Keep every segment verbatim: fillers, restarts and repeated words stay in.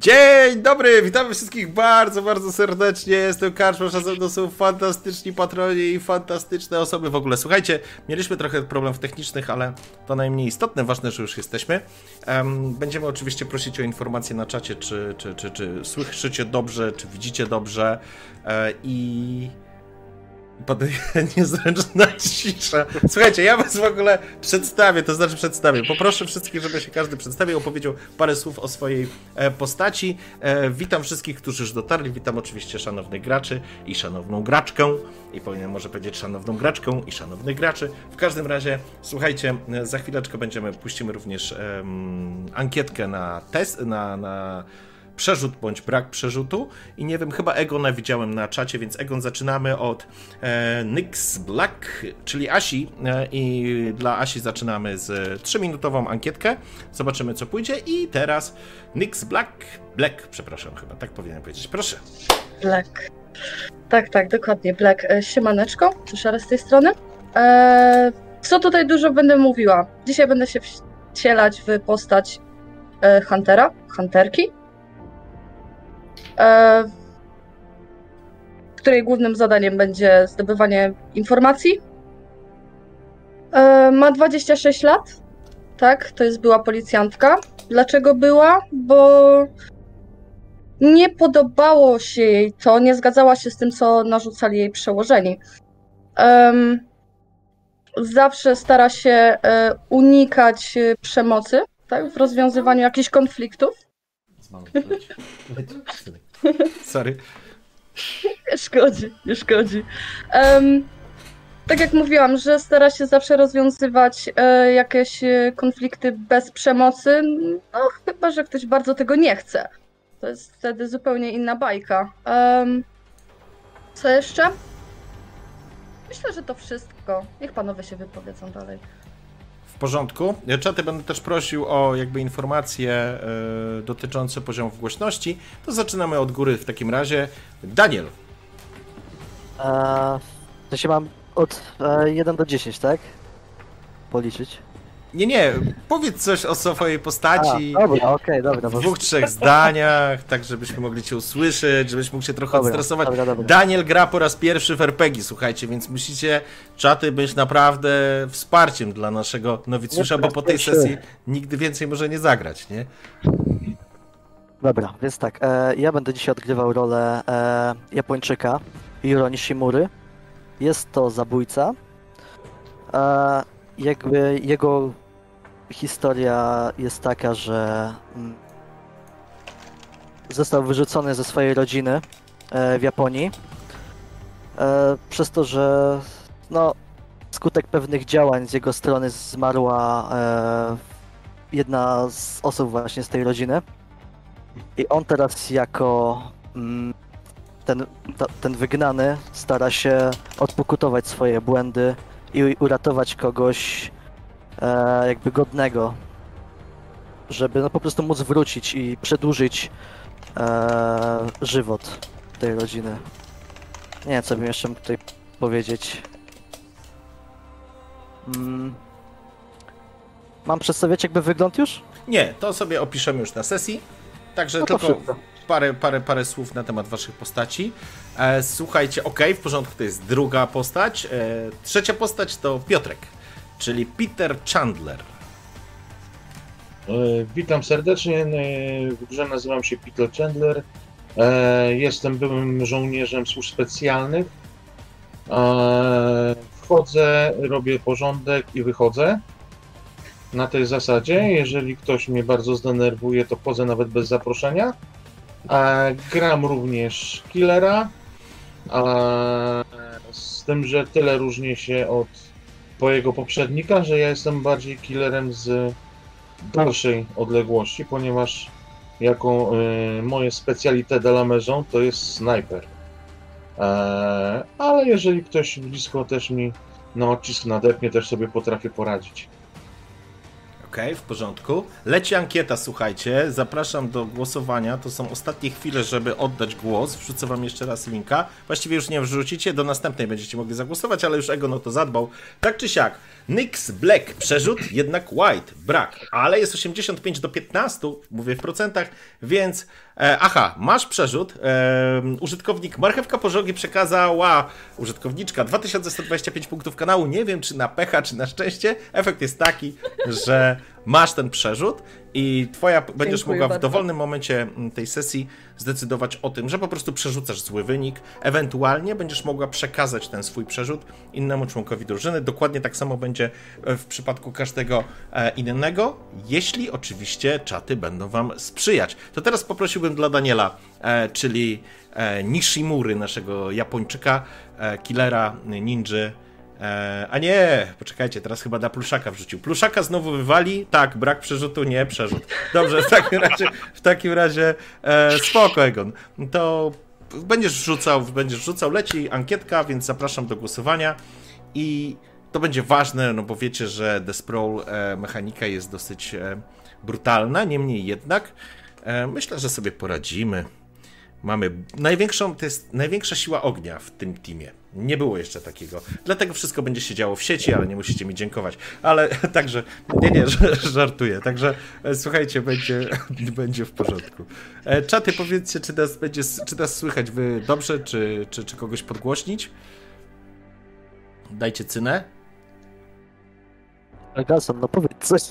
Dzień dobry, witamy wszystkich bardzo, bardzo serdecznie. Jestem Karczmarz, a ze mną są fantastyczni patroni i fantastyczne osoby w ogóle. Słuchajcie, mieliśmy trochę problemów technicznych, ale to najmniej istotne, ważne, że już jesteśmy. Um, będziemy oczywiście prosić o informacje na czacie, czy, czy, czy, czy słyszycie dobrze, czy widzicie dobrze e, i... Paduje niezręczna cisza. Słuchajcie, ja was w ogóle przedstawię, to znaczy przedstawię. Poproszę wszystkich, żeby się każdy przedstawił, opowiedział parę słów o swojej postaci. Witam wszystkich, którzy już dotarli. Witam oczywiście szanownych graczy i szanowną graczkę. I powinienem może powiedzieć szanowną graczkę i szanownych graczy. W każdym razie, słuchajcie, za chwileczkę będziemy, puścimy również um, ankietkę na test, na... na przerzut bądź brak przerzutu i nie wiem, chyba Egona widziałem na czacie, więc Egon zaczynamy od e, N Y X Black, czyli Asi e, i dla Asi zaczynamy z trzyminutową ankietkę, zobaczymy co pójdzie i teraz N Y X Black, Black, przepraszam chyba, tak powinienem powiedzieć, proszę. Black, tak, tak, dokładnie, Black, siemaneczko, Tuszara z tej strony. Eee, co tutaj dużo będę mówiła? Dzisiaj będę się wcielać w postać e, Huntera, Hunterki, której głównym zadaniem będzie zdobywanie informacji. Ma dwadzieścia sześć lat, tak, to jest była policjantka. Dlaczego była? Bo nie podobało się jej to, nie zgadzała się z tym, co narzucali jej przełożeni. Zawsze stara się unikać przemocy, tak, w rozwiązywaniu jakichś konfliktów. Sorry. Nie szkodzi, nie szkodzi. Um, tak jak mówiłam, że stara się zawsze rozwiązywać e, jakieś konflikty bez przemocy, no chyba, że ktoś bardzo tego nie chce. To jest wtedy zupełnie inna bajka. Um, co jeszcze? Myślę, że to wszystko. Niech panowie się wypowiedzą dalej. W porządku. Czaty będę też prosił o jakby informacje yy, dotyczące poziomów głośności. To zaczynamy od góry w takim razie. Daniel. Eee, to się mam od e, jeden do dziesięciu, tak? Policzyć. Nie, nie. Powiedz coś o swojej postaci. A, dobra, okej, dobra. W dwóch, trzech zdaniach, tak żebyśmy mogli cię usłyszeć, żebyś mógł się trochę dobra, odstresować. Dobra, dobra. Daniel gra po raz pierwszy w R P G, słuchajcie, więc musicie, czaty, być naprawdę wsparciem dla naszego nowicjusza, bo po tej sesji nigdy więcej może nie zagrać, nie? Dobra, więc tak, e, ja będę dzisiaj odgrywał rolę e, Japończyka, Juro Nishimury. Jest to zabójca. E, Jakby jego historia jest taka, że został wyrzucony ze swojej rodziny w Japonii przez to, że no, wskutek pewnych działań z jego strony zmarła jedna z osób właśnie z tej rodziny i on teraz jako ten, ten wygnany stara się odpokutować swoje błędy i uratować kogoś e, jakby godnego, żeby no po prostu móc wrócić i przedłużyć e, żywot tej rodziny. Nie wiem, co bym jeszcze mógł tutaj powiedzieć. Mm. Mam przedstawiać jakby wygląd już? Nie, to sobie opiszemy już na sesji. Także no tylko szybko. Parę, parę, parę słów na temat waszych postaci. E, słuchajcie, ok, w porządku, to jest druga postać. E, trzecia postać to Piotrek, czyli Peter Chandler. E, witam serdecznie, w grze nazywam się Peter Chandler. E, jestem byłym żołnierzem służb specjalnych. E, wchodzę, robię porządek i wychodzę. Na tej zasadzie, jeżeli ktoś mnie bardzo zdenerwuje, to wchodzę nawet bez zaproszenia. E, gram również killera, e, z tym, że tyle różni się od mojego poprzednika, że ja jestem bardziej killerem z dalszej odległości, ponieważ jaką e, moje specjalité de la maison to jest snajper. E, ale jeżeli ktoś blisko też mi na odcisk nadepnie, też sobie potrafię poradzić. Okej, okay, w porządku. Leci ankieta, słuchajcie. Zapraszam do głosowania. To są ostatnie chwile, żeby oddać głos. Wrzucę wam jeszcze raz linka. Właściwie już nie wrzucicie, do następnej będziecie mogli zagłosować, ale już Egon o to zadbał. Tak czy siak, N Y X Black, przerzut, jednak White, brak. Ale jest osiemdziesiąt pięć do piętnastu, mówię w procentach, więc E, aha, masz przerzut. E, użytkownik Marchewka Pożogi przekazała użytkowniczka dwa tysiące sto dwadzieścia pięć punktów kanału. Nie wiem, czy na pecha, czy na szczęście. Efekt jest taki, że masz ten przerzut i twoja Dziękuję będziesz mogła bardzo. w dowolnym momencie tej sesji zdecydować o tym, że po prostu przerzucasz zły wynik. Ewentualnie będziesz mogła przekazać ten swój przerzut innemu członkowi drużyny. Dokładnie tak samo będzie w przypadku każdego innego, jeśli oczywiście czaty będą wam sprzyjać. To teraz poprosiłbym dla Daniela, czyli Nishimury, naszego Japończyka, killera, ninży. A nie, poczekajcie, teraz chyba da Pluszaka wrzucił. Pluszaka znowu wywali? Tak, brak przerzutu, nie, przerzut. Dobrze, w takim razie, w takim razie e, spoko, Egon. To będziesz rzucał, będziesz rzucał, leci ankietka, więc zapraszam do głosowania. I to będzie ważne, no bo wiecie, że The Sprawl e, mechanika jest dosyć e, brutalna, niemniej jednak e, myślę, że sobie poradzimy. Mamy największą, to jest największa siła ognia w tym teamie. Nie było jeszcze takiego. Dlatego wszystko będzie się działo w sieci, ale nie musicie mi dziękować. Ale także, nie, nie, żartuję. Także słuchajcie, będzie, będzie w porządku. Czaty, powiedzcie, czy nas, będzie, czy nas słychać wy dobrze, czy, czy, czy kogoś podgłośnić? Dajcie cynę. Gason, no powiedz coś.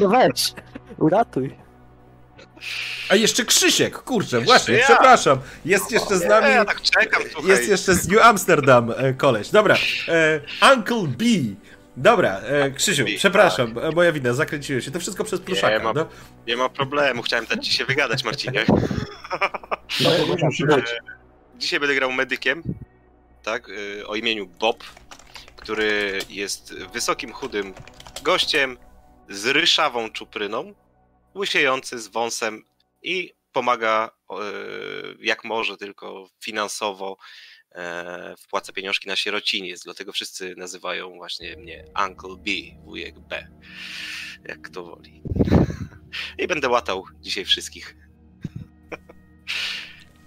No weź, uratuj. A jeszcze Krzysiek, kurczę, jeszcze właśnie, ja. przepraszam, jest jeszcze z nami, ja tak czekam, jest jeszcze z New Amsterdam koleś, dobra, e, Uncle B, dobra, e, Krzysiu, B, przepraszam, tak. moja wina, zakręciłem się, to wszystko przez Pluszaka, nie ma, no. Nie ma problemu, chciałem dać ci się wygadać, Marcinie. No, e, dzisiaj będę grał medykiem, tak, e, o imieniu Bob, który jest wysokim, chudym gościem z ryszawą czupryną, łysiejący z wąsem i pomaga jak może tylko finansowo, wpłaca pieniążki na sierociniec, dlatego wszyscy nazywają właśnie mnie Uncle B, wujek B, jak kto woli. I będę łatał dzisiaj wszystkich.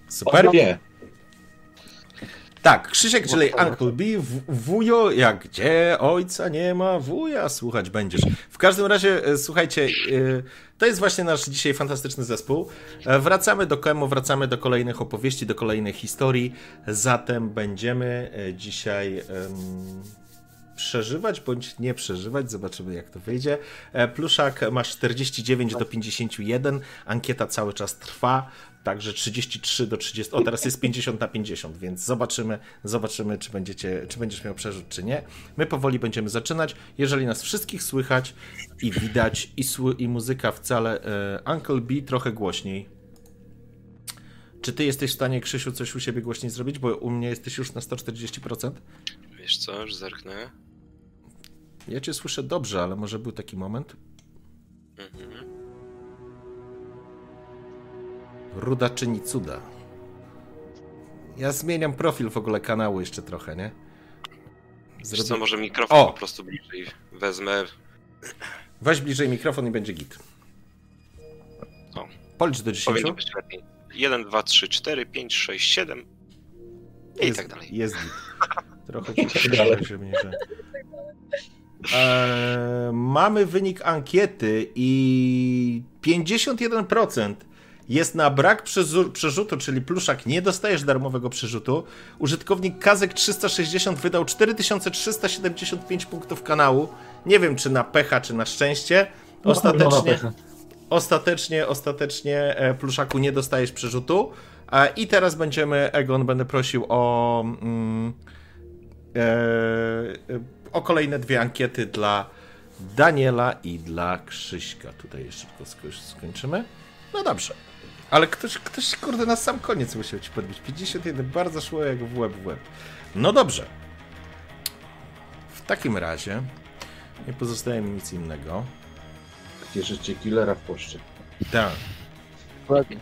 Superbie. Tak, Krzysiek, czyli Uncle B, wujo, jak gdzie ojca nie ma, wuja słuchać będziesz. W każdym razie, słuchajcie, to jest właśnie nasz dzisiaj fantastyczny zespół. Wracamy do Kemo, wracamy do kolejnych opowieści, do kolejnych historii, zatem będziemy dzisiaj um, przeżywać bądź nie przeżywać, zobaczymy jak to wyjdzie. Pluszak masz czterdzieści dziewięć do pięćdziesięciu jeden, ankieta cały czas trwa. Także trzydzieści trzy do trzydziestu. O, teraz jest pięćdziesiąt na pięćdziesiąt, więc zobaczymy, zobaczymy, czy będziecie, czy będziesz miał przerzut, czy nie. My powoli będziemy zaczynać. Jeżeli nas wszystkich słychać i widać, i, sły, i muzyka wcale... Yy, Uncle B, trochę głośniej. Czy ty jesteś w stanie, Krzysiu, coś u siebie głośniej zrobić? Bo u mnie jesteś już na sto czterdzieści procent. Wiesz co, już zerknę. Ja cię słyszę dobrze, ale może był taki moment. Mhm. Ruda czyni cuda. Ja zmieniam profil w ogóle kanału jeszcze trochę, nie? Zrobię... Co, może mikrofon o. po prostu bliżej wezmę. Weź bliżej mikrofon i będzie git. O. Policz do dziesięciu. jeden, dwa, trzy, cztery, pięć, sześć, siedem i jest, tak dalej. Jest git. Trochę się mnie, że... eee, mamy wynik ankiety i pięćdziesiąt jeden procent jest na brak przerzutu, czyli Pluszak, nie dostajesz darmowego przerzutu. Użytkownik Kazek trzysta sześćdziesiąt wydał cztery tysiące trzysta siedemdziesiąt pięć punktów kanału. Nie wiem, czy na pecha, czy na szczęście. Ostatecznie, ostatecznie, ostatecznie Pluszaku, nie dostajesz przerzutu. I teraz będziemy, Egon, będę prosił o, mm, e, o kolejne dwie ankiety dla Daniela i dla Krzyśka. Tutaj jeszcze tylko skończymy. No dobrze. Ale ktoś, ktoś, kurde, na sam koniec musiał ci podbić. pięćdziesiąt jeden bardzo szło jak w łeb w łeb. No dobrze. W takim razie nie pozostaje mi nic innego. Cieszycie killera w poczcie. Tak. Dokładnie.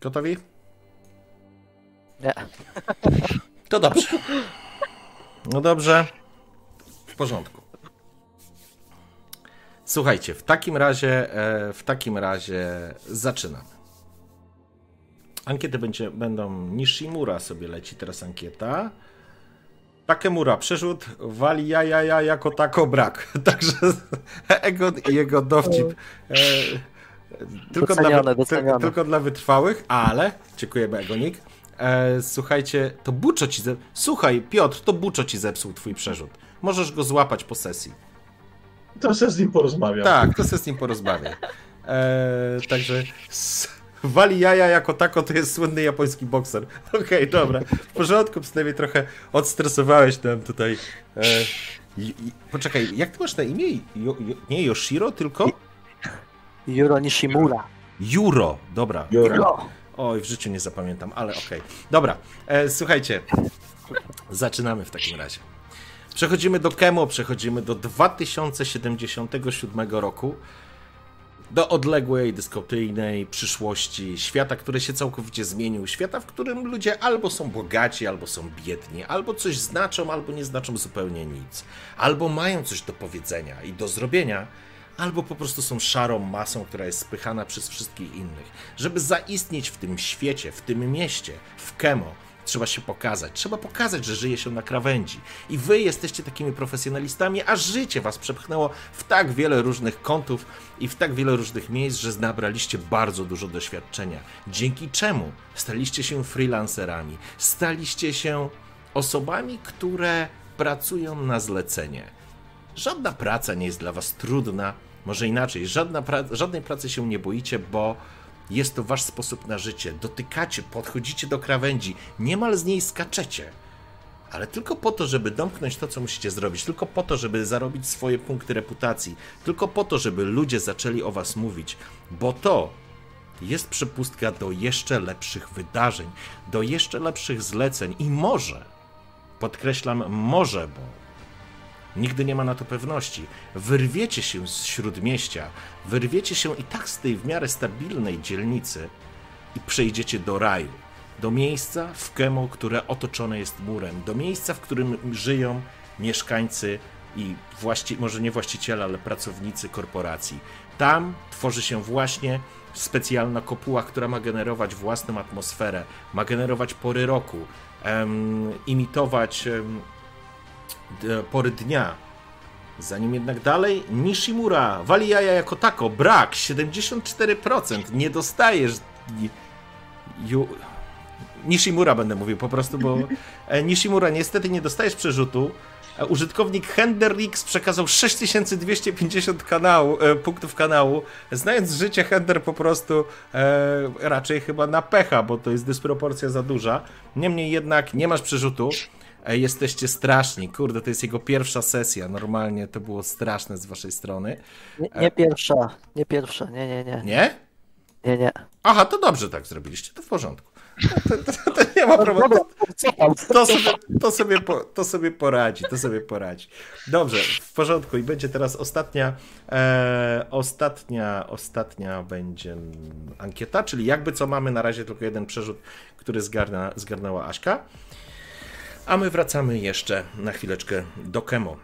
Gotowi? Nie. To dobrze. No dobrze. W porządku. Słuchajcie, w takim razie, w takim razie zaczynamy. Ankiety będzie, będą... Nishimura sobie leci teraz ankieta. Takemura przerzut, wali jaja ja, jako tako brak. Także Egon i jego dowcip. E, tylko, docenione, dla, docenione. Ty, tylko dla wytrwałych, ale... Dziękujemy, Egonik. E, słuchajcie, to buczo ci zepsuł... Słuchaj, Piotr, to buczo ci zepsuł twój przerzut. Możesz go złapać po sesji. To se z nim porozmawiam. Tak, to se z nim porozmawiam. E, także... Wali jaja jako tako to jest słynny japoński bokser. Okej, okay, dobra. W porządku, przynajmniej trochę odstresowałeś nam tutaj. E, i, i, poczekaj, jak ty masz na imię? Jo, jo, nie Yoshiro, tylko? Juro Nishimura. Juro, dobra. Juro. Oj, w życiu nie zapamiętam, ale okej. Okay. Dobra, e, słuchajcie. Zaczynamy w takim razie. Przechodzimy do Kemo, przechodzimy do dwa tysiące siedemdziesiątego siódmego roku. Do odległej, dystopiejnej przyszłości, świata, który się całkowicie zmienił, świata, w którym ludzie albo są bogaci, albo są biedni, albo coś znaczą, albo nie znaczą zupełnie nic, albo mają coś do powiedzenia i do zrobienia, albo po prostu są szarą masą, która jest spychana przez wszystkich innych. Żeby zaistnieć w tym świecie, w tym mieście, w Kemo, trzeba się pokazać, trzeba pokazać, że żyje się na krawędzi. I wy jesteście takimi profesjonalistami, a życie was przepchnęło w tak wiele różnych kątów i w tak wiele różnych miejsc, że nabraliście bardzo dużo doświadczenia. Dzięki czemu staliście się freelancerami, staliście się osobami, które pracują na zlecenie. Żadna praca nie jest dla was trudna, może inaczej, żadna pra- żadnej pracy się nie boicie, bo jest to wasz sposób na życie. Dotykacie, podchodzicie do krawędzi, niemal z niej skaczecie. Ale tylko po to, żeby domknąć to, co musicie zrobić. Tylko po to, żeby zarobić swoje punkty reputacji. Tylko po to, żeby ludzie zaczęli o was mówić. Bo to jest przepustka do jeszcze lepszych wydarzeń, do jeszcze lepszych zleceń. I może, podkreślam, może, bo nigdy nie ma na to pewności. Wyrwiecie się z śródmieścia, wyrwiecie się i tak z tej w miarę stabilnej dzielnicy i przejdziecie do raju. Do miejsca w Kemo, które otoczone jest murem. Do miejsca, w którym żyją mieszkańcy i właści- może nie właściciele, ale pracownicy korporacji. Tam tworzy się właśnie specjalna kopuła, która ma generować własną atmosferę, ma generować pory roku, em, imitować... Em, pory dnia. Zanim jednak dalej, Nishimura, wali jaja jako tako, brak, siedemdziesiąt cztery procent, nie dostajesz... Ju... Nishimura będę mówił po prostu, bo Nishimura, niestety nie dostajesz przerzutu. Użytkownik HenderX przekazał sześć tysięcy dwieście pięćdziesiąt kanału, punktów kanału. Znając życie, Hender po prostu e, raczej chyba na pecha, bo to jest dysproporcja za duża. Niemniej jednak nie masz przerzutu. Jesteście straszni. Kurde, to jest jego pierwsza sesja. Normalnie to było straszne z waszej strony. Nie, nie pierwsza, nie pierwsza, nie, nie, nie. Nie? Nie, nie. Aha, to dobrze tak zrobiliście, to w porządku. To, to, to nie ma problemu. To sobie, to, sobie po, to sobie poradzi, to sobie poradzi. Dobrze, w porządku. I będzie teraz ostatnia, e, ostatnia, ostatnia będzie ankieta, czyli jakby co mamy na razie tylko jeden przerzut, który zgarna, zgarnęła Aśka. A my wracamy jeszcze na chwileczkę do Kemo.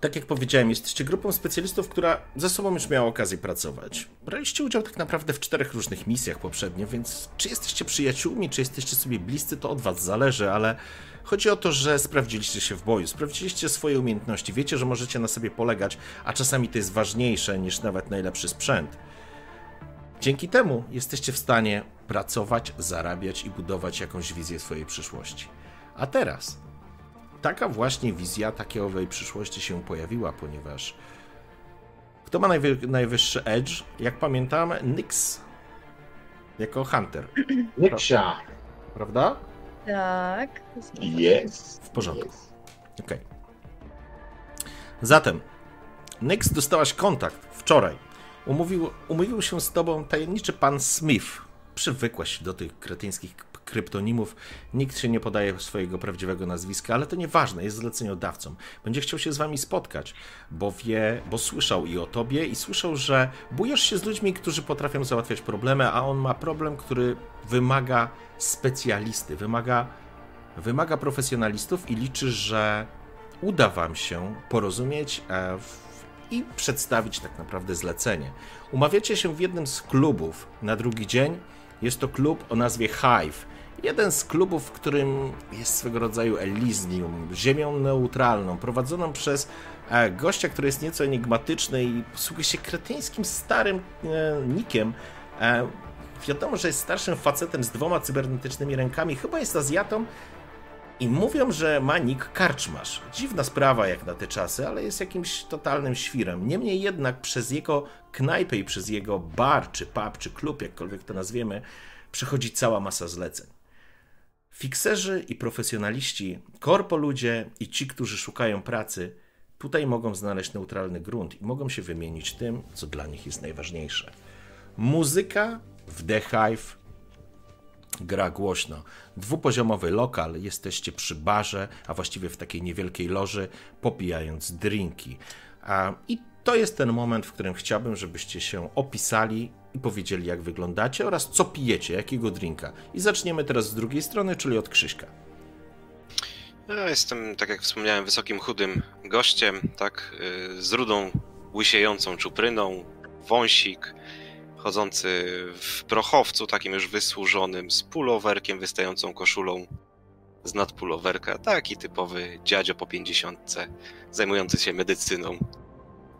Tak jak powiedziałem, jesteście grupą specjalistów, która ze sobą już miała okazję pracować. Braliście udział tak naprawdę w czterech różnych misjach poprzednio, więc czy jesteście przyjaciółmi, czy jesteście sobie bliscy, to od was zależy, ale chodzi o to, że sprawdziliście się w boju, sprawdziliście swoje umiejętności, wiecie, że możecie na sobie polegać, a czasami to jest ważniejsze niż nawet najlepszy sprzęt. Dzięki temu jesteście w stanie pracować, zarabiać i budować jakąś wizję swojej przyszłości. A teraz taka właśnie wizja takiej owej przyszłości się pojawiła, ponieważ kto ma najwy- najwyższy edge? Jak pamiętam, Nyx jako Hunter. Nyxia. Prawda? Tak. Jest. W porządku. Yes. Okej. Okay. Zatem Nyx, dostałaś kontakt wczoraj. Umówił, umówił się z tobą tajemniczy pan Smith. Przywykłaś do tych kretyńskich kryptonimów. Nikt się nie podaje swojego prawdziwego nazwiska, ale to nieważne, jest zleceniodawcą. Będzie chciał się z wami spotkać, bo wie, bo słyszał i o tobie, i słyszał, że bujesz się z ludźmi, którzy potrafią załatwiać problemy, a on ma problem, który wymaga specjalisty, wymaga, wymaga profesjonalistów i liczy, że uda wam się porozumieć w i przedstawić tak naprawdę zlecenie. Umawiacie się w jednym z klubów na drugi dzień Jest to klub o nazwie Hive. Jeden z klubów, w którym jest swego rodzaju Elysium, ziemią neutralną, prowadzoną przez gościa, który jest nieco enigmatyczny i posługuje się kretyńskim starym e, nikiem. E, wiadomo, że jest starszym facetem z dwoma cybernetycznymi rękami, chyba jest Azjatą i mówią, że ma nick Karczmarz. Dziwna sprawa jak na te czasy, ale jest jakimś totalnym świrem. Niemniej jednak przez jego knajpę i przez jego bar, czy pub, czy klub, jakkolwiek to nazwiemy, przechodzi cała masa zleceń. Fikserzy i profesjonaliści, korpo ludzie i ci, którzy szukają pracy, tutaj mogą znaleźć neutralny grunt i mogą się wymienić tym, co dla nich jest najważniejsze. Muzyka w The Hive gra głośno. Dwupoziomowy lokal, jesteście przy barze, a właściwie w takiej niewielkiej loży, popijając drinki. A, I to jest ten moment, w którym chciałbym, żebyście się opisali i powiedzieli, jak wyglądacie oraz co pijecie, jakiego drinka. I zaczniemy teraz z drugiej strony, czyli od Krzyśka. Ja jestem, tak jak wspomniałem, wysokim, chudym gościem, tak, z rudą, łysiejącą czupryną, wąsik, chodzący w prochowcu, takim już wysłużonym, z pulowerkiem, wystającą koszulą z nadpulowerka, taki typowy dziadzio po pięćdziesiątce, zajmujący się medycyną.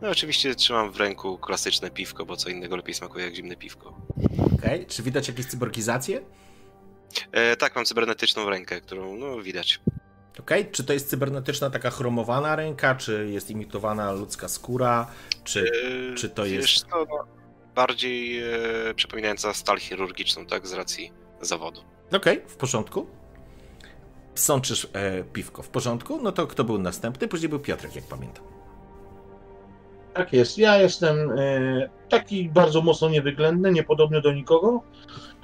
No oczywiście trzymam w ręku klasyczne piwko, bo co innego lepiej smakuje jak zimne piwko. Okej, okay. Czy widać jakieś cyborgizacje? E, tak, mam cybernetyczną rękę, którą no widać. Okej, okay. Czy to jest cybernetyczna taka chromowana ręka, czy jest imitowana ludzka skóra, czy, e, czy to jest... Wiesz co, no, bardziej e, przypominająca stal chirurgiczną, tak, z racji zawodu. Okej, okay. W porządku. Sączysz e, piwko, w porządku? No to kto był następny? Później był Piotrek, jak pamiętam. Tak jest. Ja jestem e, taki bardzo mocno niewyględny, niepodobny do nikogo.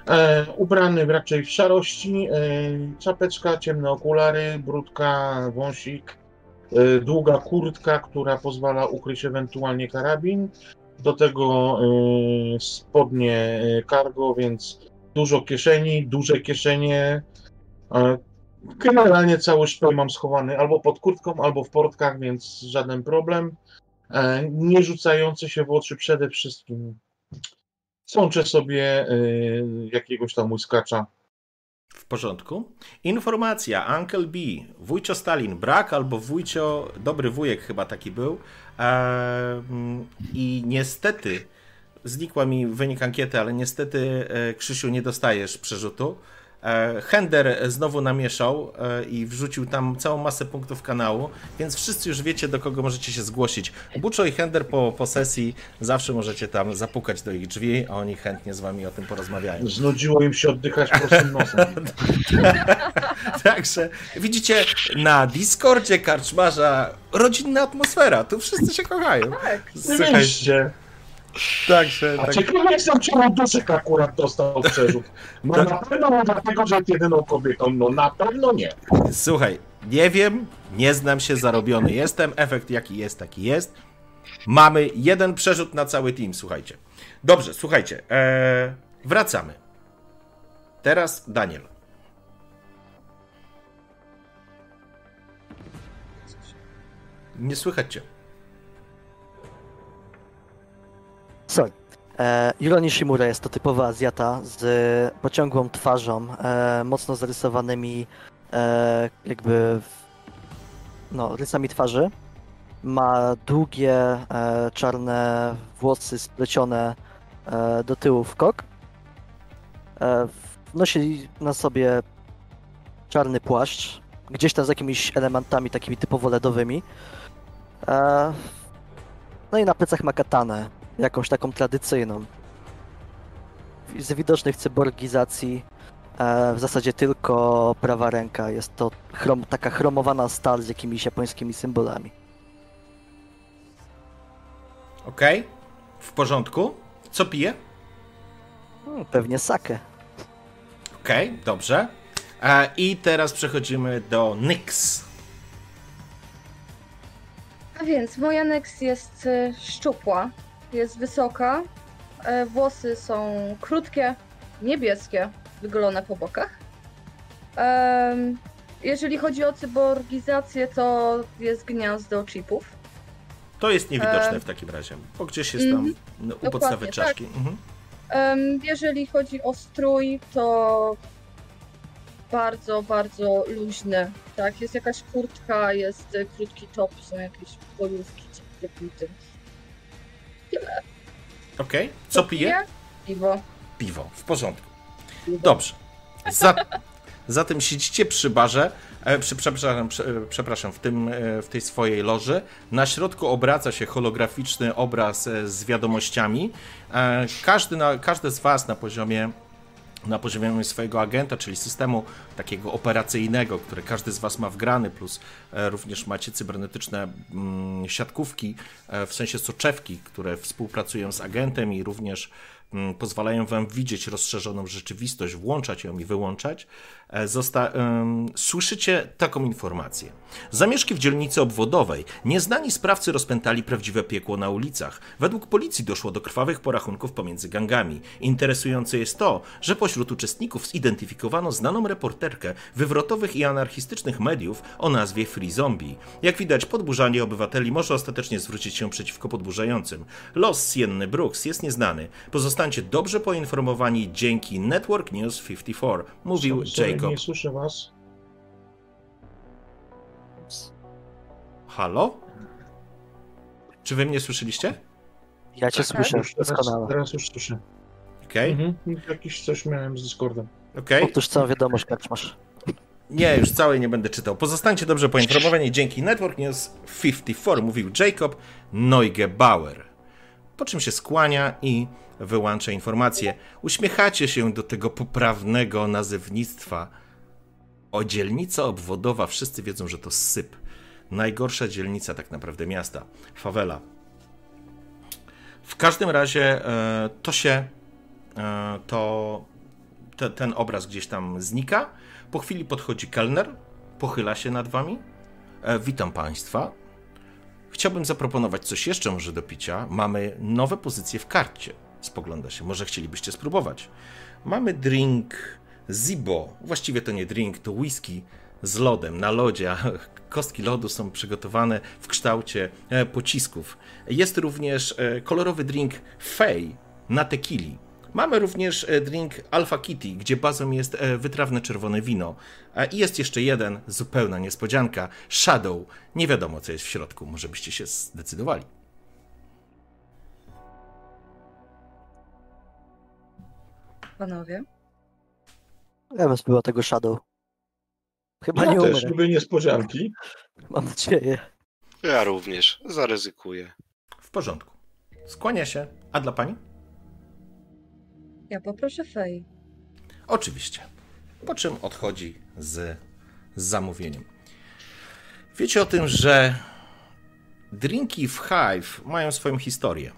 E, ubrany raczej w szarości, e, czapeczka, ciemne okulary, brudka, wąsik, e, długa kurtka, która pozwala ukryć ewentualnie karabin. Do tego e, spodnie cargo, więc dużo kieszeni, duże kieszenie. E, generalnie cały szpil mam schowany albo pod kurtką, albo w portkach, więc żaden problem. Nie rzucające się w oczy przede wszystkim. Sączę sobie y, jakiegoś tam łyskacza. W porządku. Informacja, Uncle B, wujcio Stalin, brak albo wujcio, dobry wujek chyba taki był. Eee, I niestety, znikła mi wynik ankiety, ale niestety e, Krzysiu, nie dostajesz przerzutu. Hender znowu namieszał i wrzucił tam całą masę punktów kanału, więc wszyscy już wiecie, do kogo możecie się zgłosić. Buczo i Hender po, po sesji zawsze możecie tam zapukać do ich drzwi, a oni chętnie z wami o tym porozmawiają. Znudziło im się oddychać prostym nosem. Także widzicie, na Discordzie Karczmarza rodzinna atmosfera, tu wszyscy się kochają. Tak, słuchajcie. Także, a tak. Ciekawe jak sam czemu duszek akurat dostał przerzut. No to... na pewno nie dlatego, że jest jedyną kobietą, no na pewno nie. Słuchaj, nie wiem, nie znam się, zarobiony jestem, efekt jaki jest, taki jest. Mamy jeden przerzut na cały team, słuchajcie. Dobrze, słuchajcie, ee, wracamy. Teraz Daniel. Nie słychać cię. Sorry. E, Juro Nishimura jest to typowa Azjata z pociągłą twarzą, e, mocno zarysowanymi e, jakby w, no, rysami twarzy. Ma długie, e, czarne włosy splecione e, do tyłu w kok. E, nosi na sobie czarny płaszcz, gdzieś tam z jakimiś elementami takimi typowo ledowymi. E, no i na plecach ma katanę. Jakąś taką tradycyjną. Z widocznych cyborgizacji e, w zasadzie tylko prawa ręka. Jest to chrom, taka chromowana stal z jakimiś japońskimi symbolami. Okej, okay. W porządku. Co pije? Hmm, pewnie sake. Okej, okay, dobrze. E, I teraz przechodzimy do N Y X. A więc moja N Y X jest y, szczupła. Jest wysoka, e, włosy są krótkie, niebieskie, wygolone po bokach. E, jeżeli chodzi o cyborgizację, to jest gniazdo chipów. To jest niewidoczne e, w takim razie, bo gdzieś jest tam mm, u podstawy czaszki. Tak. Mhm. Jeżeli chodzi o strój, to bardzo, bardzo luźny, tak, jest jakaś kurtka, jest krótki top, są jakieś bojówki, ciepłe buty. Tyle. Okej, okay. Co pije? Piwo. Piwo, w porządku. Piwo. Dobrze. Za, zatem siedzicie przy barze, przy, przepraszam, przepraszam w, tym, w tej swojej loży. Na środku obraca się holograficzny obraz z wiadomościami. Każdy, na, każdy z was na poziomie na poziomie swojego agenta, czyli systemu takiego operacyjnego, który każdy z was ma wgrany, plus również macie cybernetyczne siatkówki, w sensie soczewki, które współpracują z agentem i również pozwalają wam widzieć rozszerzoną rzeczywistość, włączać ją i wyłączać. Zosta- Słyszycie taką informację. Zamieszki w dzielnicy obwodowej. Nieznani sprawcy rozpętali prawdziwe piekło na ulicach. Według policji doszło do krwawych porachunków pomiędzy gangami. Interesujące jest to, że pośród uczestników zidentyfikowano znaną reporterkę wywrotowych i anarchistycznych mediów o nazwie Free Zombie. Jak widać, podburzanie obywateli może ostatecznie zwrócić się przeciwko podburzającym. Los Sienny Brooks jest nieznany. Pozostańcie dobrze poinformowani dzięki Network News pięćdziesiąt cztery, mówił Jacob. Nie słyszę was. Halo? Czy wy mnie słyszeliście? Ja cię tak, słyszę już doskonale. Teraz już słyszę. Okej. Okay. Mhm. Jakiś coś miałem z Discordem. Okej. Okay. Otóż całą wiadomość Karczmarz. Nie, już całej nie będę czytał. Pozostańcie dobrze poinformowani dzięki Network News pięćdziesiąt cztery, mówił Jacob Neugebauer. Po czym się skłania i wyłącza informację. Uśmiechacie się do tego poprawnego nazewnictwa. O, dzielnica obwodowa. Wszyscy wiedzą, że to syp. Najgorsza dzielnica tak naprawdę miasta. Fawela. W każdym razie to się... to te, ten obraz gdzieś tam znika. Po chwili podchodzi kelner. Pochyla się nad wami. Witam państwa. Chciałbym zaproponować coś jeszcze może do picia. Mamy nowe pozycje w karcie. Spogląda się. Może chcielibyście spróbować. Mamy drink Zibo. Właściwie to nie drink, to whisky z lodem, na lodzie. A kostki lodu są przygotowane w kształcie pocisków. Jest również kolorowy drink Fej na tekili. Mamy również drink Alpha Kitty, gdzie bazą jest wytrawne czerwone wino. I jest jeszcze jeden, zupełna niespodzianka, Shadow. Nie wiadomo, co jest w środku. Może byście się zdecydowali. Panowie? Ja bym spróbował tego Shadow. Chyba ja nie umrę. Też lubię niespodzianki. Mam nadzieję. Ja również. Zaryzykuję. W porządku. Skłania się. A dla pani? Ja poproszę Fej. Oczywiście. Po czym odchodzi z zamówieniem. Wiecie o tym, że drinki w Hive mają swoją historię.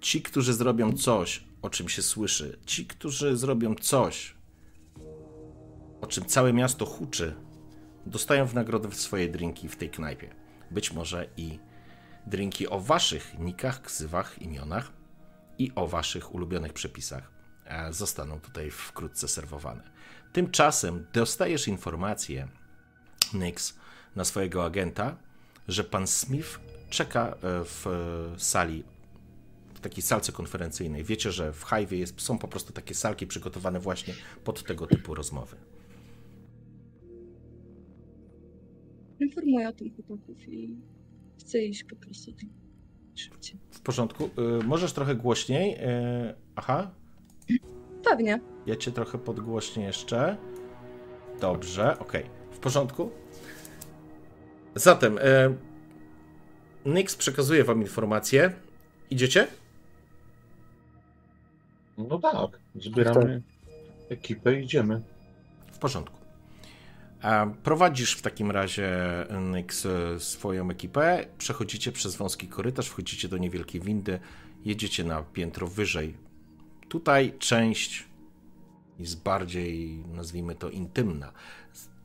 Ci, którzy zrobią coś, o czym się słyszy, ci, którzy zrobią coś, o czym całe miasto huczy, dostają w nagrodę swoje drinki w tej knajpie. Być może i drinki o waszych nikach, ksywach, imionach i o waszych ulubionych przepisach zostaną tutaj wkrótce serwowane. Tymczasem dostajesz informację, Nyx, na swojego agenta, że pan Smith czeka w sali, w takiej salce konferencyjnej. Wiecie, że w Hive'ie jest, są po prostu takie salki przygotowane właśnie pod tego typu rozmowy. Informuję o tym chłopaków i chcę iść po prostu szybciej. W porządku. Y, możesz trochę głośniej. Y, aha. Pewnie. Ja cię trochę podgłośnię jeszcze. Dobrze, okej. Okay. W porządku. Zatem y, Nyx przekazuje wam informację. Idziecie? No tak. Zbieramy ekipę i idziemy. W porządku. Prowadzisz w takim razie, Nyx, swoją ekipę, przechodzicie przez wąski korytarz, wchodzicie do niewielkiej windy, jedziecie na piętro wyżej. Tutaj część jest bardziej, nazwijmy to, intymna.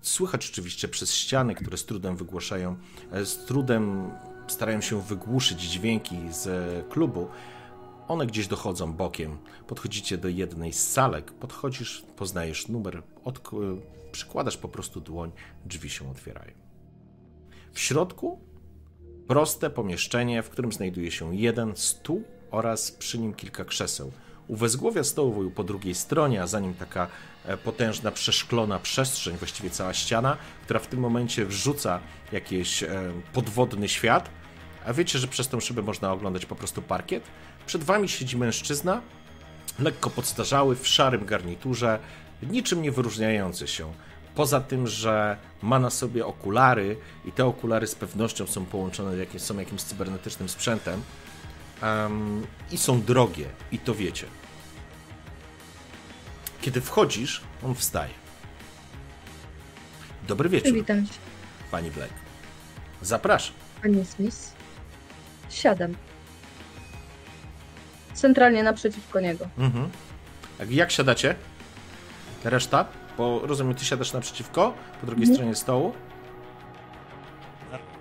Słychać oczywiście przez ściany, które z trudem wygłaszają, z trudem starają się wygłuszyć dźwięki z klubu. One gdzieś dochodzą bokiem. Podchodzicie do jednej z salek, podchodzisz, poznajesz numer, od... przykładasz po prostu dłoń, drzwi się otwierają. W środku proste pomieszczenie, w którym znajduje się jeden stół oraz przy nim kilka krzeseł. u wezgłowia stołu po drugiej stronie, a za nim taka potężna, przeszklona przestrzeń, właściwie cała ściana, która w tym momencie wrzuca jakiś podwodny świat. A wiecie, że przez tą szybę można oglądać po prostu parkiet? Przed wami siedzi mężczyzna, lekko podstarzały, w szarym garniturze, niczym nie wyróżniający się. Poza tym, że ma na sobie okulary i te okulary z pewnością są połączone jakimś, są jakimś cybernetycznym sprzętem um, i są drogie, i to wiecie. Kiedy wchodzisz, on wstaje. Dobry wieczór. Witam się. Pani Black. Zapraszam. Pani Smith. Siadam. Centralnie naprzeciwko niego. Mhm. Jak siadacie? Reszta? Bo rozumiem, ty siadasz naprzeciwko, po drugiej mhm. stronie stołu.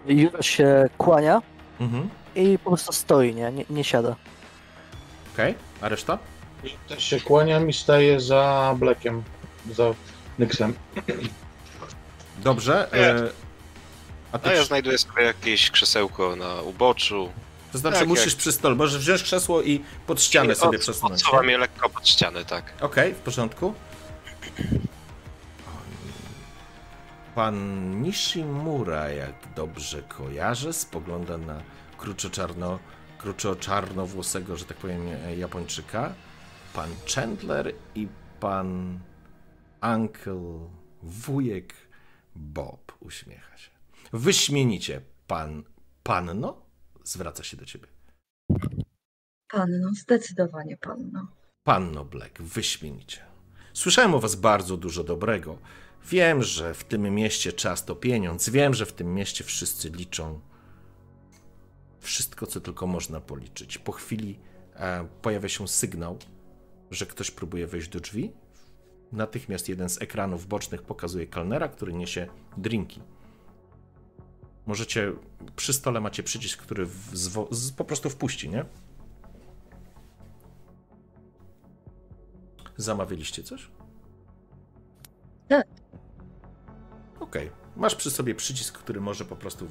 Juro się kłania mhm. i po prostu stoi, nie, nie, nie siada. Okej, okay. A reszta? Ja też się kłaniam i staję za Blackiem, za Nyxem. Dobrze. A ja, e... A ty... A ja znajduję sobie jakieś krzesełko na uboczu. To znaczy tak, musisz jak... przy stole, możesz wziąć krzesło i pod ścianę I sobie od, przesunąć. Odsuwam je lekko pod ścianę, tak. Okej, okay, w porządku. Pan Nishimura, jak dobrze kojarzę, spogląda na kruczo-czarno, kruczo-czarnowłosego, że tak powiem, Japończyka. Pan Chandler i pan Uncle, wujek Bob, uśmiecha się. Wyśmienicie. Pan, panno? Zwraca się do ciebie. Panno, zdecydowanie panno. Panno Black, wyśmienicie. Słyszałem o was bardzo dużo dobrego. Wiem, że w tym mieście czas to pieniądz. Wiem, że w tym mieście wszyscy liczą wszystko, co tylko można policzyć. Po chwili e, pojawia się sygnał, że ktoś próbuje wejść do drzwi. Natychmiast jeden z ekranów bocznych pokazuje kelnera, który niesie drinki. Możecie, przy stole macie przycisk, który w, zwo, z, po prostu wpuści, nie? Zamawialiście coś? Tak. Okej. Okay. Masz przy sobie przycisk, który może po prostu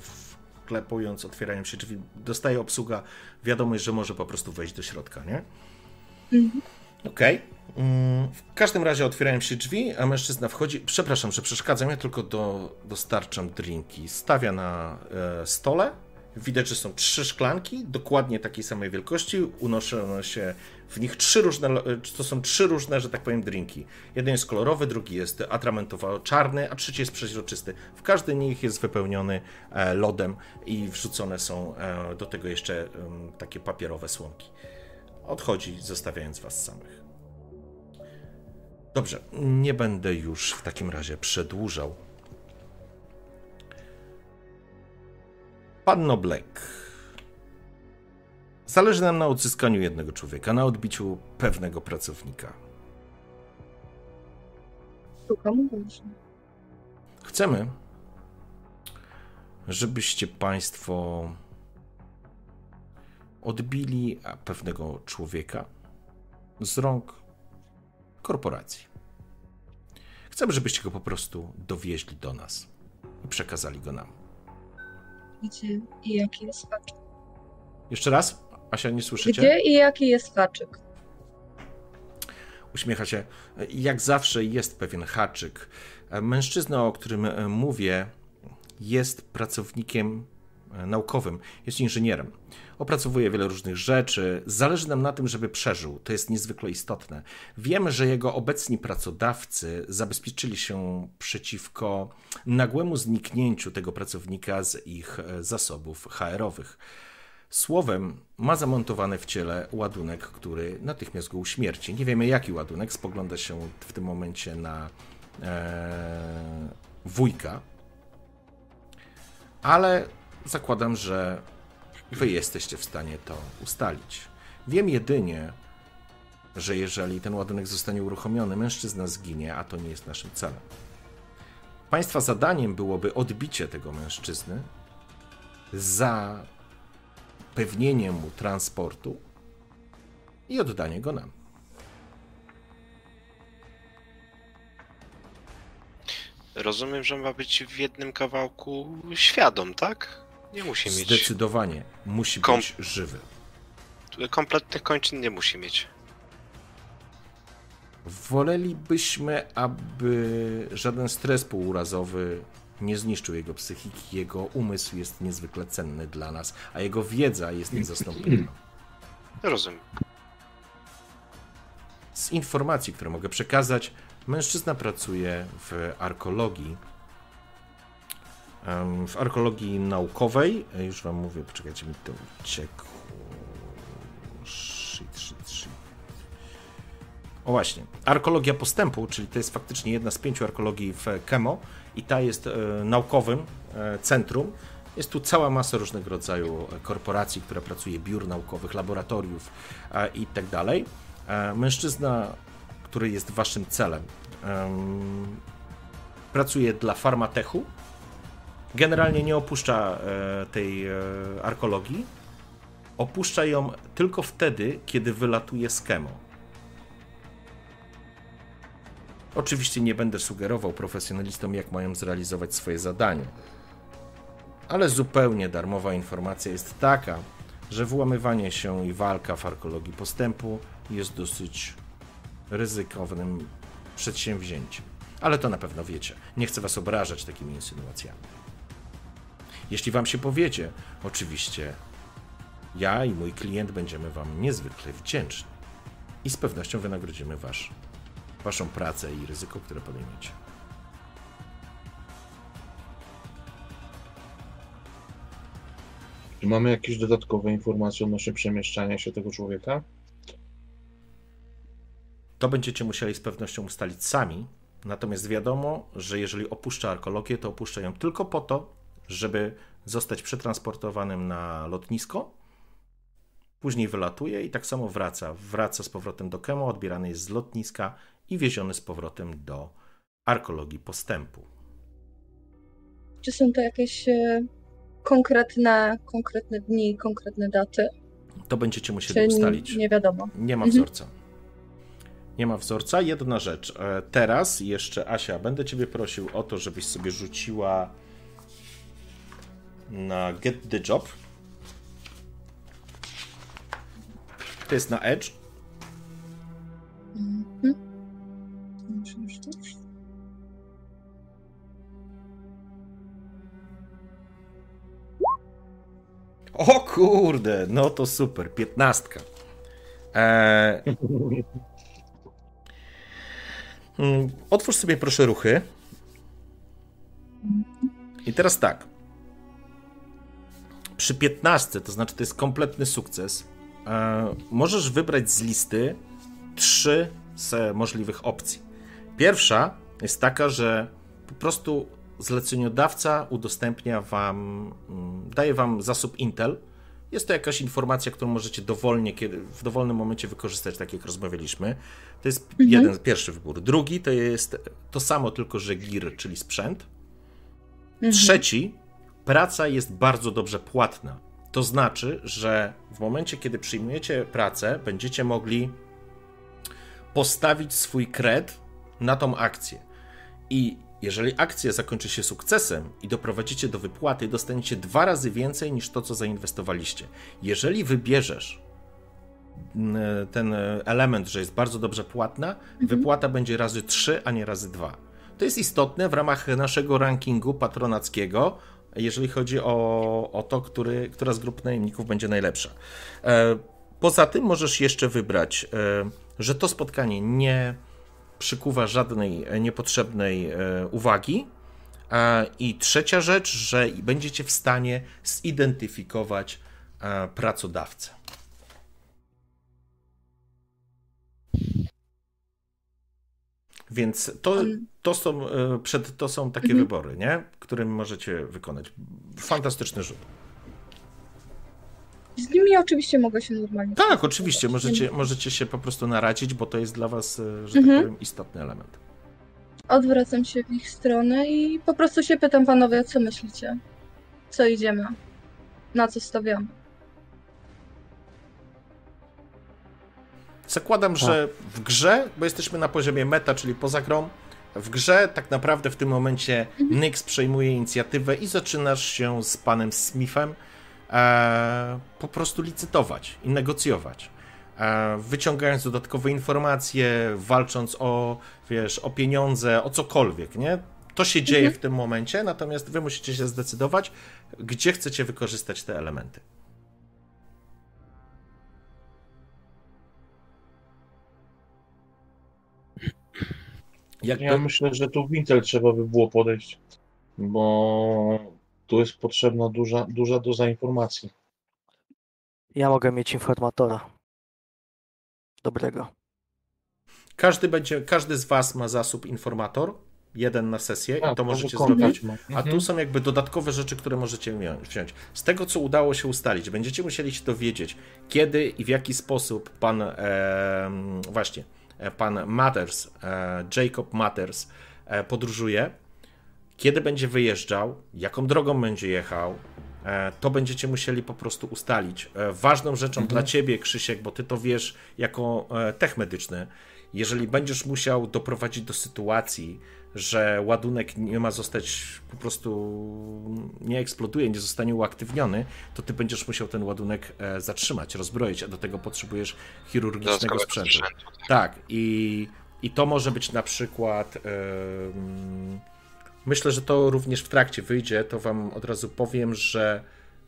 wklepując, otwierając się drzwi, dostaje obsługa wiadomość, że może po prostu wejść do środka, nie? Mhm. Okej. Okay. W każdym razie otwierają się drzwi, a mężczyzna wchodzi. Przepraszam, że przeszkadzam, ja tylko do, dostarczam drinki. Stawia na e, stole. Widać, że są trzy szklanki, dokładnie takiej samej wielkości. Unoszą się w nich trzy różne, to są trzy różne, że tak powiem, drinki. Jeden jest kolorowy, drugi jest atramentowo czarny, a trzeci jest przeźroczysty. W każdy z nich jest wypełniony e, lodem i wrzucone są e, do tego jeszcze e, takie papierowe słomki. Odchodzi, zostawiając was samych. Dobrze, nie będę już w takim razie przedłużał. Panno Black. Zależy nam na odzyskaniu jednego człowieka, na odbiciu pewnego pracownika. Chcemy, żebyście państwo odbili pewnego człowieka z rąk korporacji. Chcemy, żebyście go po prostu dowieźli do nas i przekazali go nam. Gdzie i jaki jest haczyk? Jeszcze raz? Asia, nie słyszycie? Gdzie i jaki jest haczyk? Uśmiecha się. Jak zawsze jest pewien haczyk. Mężczyzna, o którym mówię, jest pracownikiem naukowym, jest inżynierem. Opracowuje wiele różnych rzeczy. Zależy nam na tym, żeby przeżył. To jest niezwykle istotne. Wiemy, że jego obecni pracodawcy zabezpieczyli się przeciwko nagłemu zniknięciu tego pracownika z ich zasobów ha erowych. Słowem, ma zamontowany w ciele ładunek, który natychmiast go uśmierci. Nie wiemy, jaki ładunek. Spogląda się w tym momencie na e, wujka. Ale zakładam, że wy jesteście w stanie to ustalić. Wiem jedynie, że jeżeli ten ładunek zostanie uruchomiony, mężczyzna zginie, a to nie jest naszym celem. Państwa zadaniem byłoby odbicie tego mężczyzny, zapewnienie mu transportu i oddanie go nam. Rozumiem, że ma być w jednym kawałku świadom, tak? Nie musi mieć. Zdecydowanie musi Kom... być żywy. Kompletnych kończyn nie musi mieć. Wolelibyśmy, aby żaden stres półurazowy nie zniszczył jego psychiki. Jego umysł jest niezwykle cenny dla nas, a jego wiedza jest niezastąpiona. Rozumiem. Z informacji, które mogę przekazać, mężczyzna pracuje w arkologii. W arkologii naukowej. Już wam mówię, poczekajcie, mi to uciekło. Shit, shit, shit. O właśnie. Arkologia Postępu, czyli to jest faktycznie jedna z pięciu arkologii w Kemo i ta jest e, naukowym e, centrum. Jest tu cała masa różnego rodzaju korporacji, która pracuje, biur naukowych, laboratoriów e, i tak dalej. E, mężczyzna, który jest waszym celem, e, pracuje dla Pharmatechu. Generalnie nie opuszcza e, tej e, arkologii. Opuszcza ją tylko wtedy, kiedy wylatuje z Kemo. Oczywiście nie będę sugerował profesjonalistom, jak mają zrealizować swoje zadanie. Ale zupełnie darmowa informacja jest taka, że włamywanie się i walka w arkologii postępu jest dosyć ryzykownym przedsięwzięciem. Ale to na pewno wiecie. Nie chcę was obrażać takimi insynuacjami. Jeśli wam się powiecie, oczywiście ja i mój klient będziemy wam niezwykle wdzięczni. I z pewnością wynagrodzimy wasz waszą pracę i ryzyko, które podejmiecie. Czy mamy jakieś dodatkowe informacje odnośnie przemieszczania się tego człowieka? To będziecie musieli z pewnością ustalić sami. Natomiast wiadomo, że jeżeli opuszcza arkologię, to opuszcza ją tylko po to, żeby zostać przetransportowanym na lotnisko. Później wylatuje i tak samo wraca. Wraca z powrotem do Kemo, odbierany jest z lotniska i wieziony z powrotem do arkologii postępu. Czy są to jakieś konkretne, konkretne dni, konkretne daty? To będziecie musieli Czy ustalić. Nie wiadomo. Nie ma wzorca. Mhm. Nie ma wzorca. Jedna rzecz. Teraz jeszcze, Asia, będę ciebie prosił o to, żebyś sobie rzuciła na Get the Job. To jest na Edge. Mhm. O kurde, no to super, piętnastka. Eee... Otwórz sobie proszę ruchy. I teraz tak. Przy piętnastce, to znaczy to jest kompletny sukces, eee, możesz wybrać z listy trzy z możliwych opcji. Pierwsza jest taka, że po prostu zleceniodawca udostępnia wam, daje wam zasób Intel. Jest to jakaś informacja, którą możecie dowolnie, kiedy, w dowolnym momencie wykorzystać, tak jak rozmawialiśmy. To jest mhm. jeden, pierwszy wybór. Drugi to jest to samo, tylko że gear, czyli sprzęt. Mhm. Trzeci, praca jest bardzo dobrze płatna. To znaczy, że w momencie, kiedy przyjmujecie pracę, będziecie mogli postawić swój kred na tą akcję. I jeżeli akcja zakończy się sukcesem i doprowadzicie do wypłaty, dostaniecie dwa razy więcej niż to, co zainwestowaliście. Jeżeli wybierzesz ten element, że jest bardzo dobrze płatna, mhm. wypłata będzie razy trzy, a nie razy dwa. To jest istotne w ramach naszego rankingu patronackiego, jeżeli chodzi o, o to, który, która z grup najemników będzie najlepsza. Poza tym możesz jeszcze wybrać, że to spotkanie nie przykuwa żadnej niepotrzebnej uwagi. I trzecia rzecz, że będziecie w stanie zidentyfikować pracodawcę. Więc to, to, są, przed, to są takie mhm. wybory, nie? Którym możecie wykonać. Fantastyczny rzut. Z nimi oczywiście mogę się normalnie... Tak, oczywiście. Możecie, możecie się po prostu naradzić, bo to jest dla was, że mhm. tak powiem, istotny element. Odwracam się w ich stronę i po prostu się pytam, panowie, co myślicie? Co idziemy? Na co stawiamy? Zakładam, że w grze, bo jesteśmy na poziomie meta, czyli poza grą, w grze tak naprawdę w tym momencie mhm. Nyx przejmuje inicjatywę i zaczynasz się z panem Smithem po prostu licytować i negocjować. wyciągając dodatkowe informacje, walcząc o, wiesz, o pieniądze, o cokolwiek, nie? To się dzieje mhm. w tym momencie, natomiast wy musicie się zdecydować, gdzie chcecie wykorzystać te elementy. Jak ja to... myślę, że tu w Intel trzeba by było podejść, bo tu jest potrzebna duża, duża doza informacji. Ja mogę mieć informatora. Dobrego. Każdy, będzie, każdy z was ma zasób informator, jeden na sesję a, i to możecie zrobić. A tu są jakby dodatkowe rzeczy, które możecie wziąć. Z tego, co udało się ustalić, będziecie musieli się dowiedzieć, kiedy i w jaki sposób pan e, właśnie pan Mathers, e, Jacob Mathers e, podróżuje, kiedy będzie wyjeżdżał, jaką drogą będzie jechał. To będziecie musieli po prostu ustalić. Ważną rzeczą mhm. dla ciebie, Krzysiek, bo ty to wiesz jako tech medyczny, jeżeli będziesz musiał doprowadzić do sytuacji, że ładunek nie ma zostać po prostu, nie eksploduje, nie zostanie uaktywniony, to ty będziesz musiał ten ładunek zatrzymać, rozbroić, a do tego potrzebujesz chirurgicznego sprzętu. sprzętu. Tak, i, i to może być na przykład... Yy... Myślę, że to również w trakcie wyjdzie, to wam od razu powiem, że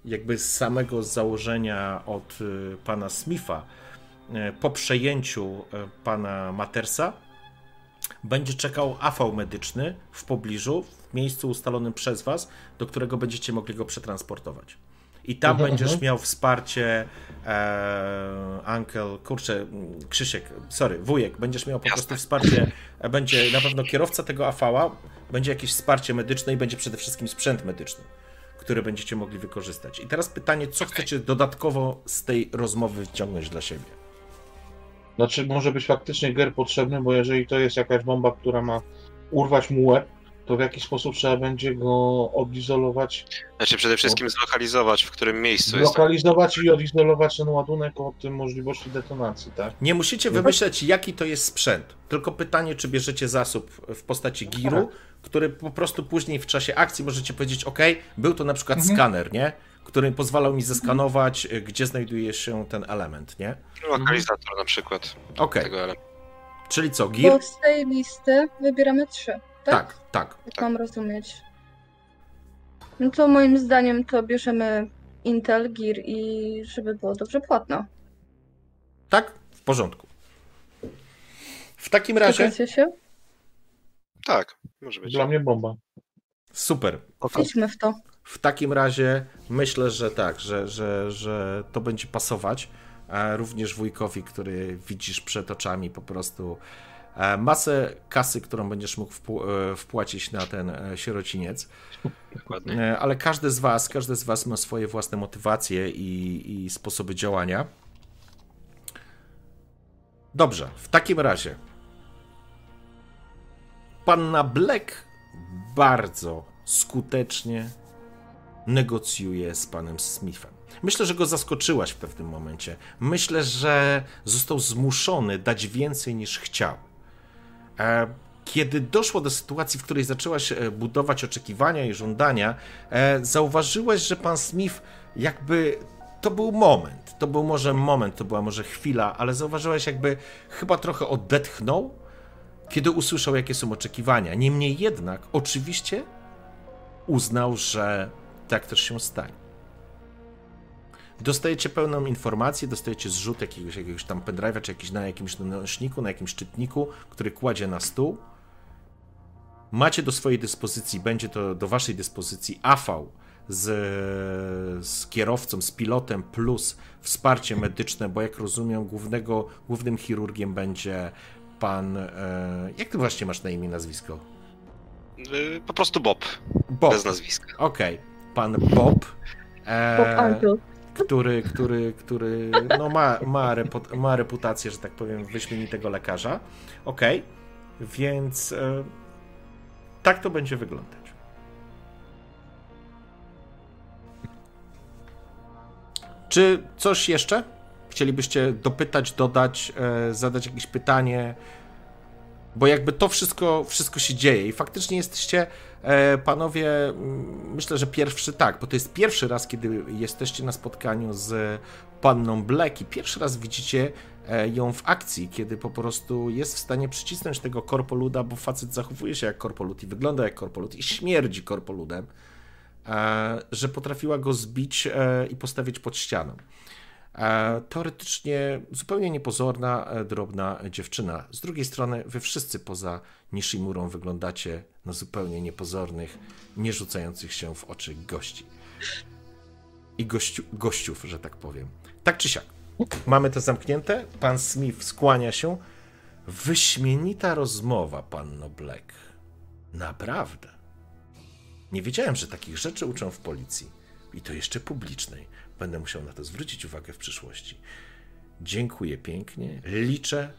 jakby z samego założenia od pana Smitha po przejęciu pana Mathersa będzie czekał A V medyczny w pobliżu, w miejscu ustalonym przez was, do którego będziecie mogli go przetransportować. I tam mhm, będziesz mhm. miał wsparcie e, Uncle, kurczę, Krzysiek, sorry, wujek, będziesz miał po prostu wsparcie, będzie na pewno kierowca tego A V-a, będzie jakieś wsparcie medyczne i będzie przede wszystkim sprzęt medyczny, który będziecie mogli wykorzystać. I teraz pytanie, co okay. chcecie dodatkowo z tej rozmowy wyciągnąć dla siebie? Znaczy, może być faktycznie ger potrzebny, bo jeżeli to jest jakaś bomba, która ma urwać mu łeb, to w jaki sposób trzeba będzie go odizolować? Znaczy przede wszystkim zlokalizować, w którym miejscu jest. Zlokalizować i odizolować ten ładunek od możliwości detonacji, tak? Nie musicie wymyślać, jaki to jest sprzęt. Tylko pytanie, czy bierzecie zasób w postaci giru, tak. który po prostu później w czasie akcji możecie powiedzieć, ok, był to na przykład mhm. skaner, nie? Który pozwalał mi zeskanować, mhm. gdzie znajduje się ten element, nie? Lokalizator mhm. na przykład okay. tego elementu. Czyli co, gir? Bo z tej listy wybieramy trzy. Tak, tak. Jak tak. mam rozumieć. No to moim zdaniem to bierzemy Intel, Gear i żeby było dobrze płatno. Tak? W porządku. W takim razie... się? Tak, może być. Dla mnie bomba. Super. Okay. Idźmy w to. W takim razie myślę, że tak, że, że, że to będzie pasować. A również wujkowi, który widzisz przed oczami po prostu... masę kasy, którą będziesz mógł wpłacić na ten sierociniec. Dokładnie. Ale każdy z was, każdy z was ma swoje własne motywacje i, i sposoby działania. Dobrze, w takim razie panna Black bardzo skutecznie negocjuje z panem Smithem. Myślę, że go zaskoczyłaś w pewnym momencie. Myślę, że został zmuszony dać więcej niż chciał. Kiedy doszło do sytuacji, w której zaczęłaś budować oczekiwania i żądania, zauważyłeś, że pan Smith jakby... To był moment, to był może moment, to była może chwila, ale zauważyłeś jakby chyba trochę odetchnął, kiedy usłyszał, jakie są oczekiwania. Niemniej jednak, oczywiście uznał, że tak też się stanie. Dostajecie pełną informację, dostajecie zrzut jakiegoś, jakiegoś tam pendrive'a, czy jakiś, na jakimś nośniku, na jakimś czytniku, który kładzie na stół. Macie do swojej dyspozycji, będzie to do waszej dyspozycji A V z, z kierowcą, z pilotem, plus wsparcie medyczne, bo jak rozumiem, głównego, głównym chirurgiem będzie pan... E, jak ty właśnie masz na imię, nazwisko? Po prostu Bob, Bob. bez nazwiska. Okej, okay. Pan Bob. E, Bob Anton. Który, który, który no ma, ma, reput, ma reputację, że tak powiem, wyśmienitego lekarza. Okej, okay. Więc e, tak to będzie wyglądać. Czy coś jeszcze? Chcielibyście dopytać, dodać, e, zadać jakieś pytanie? Bo jakby to wszystko, wszystko się dzieje i faktycznie jesteście, panowie, myślę, że pierwszy tak, bo to jest pierwszy raz, kiedy jesteście na spotkaniu z panną Black i pierwszy raz widzicie ją w akcji, kiedy po prostu jest w stanie przycisnąć tego korpoluda, bo facet zachowuje się jak korpolud i wygląda jak korpolud i śmierdzi korpoludem, że potrafiła go zbić i postawić pod ścianą. Teoretycznie zupełnie niepozorna, drobna dziewczyna. Z drugiej strony wy wszyscy poza Nishimurą wyglądacie na zupełnie niepozornych, nie rzucających się w oczy gości. I gościu, gościów, że tak powiem. Tak czy siak, mamy to zamknięte. Pan Smith skłania się. Wyśmienita rozmowa, panno Black. Naprawdę. Nie wiedziałem, że takich rzeczy uczą w policji. I to jeszcze publicznej. Będę musiał na to zwrócić uwagę w przyszłości. Dziękuję pięknie. Liczę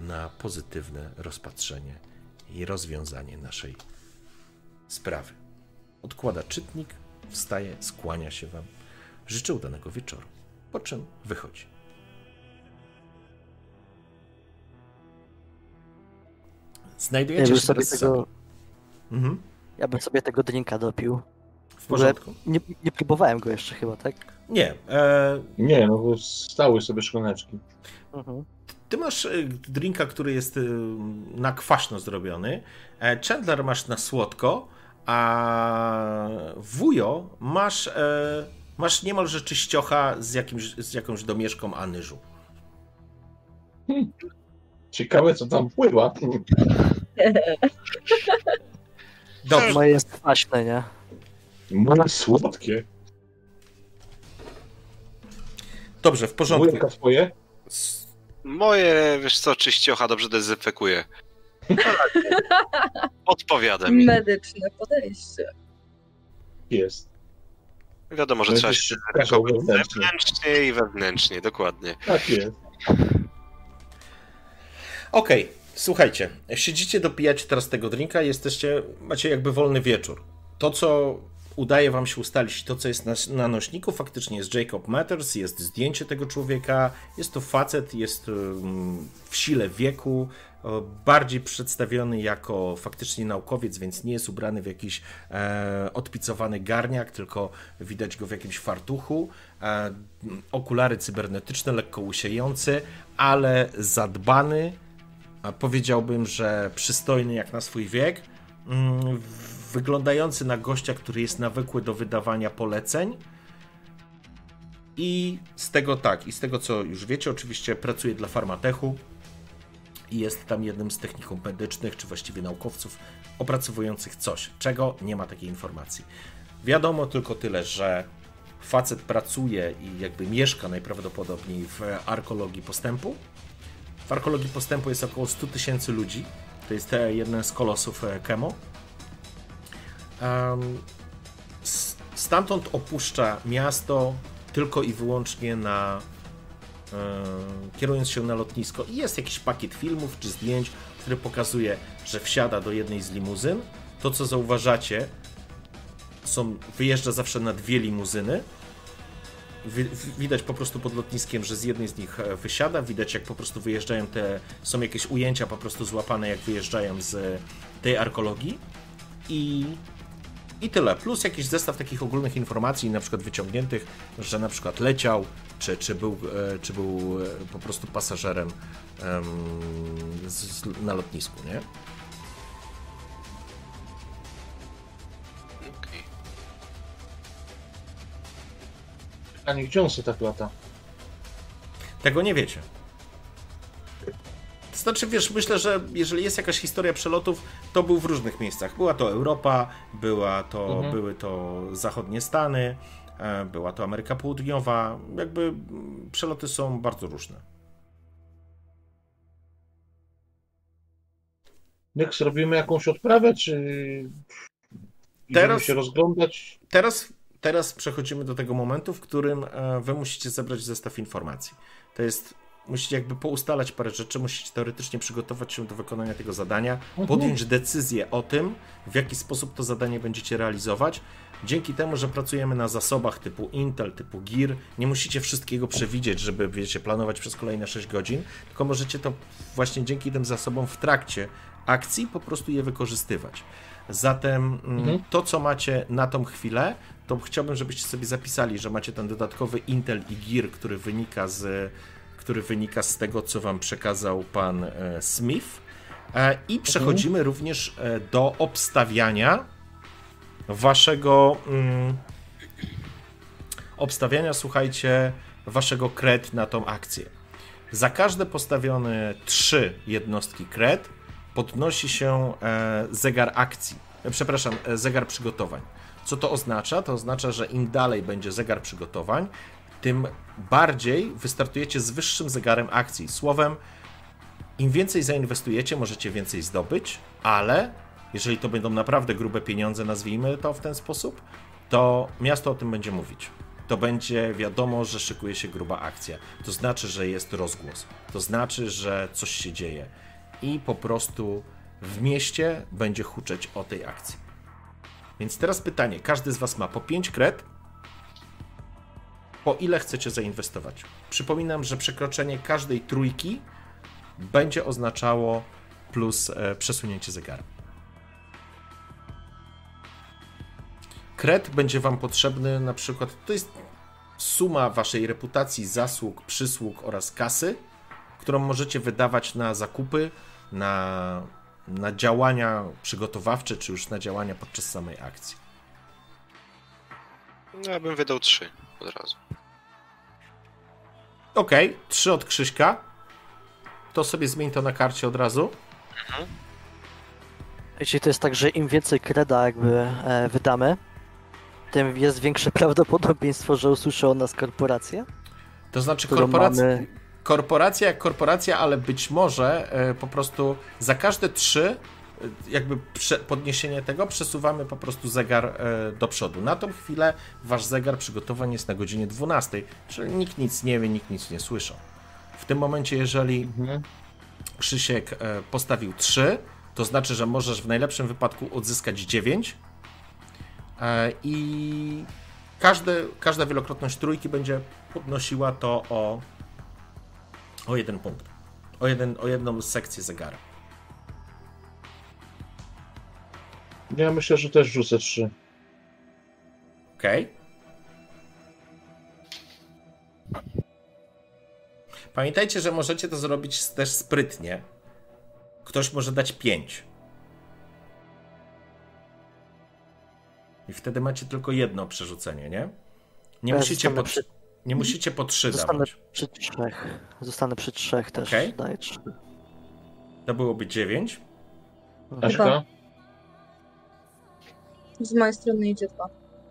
na pozytywne rozpatrzenie i rozwiązanie naszej sprawy. Odkłada czytnik, wstaje, skłania się wam. Życzę udanego wieczoru. Po czym wychodzi. Znajdujecie się teraz tego... mhm. Ja bym sobie tego drinka dopił. W porządku. Nie, nie próbowałem go jeszcze chyba, tak? Nie. E... Nie, no bo stały sobie szklaneczki. Mhm. Ty masz drinka, który jest na kwaśno zrobiony. Chandler masz na słodko, a wujo masz, masz niemalże czyściocha z, jakimś, z jakąś domieszką anyżu. Hmm. Ciekawe, co tam pływa. Dobrze. Moje jest kwaśne, nie? Moje słodkie. Dobrze, w porządku. Moje twoje? Moje, wiesz co, czyściocha dobrze dezynfekuje. Odpowiadam. Medyczne podejście. Jest. Wiadomo, że trzeba się dezynfekować zewnętrznie i wewnętrznie, dokładnie. Tak jest. Okej. Okay. Słuchajcie, siedzicie, dopijacie teraz tego drinka, jesteście, macie jakby wolny wieczór. To, co udaje wam się ustalić, to, co jest na, na nośniku, faktycznie jest Jacob Mathers, jest zdjęcie tego człowieka, jest to facet, jest w sile wieku, bardziej przedstawiony jako faktycznie naukowiec, więc nie jest ubrany w jakiś e, odpicowany garniak, tylko widać go w jakimś fartuchu. E, okulary cybernetyczne, lekko usiejący, ale zadbany. Powiedziałbym, że przystojny jak na swój wiek, wyglądający na gościa, który jest nawykły do wydawania poleceń i z tego tak, i z tego co już wiecie, oczywiście pracuje dla Pharmatechu i jest tam jednym z techników medycznych, czy właściwie naukowców opracowujących coś, czego nie ma takiej informacji. Wiadomo tylko tyle, że facet pracuje i jakby mieszka najprawdopodobniej w Arkologii Postępu. W Arkologii Postępu jest około stu tysięcy ludzi. To jest jeden z kolosów Kemo. Stamtąd opuszcza miasto tylko i wyłącznie na... kierując się na lotnisko. I jest jakiś pakiet filmów czy zdjęć, który pokazuje, że wsiada do jednej z limuzyn. To, co zauważacie, są, wyjeżdża zawsze na dwie limuzyny. Widać po prostu pod lotniskiem, że z jednej z nich wysiada, widać jak po prostu wyjeżdżają te, są jakieś ujęcia po prostu złapane jak wyjeżdżają z tej arkologii i, i tyle, plus jakiś zestaw takich ogólnych informacji na przykład wyciągniętych, że na przykład leciał, czy, czy, był, czy był po prostu pasażerem um, z, na lotnisku, nie? A nie, gdzie on się tak lata? Tego nie wiecie. To znaczy, wiesz, myślę, że jeżeli jest jakaś historia przelotów, to był w różnych miejscach. Była to Europa, była to, mhm. były to zachodnie Stany, była to Ameryka Południowa. Jakby przeloty są bardzo różne. Jak zrobimy jakąś odprawę, czy teraz się rozglądać? Teraz... Teraz przechodzimy do tego momentu, w którym wy musicie zebrać zestaw informacji. To jest, musicie jakby poustalać parę rzeczy, musicie teoretycznie przygotować się do wykonania tego zadania, podjąć decyzję o tym, w jaki sposób to zadanie będziecie realizować. Dzięki temu, że pracujemy na zasobach typu Intel, typu Gear, nie musicie wszystkiego przewidzieć, żeby, wiecie, planować przez kolejne sześć godzin, tylko możecie to właśnie dzięki tym zasobom w trakcie akcji po prostu je wykorzystywać. Zatem to, co macie na tą chwilę, to chciałbym, żebyście sobie zapisali, że macie ten dodatkowy Intel i Gear, który wynika z który wynika z tego, co wam przekazał pan Smith. I przechodzimy okay. również do obstawiania waszego mm, obstawiania, słuchajcie, waszego kred na tą akcję. Za każde postawione trzy jednostki kred podnosi się zegar akcji, przepraszam, zegar przygotowań. Co to oznacza? To oznacza, że im dalej będzie zegar przygotowań, tym bardziej wystartujecie z wyższym zegarem akcji. Słowem, im więcej zainwestujecie, możecie więcej zdobyć, ale jeżeli to będą naprawdę grube pieniądze, nazwijmy to w ten sposób, to miasto o tym będzie mówić. To będzie wiadomo, że szykuje się gruba akcja. To znaczy, że jest rozgłos. To znaczy, że coś się dzieje. I po prostu w mieście będzie huczeć o tej akcji. Więc teraz pytanie. Każdy z was ma po pięć kred. Po ile chcecie zainwestować? Przypominam, że przekroczenie każdej trójki będzie oznaczało plus e, przesunięcie zegara. Kred będzie wam potrzebny na przykład, to jest suma waszej reputacji, zasług, przysług oraz kasy, którą możecie wydawać na zakupy, na, na działania przygotowawcze, czy już na działania podczas samej akcji. No, ja bym wydał trzy od razu. Okej, okay, trzy od Krzyśka. To sobie zmień to na karcie od razu. Mhm. Wiecie, to jest tak, że im więcej kreda jakby e, wydamy, tym jest większe prawdopodobieństwo, że usłyszą o nas korporacje. To znaczy korporacja, mamy... korporacja jak korporacja, ale być może e, po prostu za każde trzy jakby prze, podniesienie tego przesuwamy po prostu zegar e, do przodu. Na tą chwilę wasz zegar przygotowań jest na godzinie dwunastej, czyli nikt nic nie wie, nikt nic nie słyszał. W tym momencie, jeżeli mhm. Krzysiek e, postawił trzy, to znaczy, że możesz w najlepszym wypadku odzyskać dziewięć e, i każde, każda wielokrotność trójki będzie podnosiła to o, o jeden punkt, o, jeden, o jedną sekcję zegara. Ja myślę, że też rzucę trzy. Okej. Okay. Pamiętajcie, że możecie to zrobić też sprytnie. Ktoś może dać pięć. I wtedy macie tylko jedno przerzucenie, nie? Nie ja musicie po, przy... nie musicie po trzy zostanę dawać. Przy trzech. Zostanę przy trzech też. Okay. Daję trzy. To byłoby dziewięć. Aśka? Z mojej strony idzie dwa.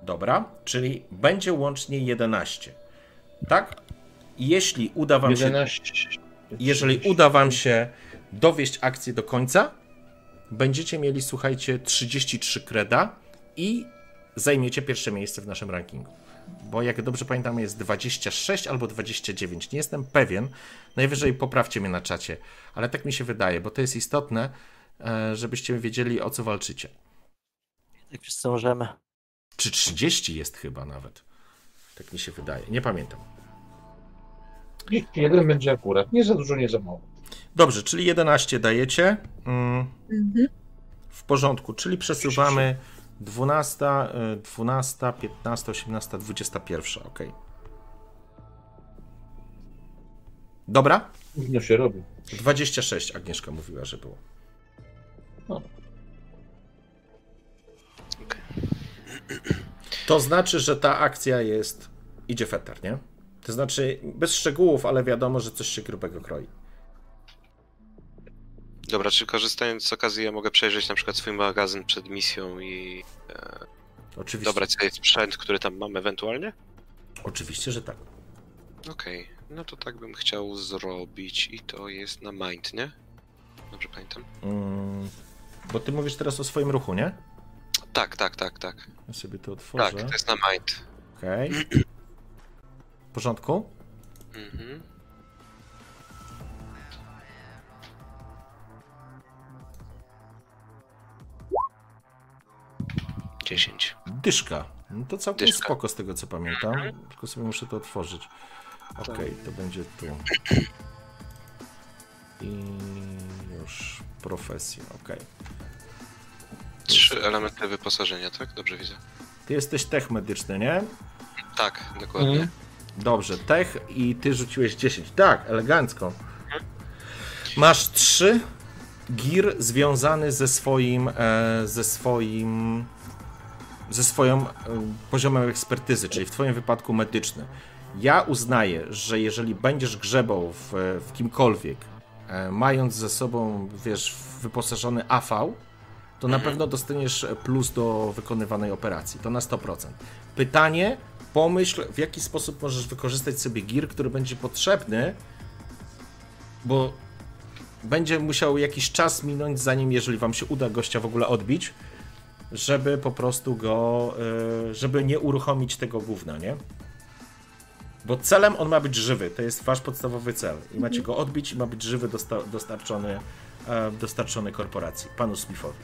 Dobra, czyli będzie łącznie jedenaście. Tak? Jeśli uda wam jedenaście. Się... Jeżeli uda wam się dowieść akcję do końca, będziecie mieli, słuchajcie, trzydzieści trzy kreda i zajmiecie pierwsze miejsce w naszym rankingu. Bo jak dobrze pamiętam, jest dwadzieścia sześć albo dwadzieścia dziewięć, nie jestem pewien. Najwyżej poprawcie mnie na czacie, ale tak mi się wydaje, bo to jest istotne, żebyście wiedzieli, o co walczycie. Jak wszyscy możemy. Czy trzydzieści jest chyba nawet? Tak mi się wydaje, nie pamiętam. Jeden będzie akurat, nie za dużo, nie za mało. Dobrze, czyli jedenaście dajecie. Mm. Mhm. W porządku, czyli przesuwamy dwunasta, dwunasta, piętnaście, osiemnaście, dwadzieścia jeden. Ok. Dobra? Równo się robi. dwadzieścia sześć Agnieszka mówiła, że było. No. Okay. To znaczy, że ta akcja jest. Idzie feter, nie? To znaczy, bez szczegółów, ale wiadomo, że coś się grubego kroi. Dobra, czy korzystając z okazji, ja mogę przejrzeć na przykład swój magazyn przed misją i e, oczywiście. Dobrać sobie sprzęt, który tam mam ewentualnie? Oczywiście, że tak. Okej, okay. No to tak bym chciał zrobić i to jest na mind, nie? Dobrze pamiętam? Mm, bo ty mówisz teraz o swoim ruchu, nie? Tak, tak, tak, tak. Ja sobie to otworzę. Tak, to jest na mind. Okej. Okay. W porządku? Mhm. dziesięć. Dyszka. No to całkiem Dyszka. Spoko z tego, co pamiętam. Tylko sobie muszę to otworzyć. Okej, okay, to będzie tu. I już profesja, okej. Okay. Trzy elementy wyposażenia, tak? Dobrze widzę. Ty jesteś tech medyczny, nie? Tak, dokładnie. Mhm. Dobrze, tech i ty rzuciłeś dziesięć. Tak, elegancko. Masz trzy gir związany ze swoim, ze swoim, ze swoim poziomem ekspertyzy, czyli w twoim wypadku medyczny. Ja uznaję, że jeżeli będziesz grzebał w, w kimkolwiek, mając ze sobą, wiesz, wyposażony A V, to na pewno dostaniesz plus do wykonywanej operacji. To na sto procent. Pytanie, pomyśl, w jaki sposób możesz wykorzystać sobie gear, który będzie potrzebny, bo będzie musiał jakiś czas minąć, zanim, jeżeli wam się uda gościa w ogóle odbić, żeby po prostu go, żeby nie uruchomić tego gówna, nie? Bo celem on ma być żywy, to jest wasz podstawowy cel. I macie go odbić i ma być żywy, dostarczony, dostarczony korporacji, panu Smithowi.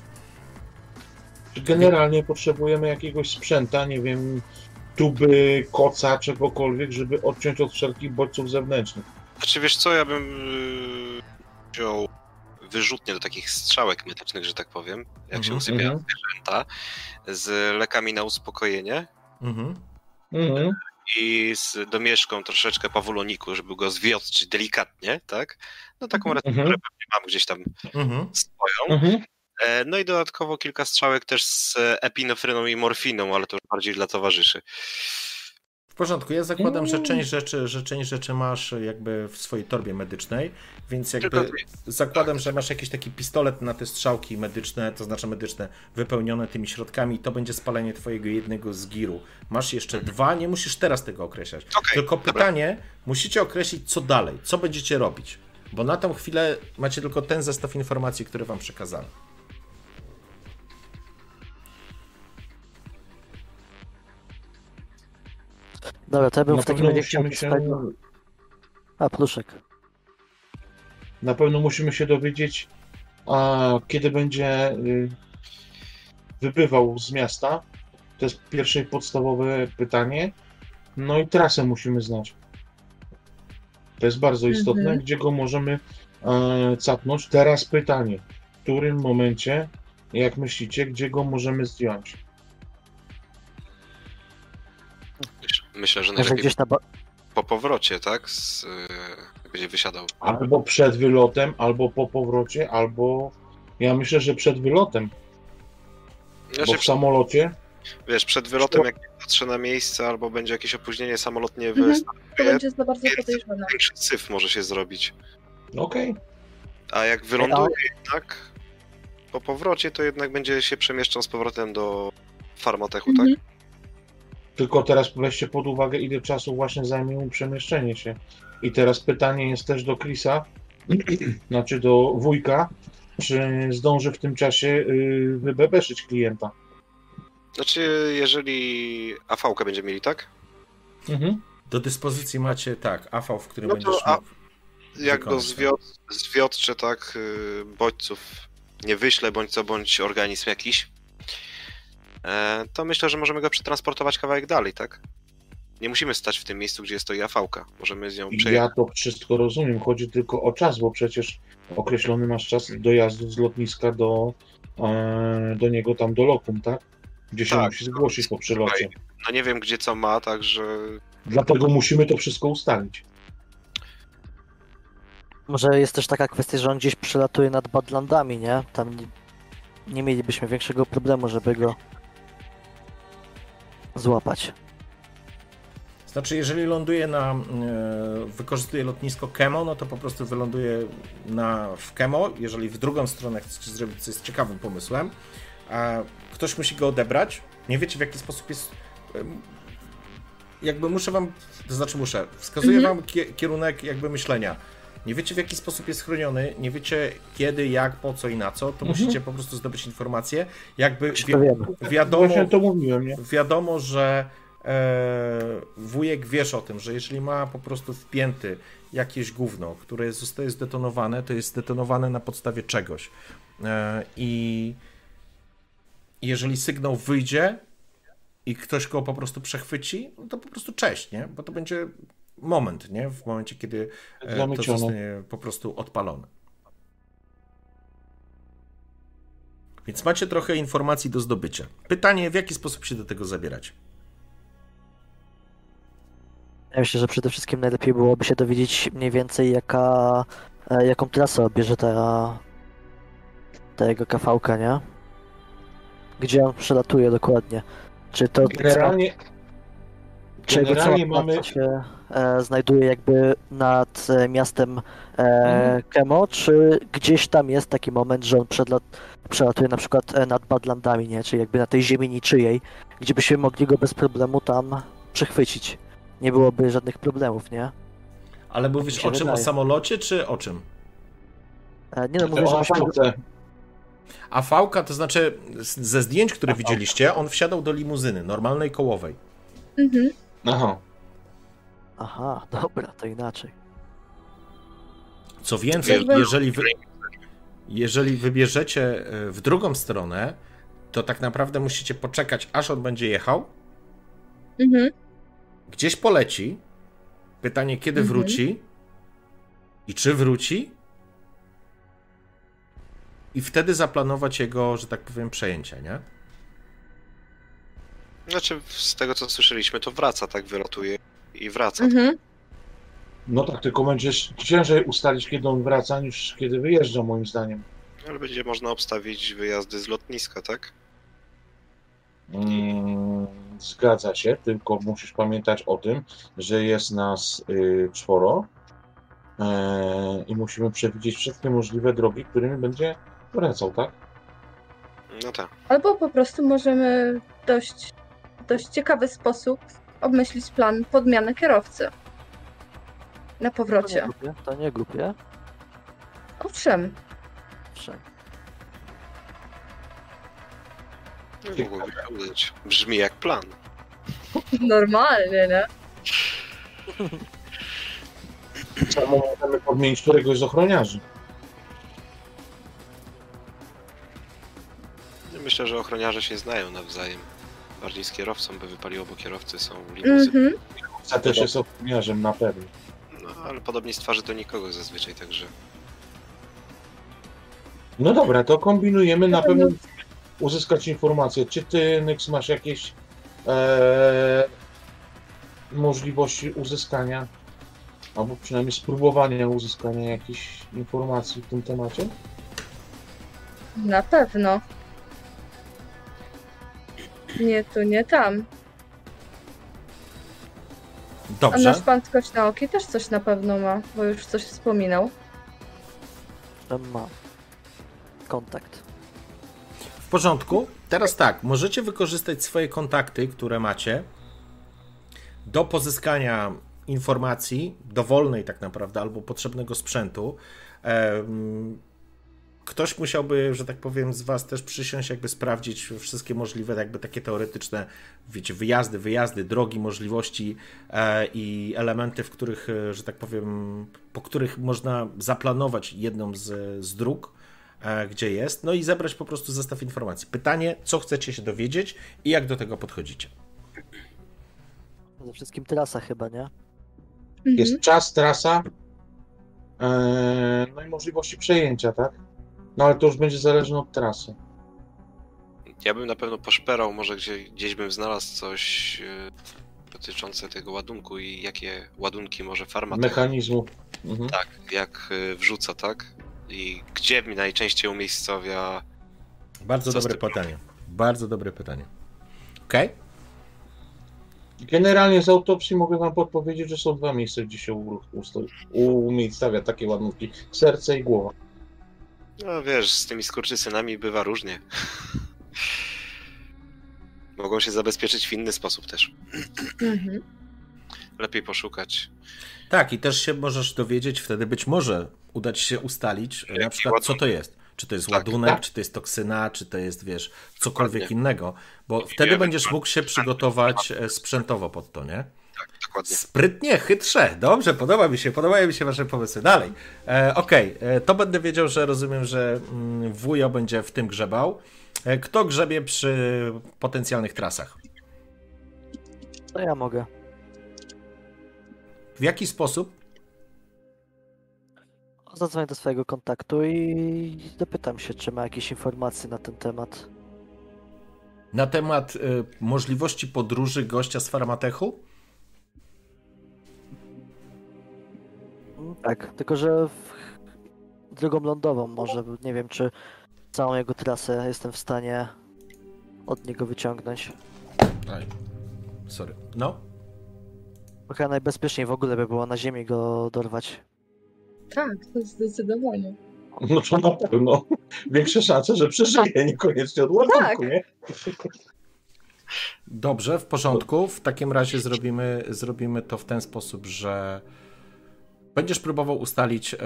Generalnie potrzebujemy jakiegoś sprzęta, nie wiem, tuby, koca, czegokolwiek, żeby odciąć od wszelkich bodźców zewnętrznych. Znaczy, wiesz co, ja bym wziął wyrzutnie do takich strzałek medycznych, że tak powiem, jak mm-hmm, się usypia mm-hmm. zwierzęta, z lekami na uspokojenie. Mhm. Mm-hmm. I z domieszką troszeczkę pawuloniku, żeby go zwiotrzyć delikatnie, tak? No taką recepturę mm-hmm. pewnie mam gdzieś tam mm-hmm. swoją. Mm-hmm. No i dodatkowo kilka strzałek też z epinefryną i morfiną, ale to już bardziej dla towarzyszy. W porządku, ja zakładam, że część rzeczy, że część rzeczy masz jakby w swojej torbie medycznej, więc jakby zakładam, że masz jakiś taki pistolet na te strzałki medyczne, to znaczy medyczne, wypełnione tymi środkami, to będzie spalenie twojego jednego z giru. Masz jeszcze mhm. dwa, nie musisz teraz tego określać. Okay, tylko pytanie, dobra. Musicie określić, co dalej, co będziecie robić, bo na tą chwilę macie tylko ten zestaw informacji, które wam przekazano. Dobra, to ja bym na w takim razie chciał... Się... A, pluszek. Na pewno musimy się dowiedzieć, a kiedy będzie wybywał z miasta. To jest pierwsze podstawowe pytanie. No i trasę musimy znać. To jest bardzo istotne, mhm. gdzie go możemy e, capnąć. Teraz pytanie, w którym momencie, jak myślicie, gdzie go możemy zdjąć? Myślę, że najlepiej ta... po powrocie, tak? Z, yy, gdzie wysiadał. Albo przed wylotem, albo po powrocie, albo... Ja myślę, że przed wylotem. Ja bo w samolocie... Wiesz, przed wylotem, to... jak patrzę na miejsce, albo będzie jakieś opóźnienie, samolot nie mhm. wystartuje. To będzie za bardzo podejrzane. Większy syf może się zrobić. Okej. Okay. A jak wyląduje jednak, po powrocie, to jednak będzie się przemieszczał z powrotem do Pharmatechu, mhm. tak? Tylko teraz weźcie pod uwagę, ile czasu właśnie zajmie mu przemieszczenie się. I teraz pytanie jest też do Chrisa, znaczy do wujka, czy zdąży w tym czasie wybebeszyć klienta. Znaczy, jeżeli A V-kę będziemy mieli, tak? Mhm. Do dyspozycji macie, tak, A V, w którym no będziesz a... mógł. Jak go zwiot- zwiotczę, tak, bodźców nie wyślę, bądź co, bądź organizm jakiś, to myślę, że możemy go przetransportować kawałek dalej, tak? Nie musimy stać w tym miejscu, gdzie stoi A V-ka. Możemy z nią przejechać. Ja to wszystko rozumiem. Chodzi tylko o czas, bo przecież określony masz czas dojazdu z lotniska do, do niego tam do lokum, tak? Gdzie się tak, musi zgłosić po przelocie. No nie wiem, gdzie co ma, także... Dlatego musimy to wszystko ustalić. Może jest też taka kwestia, że on gdzieś przelatuje nad Badlandami, nie? Tam nie, nie mielibyśmy większego problemu, żeby go... złapać. Znaczy, jeżeli ląduje na... Yy, wykorzystuje lotnisko Kemo, no to po prostu wyląduje na, w Kemo. Jeżeli w drugą stronę chcecie zrobić, co jest ciekawym pomysłem, a ktoś musi go odebrać. Nie wiecie, w jaki sposób jest... Yy, jakby muszę wam... To znaczy muszę. Wskazuję mhm. wam ki- kierunek jakby myślenia. Nie wiecie, w jaki sposób jest chroniony, nie wiecie kiedy, jak, po co i na co, to mhm. musicie po prostu zdobyć informację, jakby wi- wiadomo, to mówiłem, nie? wiadomo, że e, wujek wiesz o tym, że jeżeli ma po prostu wpięty jakieś gówno, które zostaje zdetonowane, to jest zdetonowane na podstawie czegoś e, i jeżeli sygnał wyjdzie i ktoś go po prostu przechwyci, no to po prostu cześć, nie? Bo to będzie... moment, nie? W momencie, kiedy Znamy to ciało. Zostanie po prostu odpalone. Więc macie trochę informacji do zdobycia. Pytanie, w jaki sposób się do tego zabierać? Ja myślę, że przede wszystkim najlepiej byłoby się dowiedzieć mniej więcej jaka, jaką trasę obierze ta, ta jego kawałka, nie? Gdzie on przelatuje dokładnie. Czy to... Generalnie... Czy generalnie mamy... się e, znajduje jakby nad e, miastem e, mhm. Kemo, czy gdzieś tam jest taki moment, że on przedlat, przelatuje na przykład e, nad Badlandami, nie? Czyli jakby na tej ziemi niczyjej, gdzie byśmy mogli go bez problemu tam przechwycić. Nie byłoby żadnych problemów, nie? Ale mówisz o czym? Wydaje. O samolocie, czy o czym? E, nie no, mówię, że o samolocie. A fałka, to znaczy ze zdjęć, które widzieliście, on wsiadał do limuzyny, normalnej kołowej. Mhm. Aha. Aha, dobra, to inaczej. Co więcej, jeżeli, wy, jeżeli wybierzecie w drugą stronę, to tak naprawdę musicie poczekać, aż on będzie jechał. Mhm. Gdzieś poleci. Pytanie, kiedy mhm. wróci i czy wróci. I wtedy zaplanować jego, że tak powiem, przejęcie, nie? Znaczy, z tego co słyszeliśmy, to wraca, tak wylatuje i wraca. Mhm. No tak, tylko będzie ciężej ustalić, kiedy on wraca, niż kiedy wyjeżdża, moim zdaniem. Ale będzie można obstawić wyjazdy z lotniska, tak? Mm, zgadza się, tylko musisz pamiętać o tym, że jest nas y, czworo y, i musimy przewidzieć wszystkie możliwe drogi, którymi będzie wracał, tak? No tak. Albo po prostu możemy dość... dość ciekawy sposób obmyślić plan podmiany kierowcy na powrocie. To nie głupie? To nie głupie? Owszem. Owszem. Nie mogłoby udać. Brzmi jak plan. Normalnie, nie? Czemu możemy podmienić któregoś z ochroniarzy? Myślę, że ochroniarze się znają nawzajem. Bardziej z kierowcą by wypaliło, bo kierowcy są limuzyny. Kierowca też jest ochroniarzem na pewno. No, ale podobnie z twarzy do nikogo zazwyczaj, także... No dobra, to kombinujemy. Na pewno uzyskać informację. Czy ty, Nyx, masz jakieś e, możliwości uzyskania, albo przynajmniej spróbowania uzyskania jakichś informacji w tym temacie? Na pewno. Nie tu, nie tam. Dobrze. A nasz pan Skośnaoki też coś na pewno ma, bo już coś wspominał. Tam ma kontakt. W porządku. Teraz tak, możecie wykorzystać swoje kontakty, które macie do pozyskania informacji dowolnej tak naprawdę, albo potrzebnego sprzętu. Ehm, Ktoś musiałby, że tak powiem, z was też przysiąść, jakby sprawdzić wszystkie możliwe, jakby takie teoretyczne, wiecie, wyjazdy, wyjazdy, drogi, możliwości e, i elementy, w których, że tak powiem, po których można zaplanować jedną z, z dróg, e, gdzie jest, no i zebrać po prostu zestaw informacji. Pytanie, co chcecie się dowiedzieć i jak do tego podchodzicie? Przede wszystkim trasa chyba, nie? Jest czas, trasa, eee, no i możliwości przejęcia, tak? No ale to już będzie zależne od trasy. Ja bym na pewno poszperał, może gdzieś, gdzieś bym znalazł coś yy, dotyczące tego ładunku i jakie ładunki może Pharmatech... Mechanizmu. Mhm. Tak, jak yy, wrzuca, tak? I gdzie mi najczęściej umiejscowia... Bardzo dobre pytanie. Bardzo dobre pytanie. Okej? Okay? Generalnie z autopsji mogę wam podpowiedzieć, że są dwa miejsca, gdzie się u, u, umiejscowia takie ładunki. Serce i głowa. No wiesz, z tymi skurczysynami bywa różnie. Mogą się zabezpieczyć w inny sposób też. Mhm. Lepiej poszukać. Tak, i też się możesz dowiedzieć, wtedy być może udać się ustalić, jaki na przykład ładunek. Co to jest. Czy to jest tak, ładunek, tak? Czy to jest toksyna, czy to jest, wiesz, cokolwiek dokładnie. Innego. Bo nie wtedy nie będziesz mógł się przygotować sprzętowo pod to, nie? Tak, dokładnie. Sprytnie, chytrze. Dobrze, podoba mi się, podobają mi się wasze pomysły. Dalej. E, Okej, okay. To będę wiedział, że rozumiem, że mm, wujo będzie w tym grzebał. E, kto grzebie przy potencjalnych trasach? To ja mogę. W jaki sposób? Zadzwonię do swojego kontaktu i dopytam się, czy ma jakieś informacje na ten temat. Na temat y, możliwości podróży gościa z Pharmatechu? Tak, tylko że w... drogą lądową może, nie wiem czy całą jego trasę jestem w stanie od niego wyciągnąć. Aj, sorry. No? Chyba najbezpieczniej w ogóle by było na ziemi go dorwać. Tak, to zdecydowanie. No to na pewno. Większe szanse, że przeżyje, niekoniecznie od ładunku, tak. Nie? Dobrze, w porządku. W takim razie zrobimy, zrobimy to w ten sposób, że będziesz próbował ustalić e,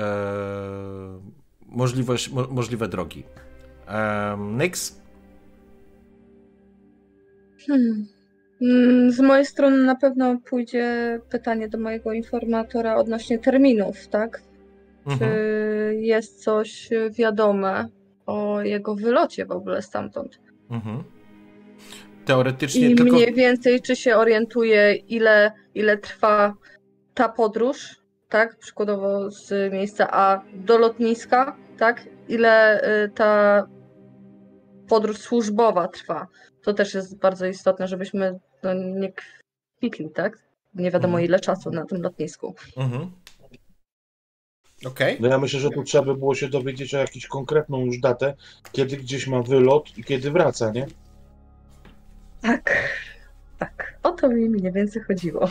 możliwość, mo, możliwe drogi. E, Nyx? Hmm. Z mojej strony na pewno pójdzie pytanie do mojego informatora odnośnie terminów, tak? Mhm. Czy jest coś wiadome o jego wylocie w ogóle stamtąd? Mhm. Teoretycznie I tylko... mniej więcej, czy się orientuje, ile, ile trwa ta podróż, tak? Przykładowo z miejsca A do lotniska, tak? Ile ta podróż służbowa trwa. To też jest bardzo istotne, żebyśmy no, nie kwitli, tak? Nie wiadomo ile czasu na tym lotnisku. Mhm. Okej. Okay. No ja myślę, że tu trzeba by było się dowiedzieć o jakąś konkretną już datę, kiedy gdzieś ma wylot i kiedy wraca, nie? Tak, tak. O to mi mniej więcej chodziło. Okej,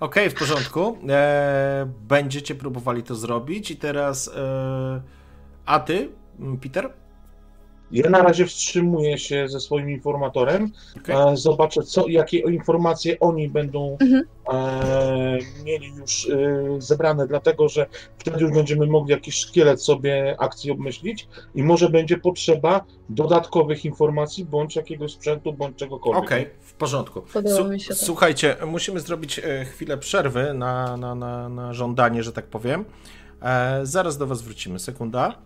okay, w porządku. Eee, będziecie próbowali to zrobić i teraz... Eee, a ty, Peter? Ja na razie wstrzymuję się ze swoim informatorem, okay. Zobaczę co, jakie informacje oni będą mm-hmm. e, mieli już e, zebrane, dlatego że wtedy już będziemy mogli jakiś szkielet sobie akcji obmyślić i może będzie potrzeba dodatkowych informacji, bądź jakiegoś sprzętu, bądź czegokolwiek. Okej, okay, w porządku. Su- się słuchajcie, tak. Musimy zrobić chwilę przerwy na, na, na, na żądanie, że tak powiem. E, zaraz do was wrócimy, sekunda.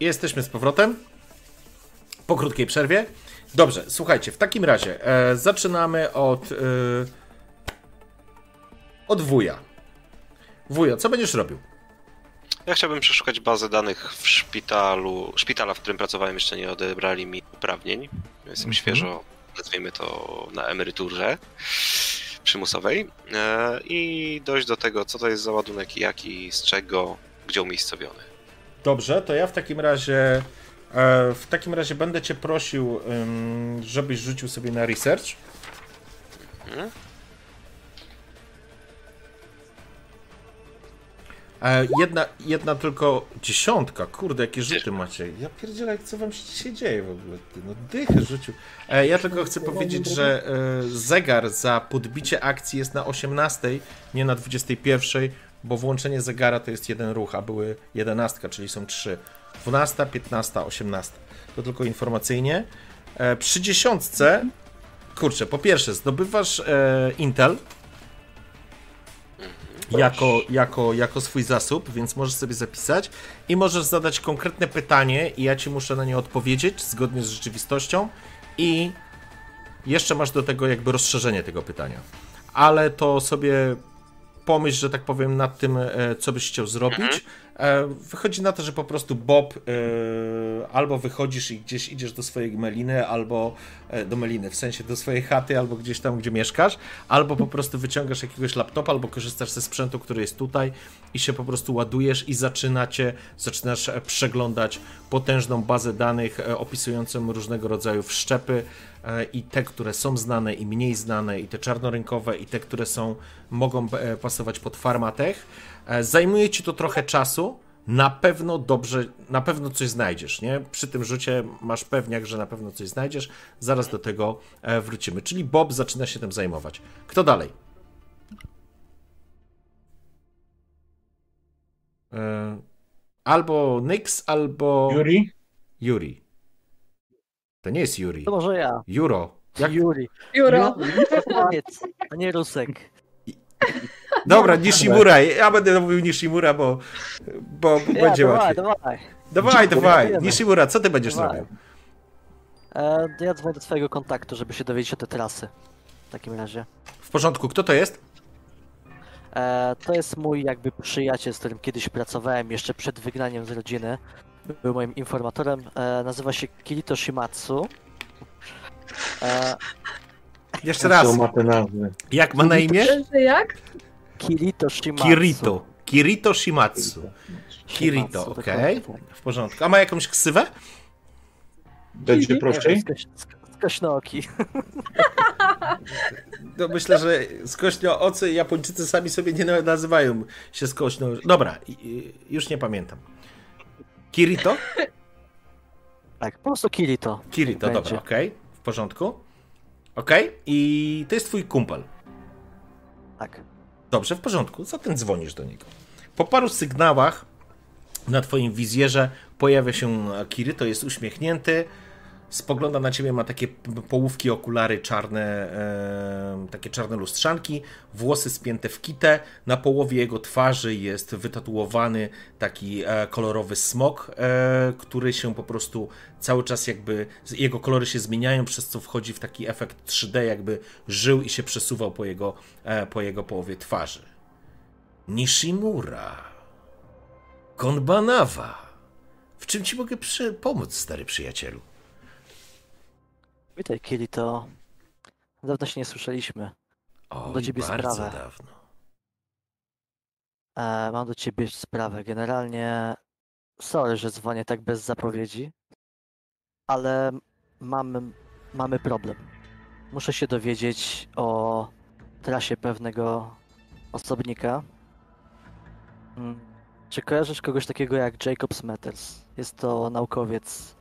Jesteśmy z powrotem. Po krótkiej przerwie. Dobrze, słuchajcie, w takim razie e, zaczynamy od... E, od wuja. Wujo, co będziesz robił? Ja chciałbym przeszukać bazę danych w szpitalu, szpitala, w którym pracowałem, jeszcze nie odebrali mi uprawnień. Jestem mm-hmm. świeżo, nazwijmy to, na emeryturze przymusowej. E, I dojść do tego, co to jest za ładunek, jaki, z czego, gdzie umiejscowiony. Dobrze, to ja w takim razie... W takim razie będę cię prosił, żebyś rzucił sobie na research. Mhm. Jedna, jedna tylko dziesiątka. Kurde, jakie rzuty macie. Ja pierdzielę, co wam się dzisiaj dzieje w ogóle. No dychę rzucił. Ja tylko chcę powiedzieć, że zegar za podbicie akcji jest na osiemnastej, nie na dwudziestej pierwszej, bo włączenie zegara to jest jeden ruch, a były jedenastka, czyli są trzy. dwunasta, piętnasta, osiemnasta. To tylko informacyjnie. E, przy dziesiątce, kurczę, po pierwsze zdobywasz e, Intel jako, jako, jako swój zasób, więc możesz sobie zapisać i możesz zadać konkretne pytanie i ja ci muszę na nie odpowiedzieć zgodnie z rzeczywistością i jeszcze masz do tego jakby rozszerzenie tego pytania. Ale to sobie... pomyśl, że tak powiem, nad tym, co byś chciał zrobić. Mhm. Wychodzi na to, że po prostu Bob, albo wychodzisz i gdzieś idziesz do swojej meliny, albo do meliny, w sensie do swojej chaty, albo gdzieś tam, gdzie mieszkasz, albo po prostu wyciągasz jakiegoś laptopa, albo korzystasz ze sprzętu, który jest tutaj i się po prostu ładujesz i zaczynacie, zaczynasz przeglądać potężną bazę danych opisującą różnego rodzaju wszczepy, i te, które są znane i mniej znane, i te czarnorynkowe, i te, które są, mogą pasować pod Pharmatech. Zajmuje ci to trochę czasu, na pewno dobrze, na pewno coś znajdziesz, nie? Przy tym rzucie masz pewniak, że na pewno coś znajdziesz, zaraz do tego wrócimy. Czyli Bob zaczyna się tym zajmować. Kto dalej? Albo Nyx, albo... Yuri? Yuri. To nie jest Yuri. To może ja. Juro. Jak... Yuri. Juro. A nie Rusek. Dobra, Nishimura. Ja będę mówił Nishimura, bo, bo ja, będzie dawaj, łatwiej. Dawaj, dawaj. Dawaj, Nishimura, co ty będziesz dawaj. robił? E, ja dzwonię do twojego kontaktu, żeby się dowiedzieć o tej trasy. W takim razie. W porządku. Kto to jest? E, to jest mój jakby przyjaciel, z którym kiedyś pracowałem jeszcze przed wygnaniem z rodziny. Był moim informatorem, e, nazywa się Kirito Shimatsu. E... Jeszcze raz. Ma te nazwy. Jak ma na imię? Jak? Kirito Shimatsu. Kirito. Kirito Shimatsu. Kirito, okej. Okay. W porządku. A ma jakąś ksywę? Będzie prościej? Skośnooki. No myślę, że skośnoocy Japończycy sami sobie nie nazywają się skośno... Dobra, już nie pamiętam. Kirito? Tak, po prostu Kirito. Kirito, tak dobra, okej, okay, w porządku. Okej, okay, i to jest twój kumpel. Tak. Dobrze, w porządku, zatem dzwonisz do niego. Po paru sygnałach na twoim wizjerze pojawia się Kirito, jest uśmiechnięty, spogląda na ciebie, ma takie połówki, okulary czarne, e, takie czarne lustrzanki, włosy spięte w kitę, na połowie jego twarzy jest wytatuowany taki e, kolorowy smok, e, który się po prostu cały czas jakby, jego kolory się zmieniają, przez co wchodzi w taki efekt trzy D, jakby żył i się przesuwał po jego, e, po jego połowie twarzy. Nishimura. Konbanawa. W czym ci mogę przy- pomóc, stary przyjacielu? Witaj, Kirito. Dawno się nie słyszeliśmy. Mam do ciebie bardzo sprawę. Dawno. E, mam do ciebie sprawę. Generalnie sorry, że dzwonię tak bez zapowiedzi, ale mamy, mamy problem. Muszę się dowiedzieć o trasie pewnego osobnika. Czy kojarzysz kogoś takiego jak Jacob Mathers? Jest to naukowiec.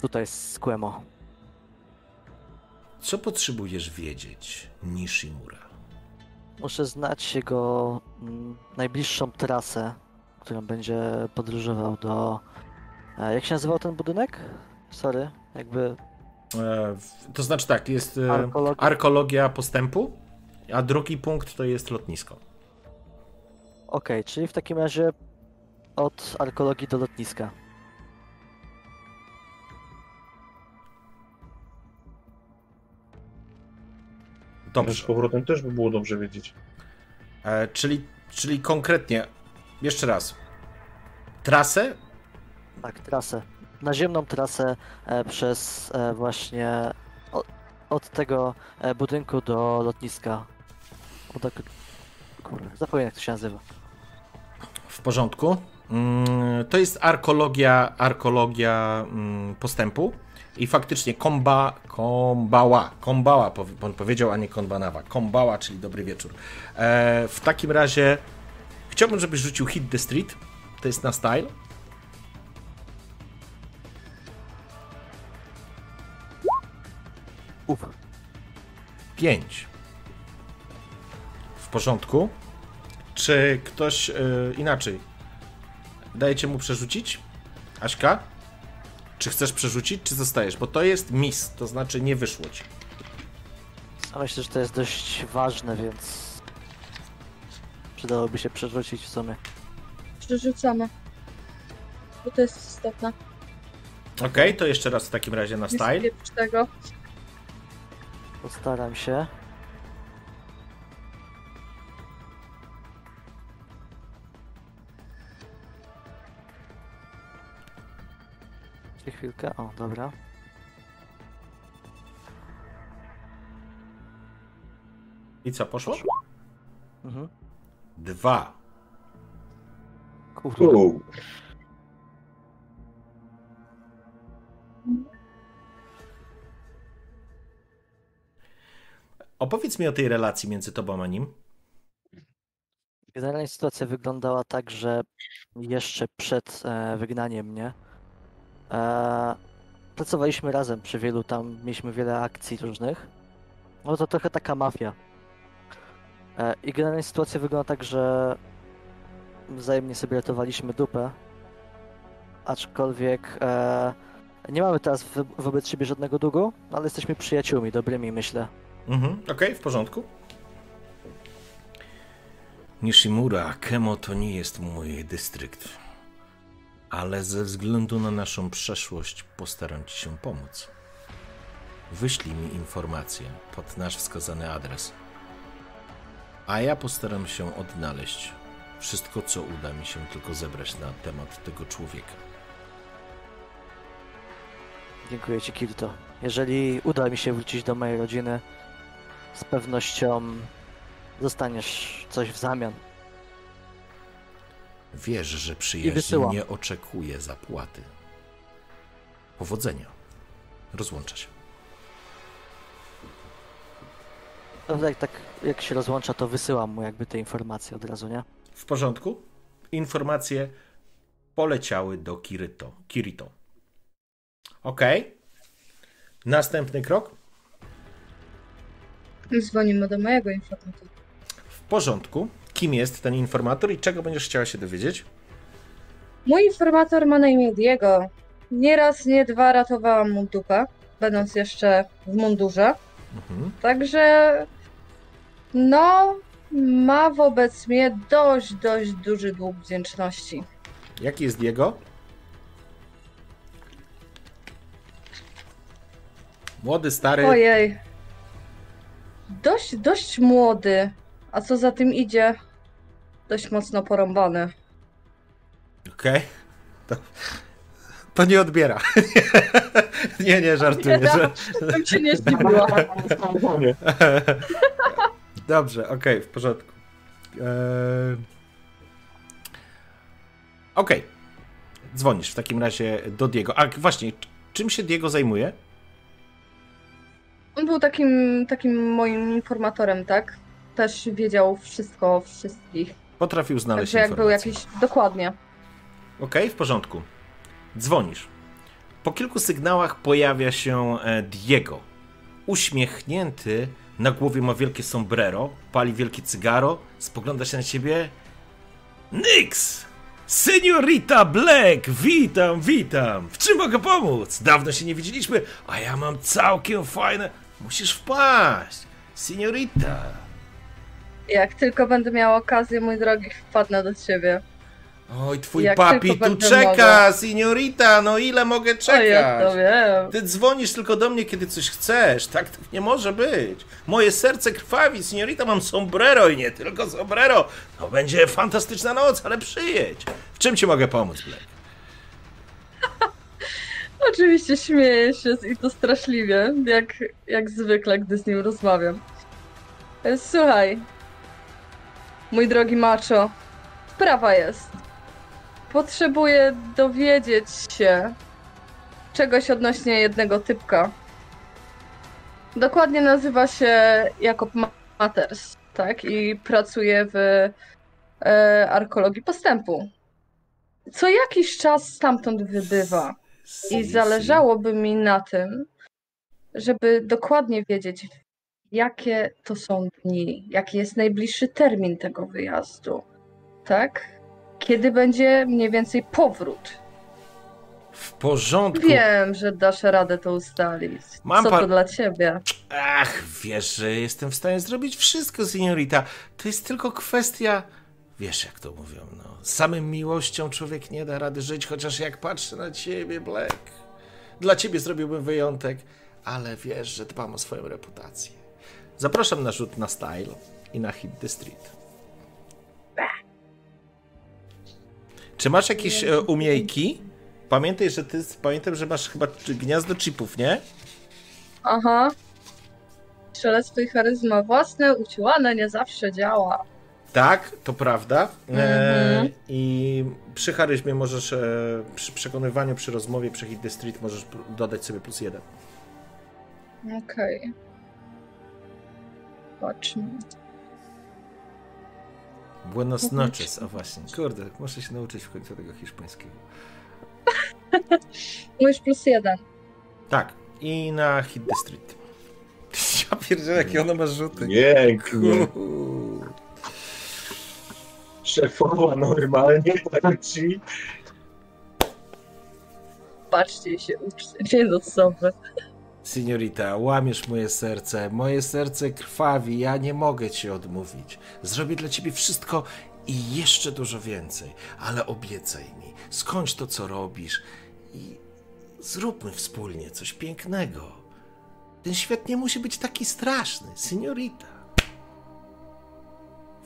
Tutaj z Kemo. Co potrzebujesz wiedzieć, Nishimura? Muszę znać jego najbliższą trasę, którą będzie podróżował do... Jak się nazywał ten budynek? Sorry, jakby... E, to znaczy tak, jest Arkologia. Arkologia Postępu, a drugi punkt to jest lotnisko. Okej, okay, czyli w takim razie od Arkologii do lotniska. Dobrze. Z powrotem też by było dobrze wiedzieć. E, czyli, czyli konkretnie, jeszcze raz, trasę? Tak, trasę. Naziemną trasę e, przez e, właśnie o, od tego e, budynku do lotniska. O, tak, kurde, zapomniałem jak to się nazywa. W porządku. Mm, to jest arkologia, arkologia mm, postępu. I faktycznie komba, kombała, kombała, on powiedział, a nie konbanawa, kombała, czyli dobry wieczór. E, w takim razie chciałbym, żebyś rzucił Hit the Street, to jest na style. Uf. pięć. W porządku. Czy ktoś yy, inaczej? Dajecie mu przerzucić? Aśka? Czy chcesz przerzucić, czy zostajesz? Bo to jest miss, to znaczy nie wyszło ci. Myślę, że to jest dość ważne, więc przydałoby się przerzucić w sumie. Przerzucamy, bo to jest istotne. Okej, okay, to jeszcze raz w takim razie na style. Nie tego. Postaram się. Chwilkę, o, dobra. I co, poszło? poszło. Mhm. Dwa. Kurde. Wow. Opowiedz mi o tej relacji między tobą a nim. Generalnie sytuacja wyglądała tak, że jeszcze przed e, wygnaniem mnie Eee, pracowaliśmy razem przy wielu, tam mieliśmy wiele akcji różnych. No to trochę taka mafia. Eee, I generalnie sytuacja wygląda tak, że wzajemnie sobie ratowaliśmy dupę. Aczkolwiek eee, nie mamy teraz wo- wobec siebie żadnego długu, ale jesteśmy przyjaciółmi dobrymi, myślę. Mhm, okej, okay, w porządku. Nishimura, Kemo to nie jest mój dystrykt. Ale ze względu na naszą przeszłość postaram ci się pomóc. Wyślij mi informację pod nasz wskazany adres. A ja postaram się odnaleźć wszystko, co uda mi się tylko zebrać na temat tego człowieka. Dziękuję ci, Kirito. Jeżeli uda mi się wrócić do mojej rodziny, z pewnością dostaniesz coś w zamian. Wiesz, że przyjaźń nie oczekuje zapłaty. Powodzenia. Rozłącza się. Tak, tak, jak się rozłącza, to wysyłam mu jakby te informacje od razu, nie? W porządku. Informacje poleciały do Kirito. Kirito. Okej. Okay. Następny krok. Dzwonimy do mojego informatora. W porządku. Kim jest ten informator i czego będziesz chciała się dowiedzieć? Mój informator ma na imię Diego. Nie raz, nie dwa ratowałam mu dupę, będąc jeszcze w mundurze. Mhm. Także no, ma wobec mnie dość, dość duży dług wdzięczności. Jaki jest Diego? Młody, stary? Ojej. Dość, dość młody. A co za tym idzie? Dość mocno porąbany. Okej. Okay. To, to nie odbiera. nie, nie, żartuję. Tam się nie zdziwiło. Dobrze, okej, okay, w porządku. Eee... Okej. Okay. Dzwonisz w takim razie do Diego. A właśnie, czym się Diego zajmuje? On był takim, takim moim informatorem, tak? Też wiedział wszystko o wszystkich. Potrafił znaleźć informacje. Także jak był jakiś... Dokładnie. Okej, okay, w porządku. Dzwonisz. Po kilku sygnałach pojawia się Diego. Uśmiechnięty, na głowie ma wielkie sombrero, pali wielkie cygaro, spogląda się na ciebie. N Y X! Seniorita Black! Witam, witam! W czym mogę pomóc? Dawno się nie widzieliśmy, a ja mam całkiem fajne... Musisz wpaść! Seniorita! Jak tylko będę miała okazję, mój drogi, wpadnę do ciebie. Oj, twój jak papi tu czeka, mogę. Signorita, no ile mogę czekać? O, ja to wiem. Ty dzwonisz tylko do mnie, kiedy coś chcesz, tak to nie może być. Moje serce krwawi, signorita, mam sombrero i nie tylko sombrero. No będzie fantastyczna noc, ale przyjedź. W czym ci mogę pomóc, Black? Oczywiście śmieję się i to straszliwie, jak, jak zwykle, gdy z nim rozmawiam. Słuchaj, mój drogi macho, sprawa jest. Potrzebuję dowiedzieć się czegoś odnośnie jednego typka. Dokładnie nazywa się Jacob Mathers, tak? I pracuje w e, Arkologii Postępu. Co jakiś czas stamtąd wybywa. I zależałoby mi na tym, żeby dokładnie wiedzieć, jakie to są dni, jaki jest najbliższy termin tego wyjazdu, tak? Kiedy będzie mniej więcej powrót? W porządku. Wiem, że dasz radę to ustalić. Mam Co to dla ciebie? Ach, wiesz, że jestem w stanie zrobić wszystko, signorita. To jest tylko kwestia... Wiesz, jak to mówią, no. Samym miłością człowiek nie da rady żyć, chociaż jak patrzę na ciebie, Black, dla ciebie zrobiłbym wyjątek, ale wiesz, że dbam o swoją reputację. Zapraszam na rzut na Style i na Hit the Street. Czy masz jakieś e, umiejki? Pamiętaj, że ty, pamiętam, że masz chyba gniazdo chipów, nie? Aha. Strzelectwo i charyzma własne, uciłane, nie zawsze działa. Tak, to prawda. Mm-hmm. e, I przy charyzmie możesz, e, przy przekonywaniu, przy rozmowie, przy Hit the Street możesz dodać sobie plus jeden. Okej. Okay. Patrzmy. Buenos noches, o właśnie. Kurde, muszę się nauczyć w końcu tego hiszpańskiego. Mówisz plus jeden. Tak, i na Hit the Street. Ja pierdzielę, jakie ono ma rzuty. Nie, szefowa normalnie, tak ci. Patrzcie się, uczcie do sobie. Signorita, łamiesz moje serce. Moje serce krwawi, ja nie mogę ci odmówić. Zrobię dla ciebie wszystko i jeszcze dużo więcej. Ale obiecaj mi, skończ to, co robisz i zróbmy wspólnie coś pięknego. Ten świat nie musi być taki straszny, signorita.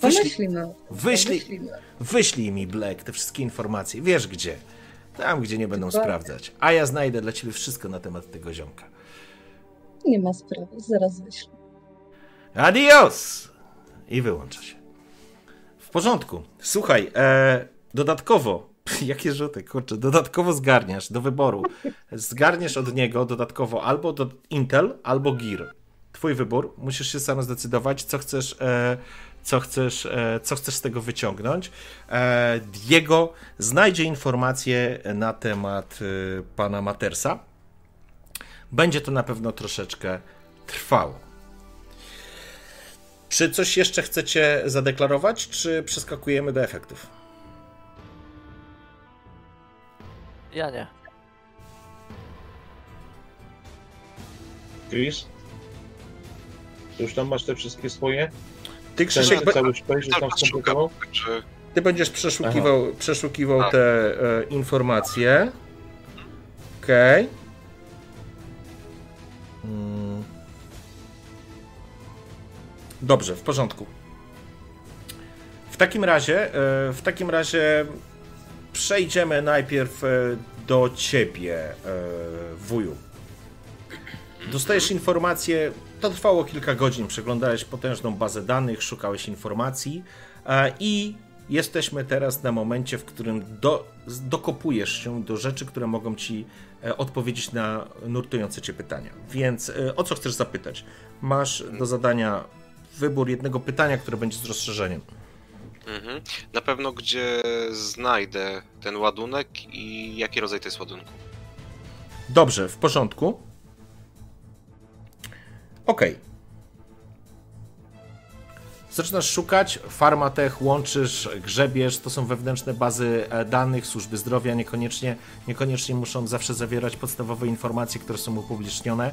Wyślij, wyślij, wyślij mi, Black, te wszystkie informacje. Wiesz gdzie? Tam, gdzie nie będą Dokładnie. sprawdzać. A ja znajdę dla ciebie wszystko na temat tego ziomka. Nie ma sprawy, zaraz wyślę. Adios! I wyłącza się. W porządku. Słuchaj, e, dodatkowo, jakie rzuty, kurczę, dodatkowo zgarniasz do wyboru. Zgarniesz od niego dodatkowo albo do Intel, albo Gear. Twój wybór. Musisz się sam zdecydować, co chcesz... E, Co chcesz, co chcesz z tego wyciągnąć. Diego znajdzie informacje na temat pana Mathersa. Będzie to na pewno troszeczkę trwało. Czy coś jeszcze chcecie zadeklarować, czy przeskakujemy do efektów? Ja nie. Chris? Ty już tam masz te wszystkie swoje? Ty, Krzysiek, ty będziesz przeszukiwał, przeszukiwał te e, informacje. Okej. Okay. Hmm. Dobrze, w porządku. W takim razie, e, w takim razie przejdziemy najpierw e, do ciebie, e, wuju. Dostajesz informację. To trwało kilka godzin, przeglądałeś potężną bazę danych, szukałeś informacji i jesteśmy teraz na momencie, w którym do, dokopujesz się do rzeczy, które mogą ci odpowiedzieć na nurtujące cię pytania. Więc o co chcesz zapytać? Masz do zadania wybór jednego pytania, które będzie z rozszerzeniem. Mhm. Na pewno gdzie znajdę ten ładunek i jaki rodzaj to jest ładunku? Dobrze, w porządku. Okej. Okay. Zaczynasz szukać, Pharmatech, łączysz, grzebiesz, to są wewnętrzne bazy danych, służby zdrowia, niekoniecznie, niekoniecznie muszą zawsze zawierać podstawowe informacje, które są upublicznione,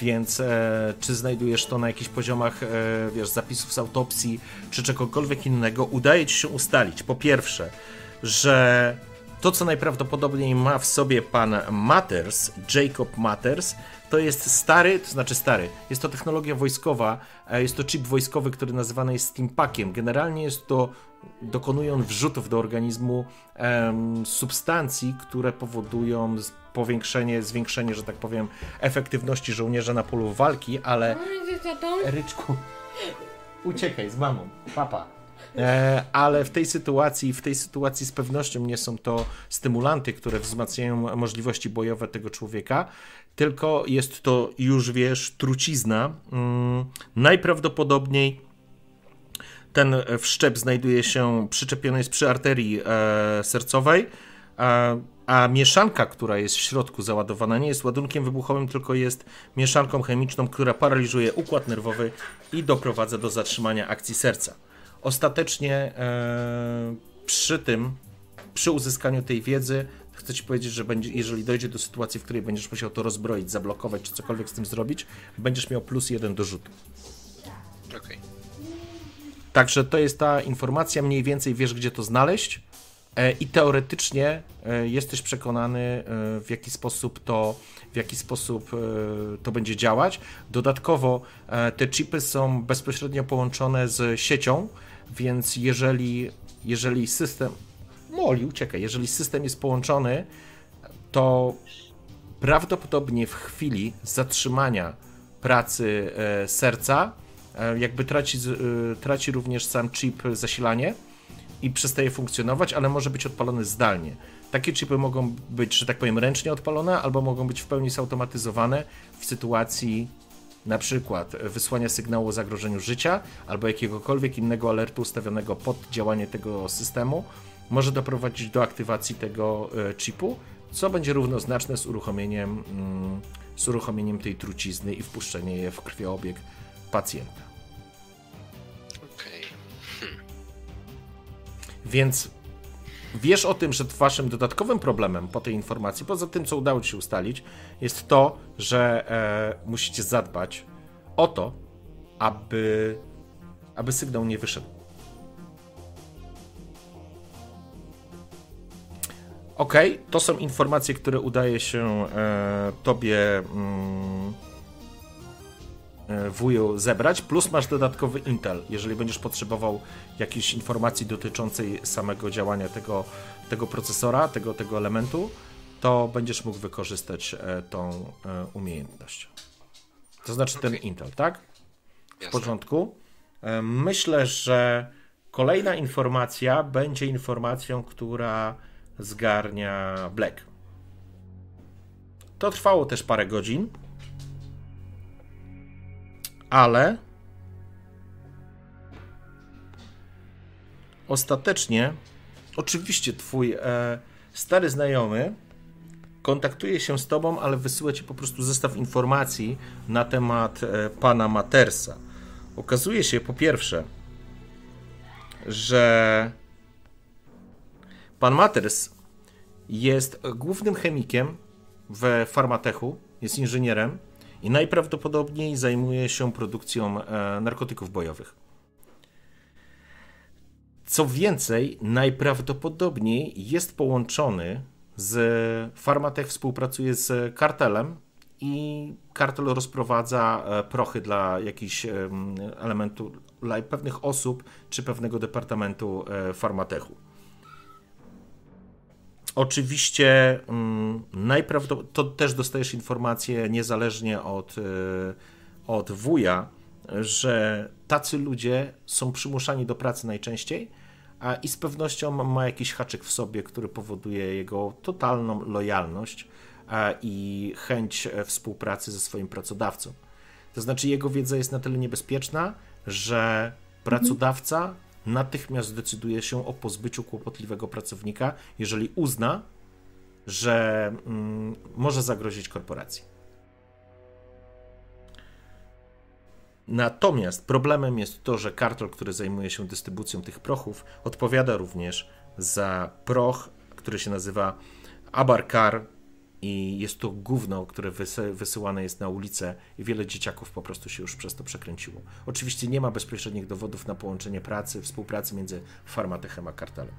więc e, czy znajdujesz to na jakichś poziomach e, wiesz, zapisów z autopsji, czy czegokolwiek innego, udaje ci się ustalić, po pierwsze, że to, co najprawdopodobniej ma w sobie pan Mathers, Jacob Mathers, to jest stary, to znaczy stary, jest to technologia wojskowa, jest to chip wojskowy, który nazywany jest Steampakiem. Generalnie jest to, dokonuje on wrzutów do organizmu em, substancji, które powodują powiększenie, zwiększenie, że tak powiem, efektywności żołnierza na polu walki, ale... Ryczku, uciekaj z mamą, papa. E, ale w tej sytuacji, w tej sytuacji z pewnością nie są to stymulanty, które wzmacniają możliwości bojowe tego człowieka, tylko jest to, już wiesz, trucizna. Mm, najprawdopodobniej ten wszczep znajduje się, przyczepiony jest przy arterii e, sercowej, e, a mieszanka, która jest w środku załadowana, nie jest ładunkiem wybuchowym, tylko jest mieszanką chemiczną, która paraliżuje układ nerwowy i doprowadza do zatrzymania akcji serca. Ostatecznie e, przy tym, przy uzyskaniu tej wiedzy, chcę ci powiedzieć, że będzie, jeżeli dojdzie do sytuacji, w której będziesz musiał to rozbroić, zablokować, czy cokolwiek z tym zrobić, będziesz miał plus jeden do rzutu. Okay. Także to jest ta informacja, mniej więcej wiesz, gdzie to znaleźć e, i teoretycznie e, jesteś przekonany, e, w jaki sposób to, w jaki sposób e, to będzie działać. Dodatkowo e, te chipy są bezpośrednio połączone z siecią, więc jeżeli, jeżeli system... Moli, uciekaj. Jeżeli system jest połączony, to prawdopodobnie w chwili zatrzymania pracy e, serca e, jakby traci, e, traci również sam chip zasilanie i przestaje funkcjonować, ale może być odpalony zdalnie. Takie chipy mogą być, że tak powiem, ręcznie odpalone, albo mogą być w pełni zautomatyzowane w sytuacji na przykład wysłania sygnału o zagrożeniu życia albo jakiegokolwiek innego alertu ustawionego pod działanie tego systemu. Może doprowadzić do aktywacji tego chipu, co będzie równoznaczne z uruchomieniem, z uruchomieniem tej trucizny i wpuszczenie je w krwiobieg pacjenta. Okej. Okay. Hm. Więc wiesz o tym, że waszym dodatkowym problemem po tej informacji, poza tym, co udało ci się ustalić, jest to, że e, musicie zadbać o to, aby, aby sygnał nie wyszedł. Ok, to są informacje, które udaje się e, tobie mm, e, wuju zebrać, plus masz dodatkowy intel, jeżeli będziesz potrzebował jakiejś informacji dotyczącej samego działania tego, tego procesora, tego, tego elementu, to będziesz mógł wykorzystać e, tą e, umiejętność. To znaczy okay. Ten intel, tak? W Jasne. Porządku. E, myślę, że kolejna informacja będzie informacją, która zgarnia Black. To trwało też parę godzin, ale ostatecznie oczywiście twój e, stary znajomy kontaktuje się z tobą, ale wysyła ci po prostu zestaw informacji na temat e, pana Mathersa. Okazuje się po pierwsze, że pan Mathers jest głównym chemikiem w Pharmatechu, jest inżynierem i najprawdopodobniej zajmuje się produkcją e, narkotyków bojowych. Co więcej, najprawdopodobniej jest połączony z... Pharmatech współpracuje z kartelem i kartel rozprowadza e, prochy dla jakichś e, elementów, dla pewnych osób czy pewnego departamentu e, Pharmatechu. Oczywiście mm, najprawdopodobniej, to też dostajesz informację niezależnie od, yy, od wuja, że tacy ludzie są przymuszani do pracy najczęściej a, i z pewnością ma jakiś haczyk w sobie, który powoduje jego totalną lojalność a, i chęć współpracy ze swoim pracodawcą. To znaczy jego wiedza jest na tyle niebezpieczna, że pracodawca mhm. natychmiast decyduje się o pozbyciu kłopotliwego pracownika, jeżeli uzna, że mm, może zagrozić korporacji. Natomiast problemem jest to, że kartel, który zajmuje się dystrybucją tych prochów, odpowiada również za proch, który się nazywa Abarkar i jest to gówno, które wysy- wysyłane jest na ulicę i wiele dzieciaków po prostu się już przez to przekręciło. Oczywiście nie ma bezpośrednich dowodów na połączenie pracy, współpracy między Pharmatechem a kartelem.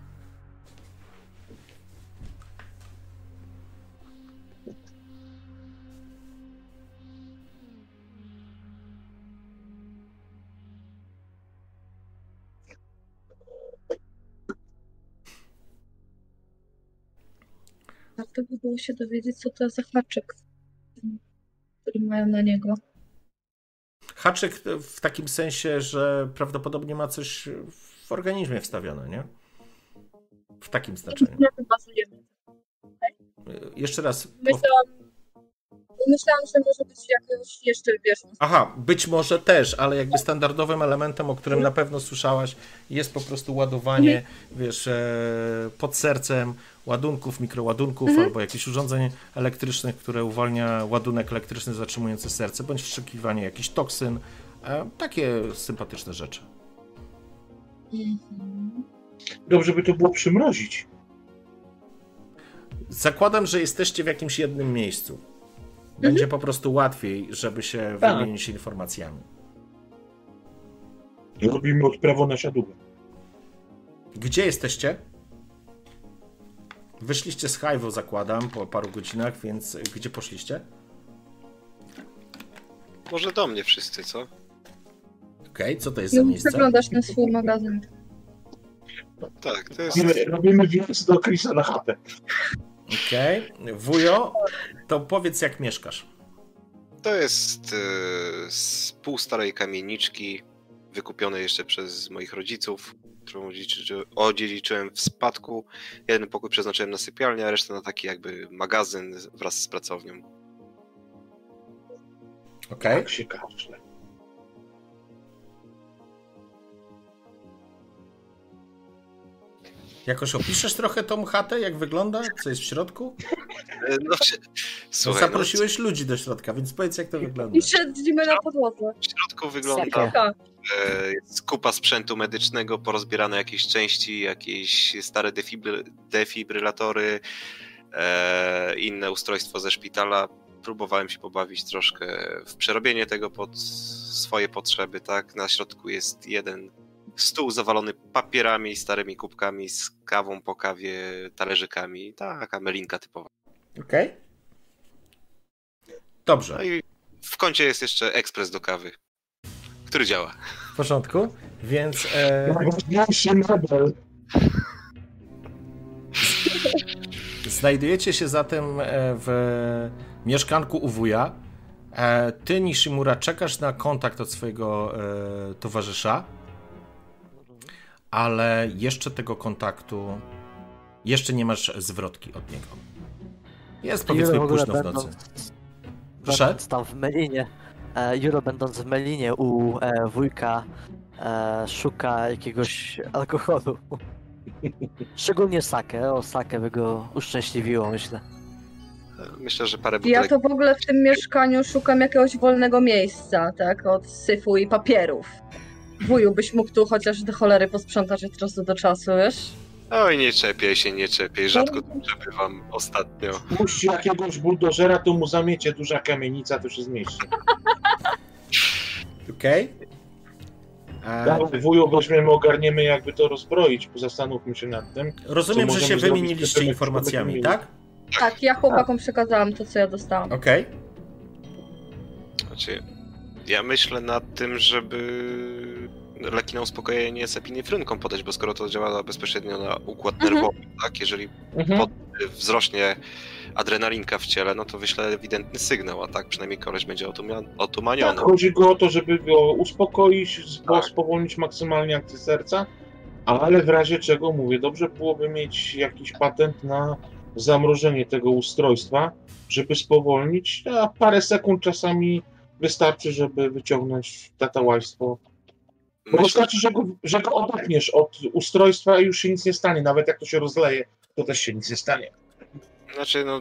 warto by było się dowiedzieć, co to jest za haczyk, który mają na niego. Haczyk w takim sensie, że prawdopodobnie ma coś w organizmie wstawione, nie? W takim znaczeniu. Jeszcze raz. Myślałam, myślałam, że może być jakoś jeszcze wiesz. Aha, być może też, ale jakby standardowym elementem, o którym na pewno słyszałaś, jest po prostu ładowanie, mhm. wiesz, pod sercem ładunków, mikroładunków mhm. albo jakichś urządzeń elektrycznych, które uwalnia ładunek elektryczny zatrzymujący serce, bądź wstrzykiwanie jakichś toksyn. Takie sympatyczne rzeczy. Mhm. Dobrze by to było przymrozić. Zakładam, że jesteście w jakimś jednym miejscu. Będzie mhm. po prostu łatwiej, żeby się tak. wymienić informacjami. Robimy odprawę na siadłę. Gdzie jesteście? Wyszliście z Hive'u, zakładam, po paru godzinach, więc gdzie poszliście? Może do mnie wszyscy, co? Okej, okay, co to jest za miejsce? Przeglądasz na swój magazyn. Tak, to jest... Robimy wiec do Krisa na chatę. Okej. Okay. Wujo, to powiedz, jak mieszkasz. To jest e, z pół starej kamieniczki, wykupionej jeszcze przez moich rodziców, którą odziedziczyłem w spadku. Jeden pokój przeznaczyłem na sypialnię, a resztę na taki jakby magazyn wraz z pracownią. Okej. Okay. się Jakoś opiszesz trochę tą chatę, jak wygląda, co jest w środku? No, słuchaj, zaprosiłeś no, ludzi do środka, więc powiedz, jak to wygląda. I siedzimy na podłodze. W środku wygląda e, jest kupa sprzętu medycznego, porozbierane jakieś części, jakieś stare defibry, defibrylatory, e, inne ustrojstwo ze szpitala. Próbowałem się pobawić troszkę w przerobienie tego pod swoje potrzeby. Tak? Na środku jest jeden stół zawalony papierami, starymi kubkami, z kawą po kawie, talerzykami. Taka melinka typowa. Okej. Okay. Dobrze. No i w kącie jest jeszcze ekspres do kawy, który działa. W porządku, więc... E... Znajdujecie się zatem w mieszkanku u wuja. Ty, Nishimura, czekasz na kontakt od swojego towarzysza, ale jeszcze tego kontaktu, jeszcze nie masz zwrotki od niego. Jest powiedzmy Juro późno w nocy. Proszę? Tam w Melinie, Juro będąc w Melinie u e, wujka e, szuka jakiegoś alkoholu. Szczególnie sake, o sake by go uszczęśliwiło, myślę. Myślę, że parę butelek... Ja to w ogóle w tym mieszkaniu szukam jakiegoś wolnego miejsca, tak, od syfu i papierów. Wuju, byś mógł tu chociaż do cholery posprzątać od czasu do czasu, wiesz? Oj, nie czepiaj się, nie czepiaj. Rzadko tu przebywam ostatnio. Puść jakiegoś buldożera, to mu zamiecie. Duża kamienica, to się zmieści. Okej. Okay. Wuju, weźmiemy, ogarniemy, jakby to rozbroić. Zastanówmy się nad tym. Rozumiem, że się wymieniliście informacjami, tak? Tak, ja chłopakom przekazałam to, co ja dostałam. Okej. Okay. Znaczy, ja myślę nad tym, żeby... leki na uspokojenie z epinefrynką podać, bo skoro to działa bezpośrednio na układ mhm. nerwowy, tak? Jeżeli mhm. pod, wzrośnie adrenalinka w ciele, no to wyśle ewidentny sygnał, a tak przynajmniej koleś będzie otumaniony. Tak, chodzi go o to, żeby go uspokoić, tak. spowolnić maksymalnie akcję serca, ale w razie czego, mówię, dobrze byłoby mieć jakiś patent na zamrożenie tego ustrojstwa, żeby spowolnić, a parę sekund czasami wystarczy, żeby wyciągnąć tatałaństwo. Bo myślę, wystarczy, że go, że go odetniesz od ustrojstwa i już się nic nie stanie. Nawet jak to się rozleje, to też się nic nie stanie. Znaczy, no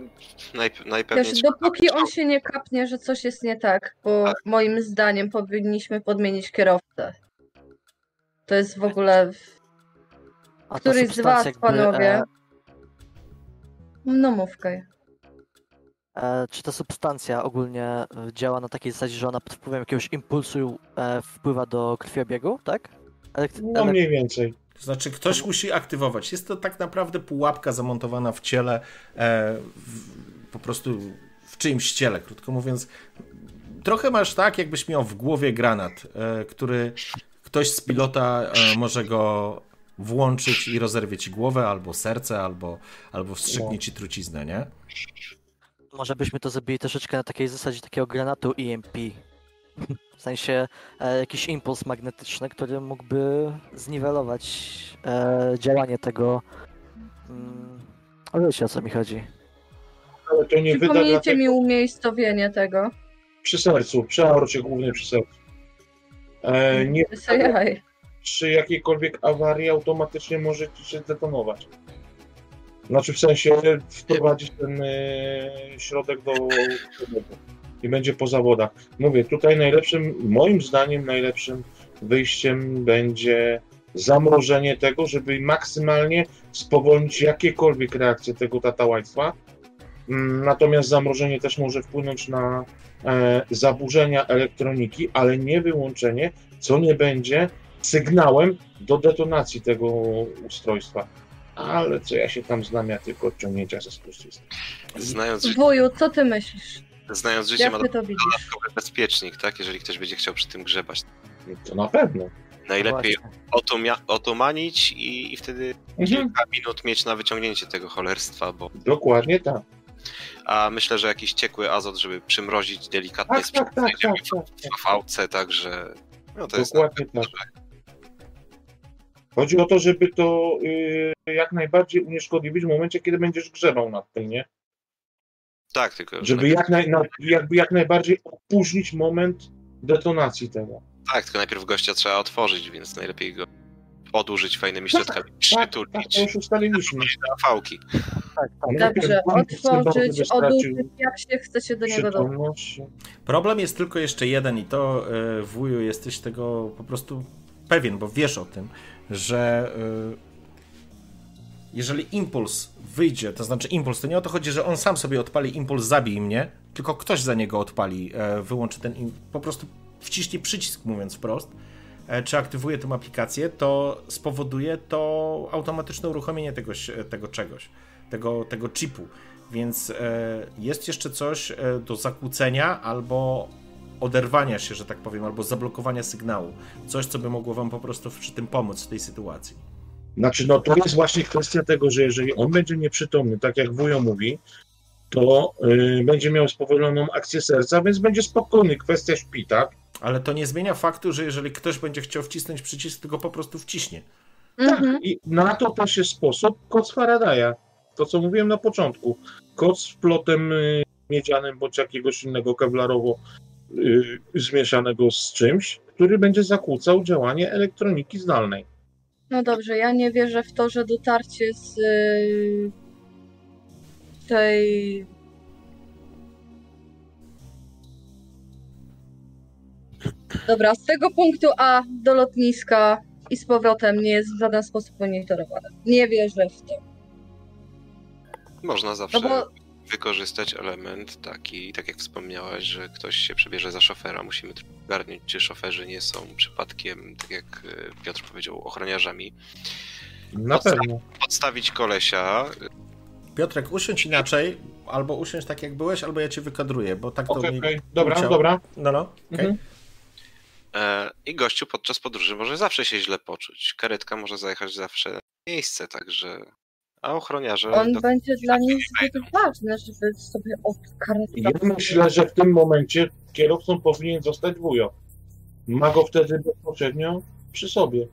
najp- najpewniej... Też dopóki on się nie kapnie, że coś jest nie tak, bo tak. moim zdaniem powinniśmy podmienić kierowcę. To jest w ogóle... W... Któryś z was, jakby, panowie... E... No mówkaj. E, czy ta substancja ogólnie działa na takiej zasadzie, że ona pod wpływem jakiegoś impulsu e, wpływa do krwiobiegu, tak? Elektry- no mniej więcej. To znaczy ktoś to... musi aktywować. Jest to tak naprawdę pułapka zamontowana w ciele, e, w, po prostu w czyimś ciele, krótko mówiąc. Trochę masz tak, jakbyś miał w głowie granat, e, który ktoś z pilota e, może go włączyć i rozerwie ci głowę, albo serce, albo, albo wstrzyknie ci truciznę, nie? Może byśmy to zrobili troszeczkę na takiej zasadzie takiego granatu E M P. W sensie e, jakiś impuls magnetyczny, który mógłby zniwelować e, działanie tego... Mm, o wiecie, o co mi chodzi. Ale to nie wyda dlatego... mi umiejscowienie tego. Przy sercu, przy aorcie, głównie przy sercu. E, nie Sajaj. Przy jakiejkolwiek awarii automatycznie może ci się zdetonować. Znaczy w sensie wprowadzić ten e, środek do... I będzie po zawodach. Mówię, tutaj najlepszym, moim zdaniem najlepszym wyjściem będzie zamrożenie tego, żeby maksymalnie spowolnić jakiekolwiek reakcje tego tatałaństwa. Natomiast zamrożenie też może wpłynąć na e, zaburzenia elektroniki, ale nie wyłączenie, co nie będzie sygnałem do detonacji tego ustrojstwa. Ale co ja się tam znam, ja tylko odciągnięcia ze spuścizny. Znając... Wuju, co ty myślisz? Znając życie, ma dodatkowy bezpiecznik, tak? Jeżeli ktoś będzie chciał przy tym grzebać. To na pewno. Najlepiej otomanić i, i wtedy mhm. kilka minut mieć na wyciągnięcie tego cholerstwa. Bo... Dokładnie tak. A myślę, że jakiś ciekły azot, żeby przymrozić delikatnie tak, sprzęt, tak, tak, tak, w fałce, także... No to dokładnie jest tak. tak. Chodzi o to, żeby to yy, jak najbardziej unieszkodliwić w momencie, kiedy będziesz grzebał nad tym, nie? Tak, tylko... Żeby jak, naj, na, jakby jak najbardziej opóźnić moment detonacji tego. Tak, tylko najpierw gościa trzeba otworzyć, więc najlepiej go odurzyć fajnymi środkami, tak, przytulić. Tak, tak, to już ustaliliśmy. Na fałki. Tak, tak. Dobrze, otworzyć, odurzyć, jak się chce się do niego dobrać. Problem jest tylko jeszcze jeden i to, yy, wuju, jesteś tego po prostu pewien, bo wiesz o tym, że... Yy, jeżeli impuls wyjdzie, to znaczy impuls, to nie o to chodzi, że on sam sobie odpali impuls, zabij mnie, tylko ktoś za niego odpali, e, wyłączy ten impuls, po prostu wciśnie przycisk, mówiąc wprost, e, czy aktywuje tą aplikację, to spowoduje to automatyczne uruchomienie tego, tego czegoś, tego, tego chipu. Więc e, jest jeszcze coś e, do zakłócenia albo oderwania się, że tak powiem, albo zablokowania sygnału. Coś, co by mogło wam po prostu przy tym pomóc w tej sytuacji. Znaczy, no to jest właśnie kwestia tego, że jeżeli on będzie nieprzytomny, tak jak wujo mówi, to yy, będzie miał spowolnioną akcję serca, więc będzie spokojny, kwestia śpi, tak? Ale to nie zmienia faktu, że jeżeli ktoś będzie chciał wcisnąć przycisk, to go po prostu wciśnie. Mhm. Tak, i na to też jest sposób koc Faradaya. To, co mówiłem na początku. Koc z plotem yy, miedzianym bądź jakiegoś innego kewlarowo yy, zmieszanego z czymś, który będzie zakłócał działanie elektroniki zdalnej. No dobrze, ja nie wierzę w to, że dotarcie z y, tej... Dobra, z tego punktu A do lotniska i z powrotem nie jest w żaden sposób monitorowane. Nie wierzę w to. Można zawsze no bo... wykorzystać element taki, tak jak wspomniałaś, że ktoś się przebierze za szofera. Musimy ogarnąć, czy szoferzy nie są przypadkiem, tak jak Piotr powiedział, ochroniarzami. Na Podsta- pewno. Podstawić kolesia. Piotrek, usiądź inaczej, albo usiądź tak jak byłeś, albo ja cię wykadruję, bo tak okay, to mi... Okay. Dobra, musiało. dobra. No, no, okay. mhm. I gościu podczas podróży może zawsze się źle poczuć. Karetka może zajechać zawsze na miejsce, także... A ochroniarze... On do... będzie dla nich zbyt ważny, żeby sobie odkarnąć... Ja myślę, że w tym momencie kierowcą powinien zostać wujo. Ma go wtedy bezpośrednio przy sobie.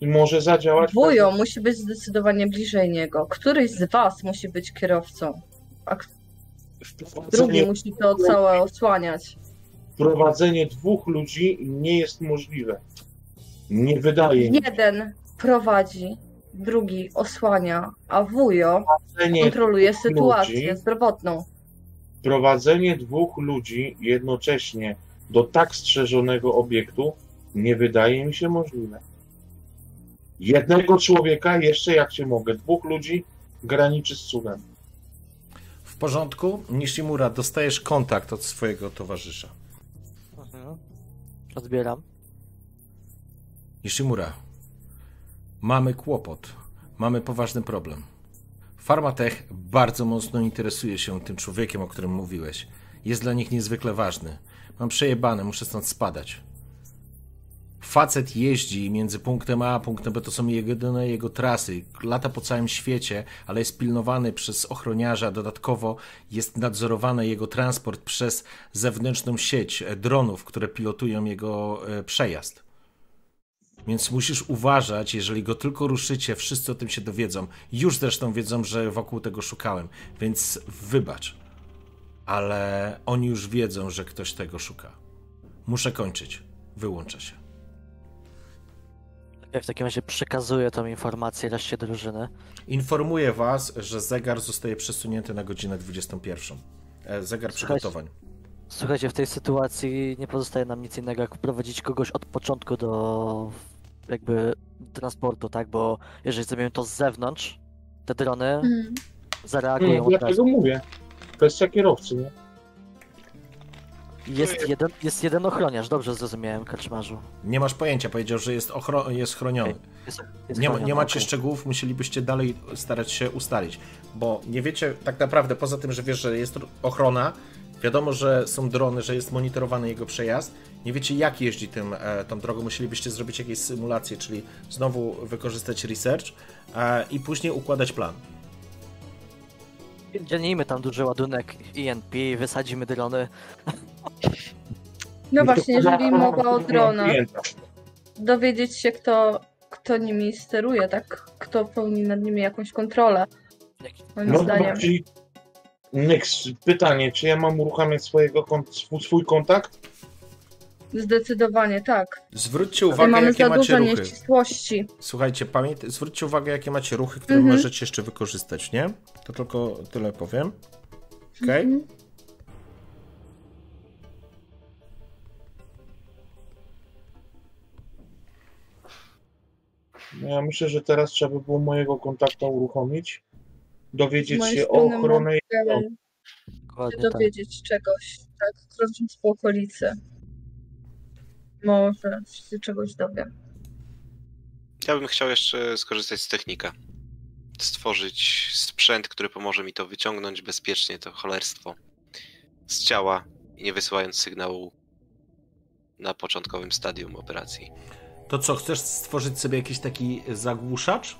I może zadziałać... Wujo wtedy. Musi być zdecydowanie bliżej niego. Któryś z was musi być kierowcą. A drugi musi to całe osłaniać. Prowadzenie dwóch ludzi nie jest możliwe. Nie wydaje mi się. Jeden prowadzi... drugi osłania, a wujo prowadzenie kontroluje sytuację ludzi, zdrowotną. Prowadzenie dwóch ludzi jednocześnie do tak strzeżonego obiektu nie wydaje mi się możliwe. Jednego człowieka jeszcze jak się mogę, dwóch ludzi graniczy z cudem. W porządku, Nishimura, dostajesz kontakt od swojego towarzysza. Aha. Odbieram. Nishimura. Mamy kłopot. Mamy poważny problem. Pharmatech bardzo mocno interesuje się tym człowiekiem, o którym mówiłeś. Jest dla nich niezwykle ważny. Mam przejebane, muszę stąd spadać. facet jeździ między punktem A a punktem B, to są jedyne jego trasy, lata po całym świecie, ale jest pilnowany przez ochroniarza, dodatkowo jest nadzorowany jego transport przez zewnętrzną sieć dronów, które pilotują jego przejazd. Więc musisz uważać, jeżeli go tylko ruszycie, wszyscy o tym się dowiedzą. Już zresztą wiedzą, że wokół tego szukałem, więc wybacz. Ale oni już wiedzą, że ktoś tego szuka. Muszę kończyć. Wyłączę się. Ja w takim razie przekazuję tą informację reszcie drużyny. Informuję was, że zegar zostaje przesunięty na godzinę dwudziestą pierwszą. Zegar przygotowań. Słuchajcie, w tej sytuacji nie pozostaje nam nic innego, jak prowadzić kogoś od początku do jakby transportu, tak? Bo jeżeli zrobimy to z zewnątrz, te drony mm. zareagują mm, od razu. Dlatego mówię. Kwestia kierowcy, nie? Jest jeden, jest jeden ochroniarz, dobrze zrozumiałem, Karczmarzu. Nie masz pojęcia, powiedział, że jest, ochro, jest chroniony. Okay. Jest, jest nie, chroniony, nie macie okay. szczegółów, musielibyście dalej starać się ustalić, bo nie wiecie tak naprawdę, poza tym, że wiesz, że jest ochrona, wiadomo, że są drony, że jest monitorowany jego przejazd, nie wiecie jak jeździ tym, tą drogą, musielibyście zrobić jakieś symulacje, czyli znowu wykorzystać research i później układać plan. Dzielnijmy tam duży ładunek E N P, wysadzimy drony. No właśnie, jeżeli mowa o dronach, dowiedzieć się kto, kto nimi steruje, tak? Kto pełni nad nimi jakąś kontrolę, moim no, zdaniem. No, czyli... Nyx, pytanie, czy ja mam uruchamiać swojego, swój kontakt? Zdecydowanie tak. Zwróćcie uwagę, mamy jakie macie ruchy. Nieścisłości. Słuchajcie, pamiętaj, zwróćcie uwagę, jakie macie ruchy, które mm-hmm. możecie jeszcze wykorzystać, nie? To tylko tyle powiem. Okej? Okay? Mm-hmm. Ja myślę, że teraz trzeba by było mojego kontakta uruchomić. Dowiedzieć Moje się o ochronie. Dokładnie, dowiedzieć tak. czegoś, tak? Krocząc po okolicy. Może się czegoś dowiem. Ja bym chciał jeszcze skorzystać z technika. Stworzyć sprzęt, który pomoże mi to wyciągnąć bezpiecznie, to cholerstwo z ciała i nie wysyłając sygnału na początkowym stadium operacji. To co, chcesz stworzyć sobie jakiś taki zagłuszacz?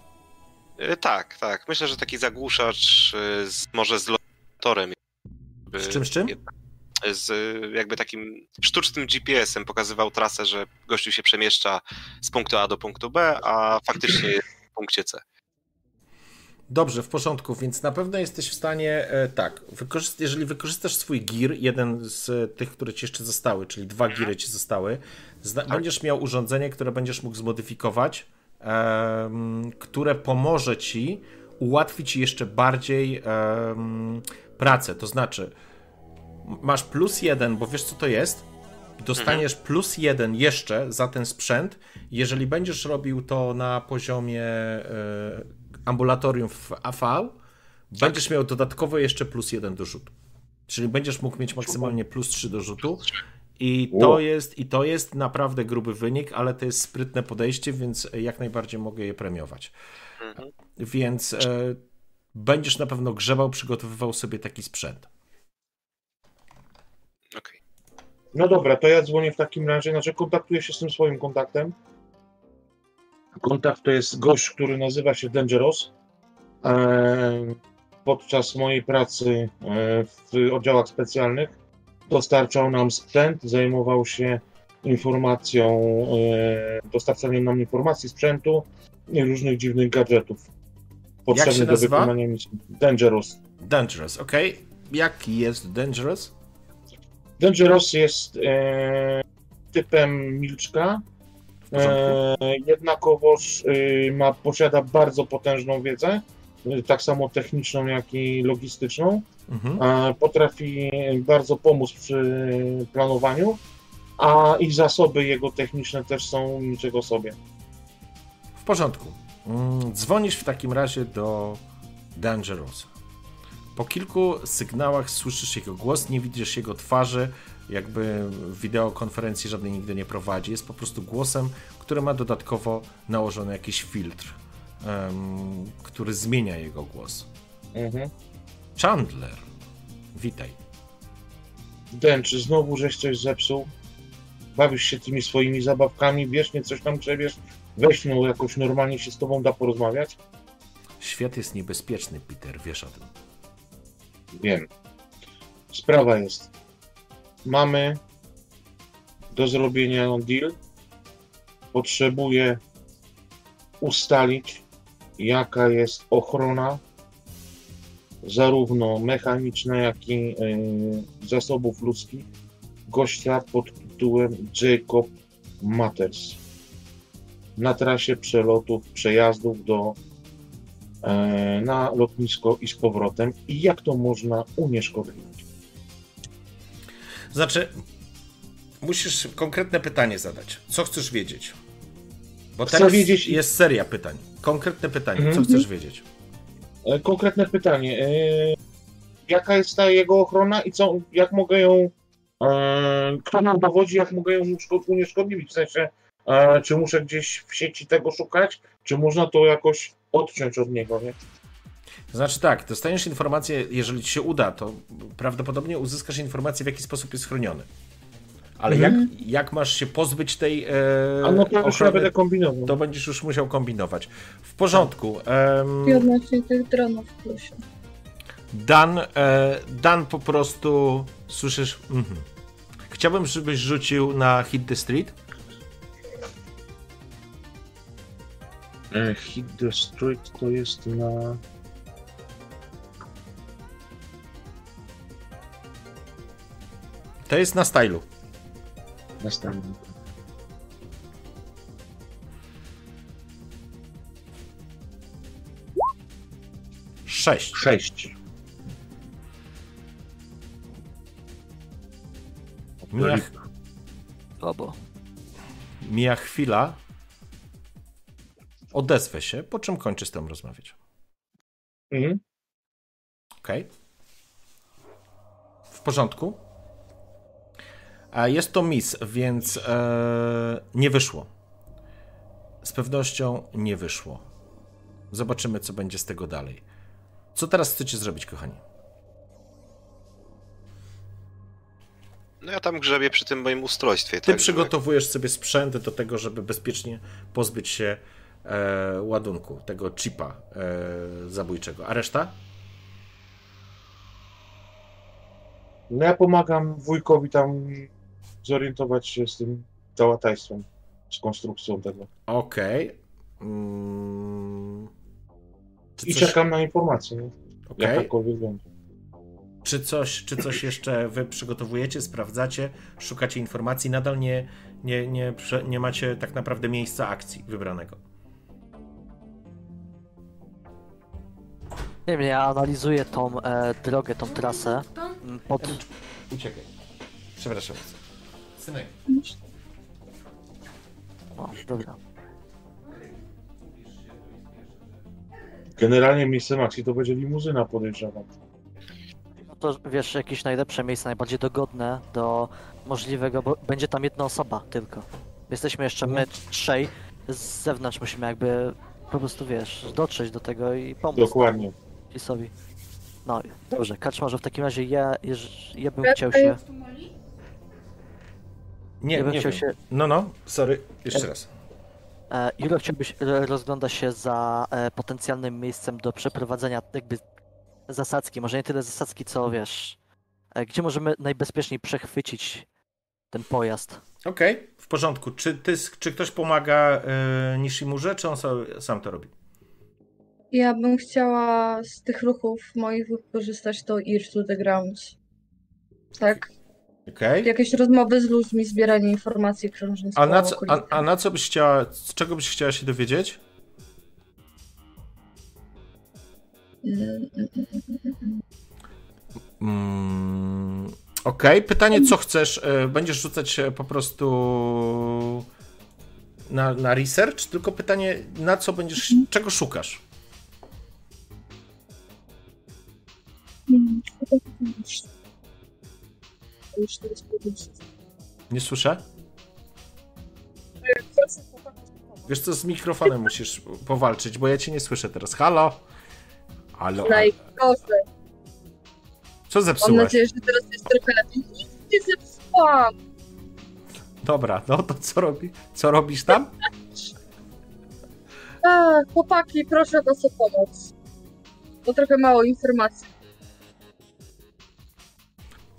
Tak, tak. Myślę, że taki zagłuszacz z, może z lokatorem. Z czym, z czym? Z jakby takim sztucznym G P S-em pokazywał trasę, że gościu się przemieszcza z punktu A do punktu B, a faktycznie jest w punkcie C. Dobrze, w porządku, więc na pewno jesteś w stanie, e, tak, wykorzyst- jeżeli wykorzystasz swój gear, jeden z tych, które ci jeszcze zostały, czyli dwa geary ci zostały, zna- będziesz miał urządzenie, które będziesz mógł zmodyfikować, Um, które pomoże ci ułatwić jeszcze bardziej um, pracę. To znaczy, masz plus jeden, bo wiesz co to jest? Dostaniesz mhm. plus jeden jeszcze za ten sprzęt, jeżeli będziesz robił to na poziomie y, ambulatorium w A V, tak. będziesz miał dodatkowo jeszcze plus jeden do rzutu. Czyli będziesz mógł mieć maksymalnie plus trzy do rzutu. I to jest, i to jest naprawdę gruby wynik, ale to jest sprytne podejście, więc jak najbardziej mogę je premiować. Mhm. Więc e, będziesz na pewno grzebał, przygotowywał sobie taki sprzęt. Okay. No dobra, to ja dzwonię w takim razie, znaczy kontaktuję się z tym swoim kontaktem. Kontakt to jest gość, który nazywa się Dangerous. E, podczas mojej pracy w oddziałach specjalnych dostarczał nam sprzęt, zajmował się informacją, dostarczaniem nam informacji, sprzętu i różnych dziwnych gadżetów potrzebnych do wykonania misji. Dangerous. Dangerous, okej. Okay. Jaki jest Dangerous? Dangerous jest e, typem milczka. E, jednakowoż e, ma, posiada bardzo potężną wiedzę, tak samo techniczną, jak i logistyczną. Mhm. Potrafi bardzo pomóc przy planowaniu, a ich zasoby jego techniczne też są niczego sobie. W porządku. Dzwonisz w takim razie do Dangerousa. Po kilku sygnałach słyszysz jego głos, nie widzisz jego twarzy, jakby wideokonferencji żadnej nigdy nie prowadzi. Jest po prostu głosem, który ma dodatkowo nałożony jakiś filtr, um, który zmienia jego głos. Mhm. Chandler, witaj. Dęcz, znowu żeś coś zepsuł? bawisz się tymi swoimi zabawkami, wiesz, nie coś tam grzebiesz, weź no jakoś normalnie się z tobą da porozmawiać. Świat jest niebezpieczny, Peter, wiesz o tym. Wiem. Sprawa jest, mamy do zrobienia deal, potrzebuję ustalić, jaka jest ochrona zarówno mechaniczna, jak i yy, zasobów ludzkich gościa pod tytułem Jacob Mathers na trasie przelotów, przejazdów do, yy, na lotnisko i z powrotem i jak to można unieszkodliwić. Znaczy, musisz konkretne pytanie zadać. Co chcesz wiedzieć? Bo Chcę teraz wiedzieć... jest seria pytań. Konkretne pytanie. Mm-hmm. Co chcesz wiedzieć? Konkretne pytanie. Yy, jaka jest ta jego ochrona i co, jak mogę ją, yy, kto nam dowodzi, jak mogę ją unieszkodliwić? W sensie, yy, czy muszę gdzieś w sieci tego szukać, czy można to jakoś odciąć od niego, nie? Znaczy tak, dostaniesz informację, jeżeli ci się uda, to prawdopodobnie uzyskasz informację, w jaki sposób jest chroniony. Ale hmm. jak, jak masz się pozbyć tej e, A no to ochrony, będę kombinował. To będziesz już musiał kombinować. W porządku. Em, I odnośnie tych dronów w plusie. Dan, e, Dan po prostu słyszysz... Mm-hmm. Chciałbym, żebyś rzucił na Hit the Street. Hit the Street to jest na... To jest na stylu. Następny. Sześć. Sześć. Mija... Mija chwila. Odezwę się, po czym kończy z tym rozmawiać. Mhm. Okej. Okay. W porządku. A jest to miss, więc ee, nie wyszło. Z pewnością nie wyszło. Zobaczymy, co będzie z tego dalej. Co teraz chcecie zrobić, kochani? No ja tam grzebię przy tym moim ustrojstwie. Ty tak, przygotowujesz żeby... sobie sprzęt do tego, żeby bezpiecznie pozbyć się e, ładunku, tego chipa e, zabójczego. A reszta? No ja pomagam wujkowi tam zorientować się z tym załatajstwem, z konstrukcją tego. Okej. Okay. Mm. I coś... czekam na informację, nie? Okay. Jak to wygląda. Czy coś, czy coś jeszcze wy przygotowujecie, sprawdzacie, szukacie informacji, nadal nie, nie, nie, nie macie tak naprawdę miejsca akcji wybranego? Nie wiem, ja analizuję tą e, drogę, tą trasę. Pod... Uciekaj. Przepraszam. Synek. O, dobra. Generalnie miejsce Maxi to będzie limuzyna, podejrzewam. No to wiesz, jakieś najlepsze miejsce, najbardziej dogodne do możliwego, bo będzie tam jedna osoba tylko. Jesteśmy jeszcze my trzej, z zewnątrz musimy jakby po prostu, wiesz, dotrzeć do tego i pomóc. Dokładnie. Sobie. No dobrze, Karczmarze, w takim razie ja, ja bym chciał się... Nie, ja bym nie chciał się... No, no, sorry, jeszcze e... raz. E, Juro chciałbyś rozglądać się za e, potencjalnym miejscem do przeprowadzenia jakby zasadzki, może nie tyle zasadzki, co wiesz, e, gdzie możemy najbezpieczniej przechwycić ten pojazd. Okej, okay, w porządku. Czy, ty, czy ktoś pomaga e, Nishimurze, czy on sam, sam to robi? Ja bym chciała z tych ruchów moich wykorzystać to Ear to the Ground. Tak? Okay. Jakieś rozmowy z ludźmi, zbieranie informacji krążących. A na co, a, a na co byś chciała, z czego byś chciała się dowiedzieć? Mm, Okej, okay. Pytanie co chcesz? Będziesz rzucać po prostu na, na research? Tylko pytanie, na co będziesz, mhm. czego szukasz? Nie słyszę? Wiesz co, z mikrofonem musisz powalczyć, bo ja cię nie słyszę teraz. Halo? Halo? Co zepsułaś? Mam nadzieję, że teraz jest trochę lepiej. Nic nie zepsułam! Dobra, no to co robi? Co robisz tam? A, chłopaki, proszę was o pomoc. To trochę mało informacji.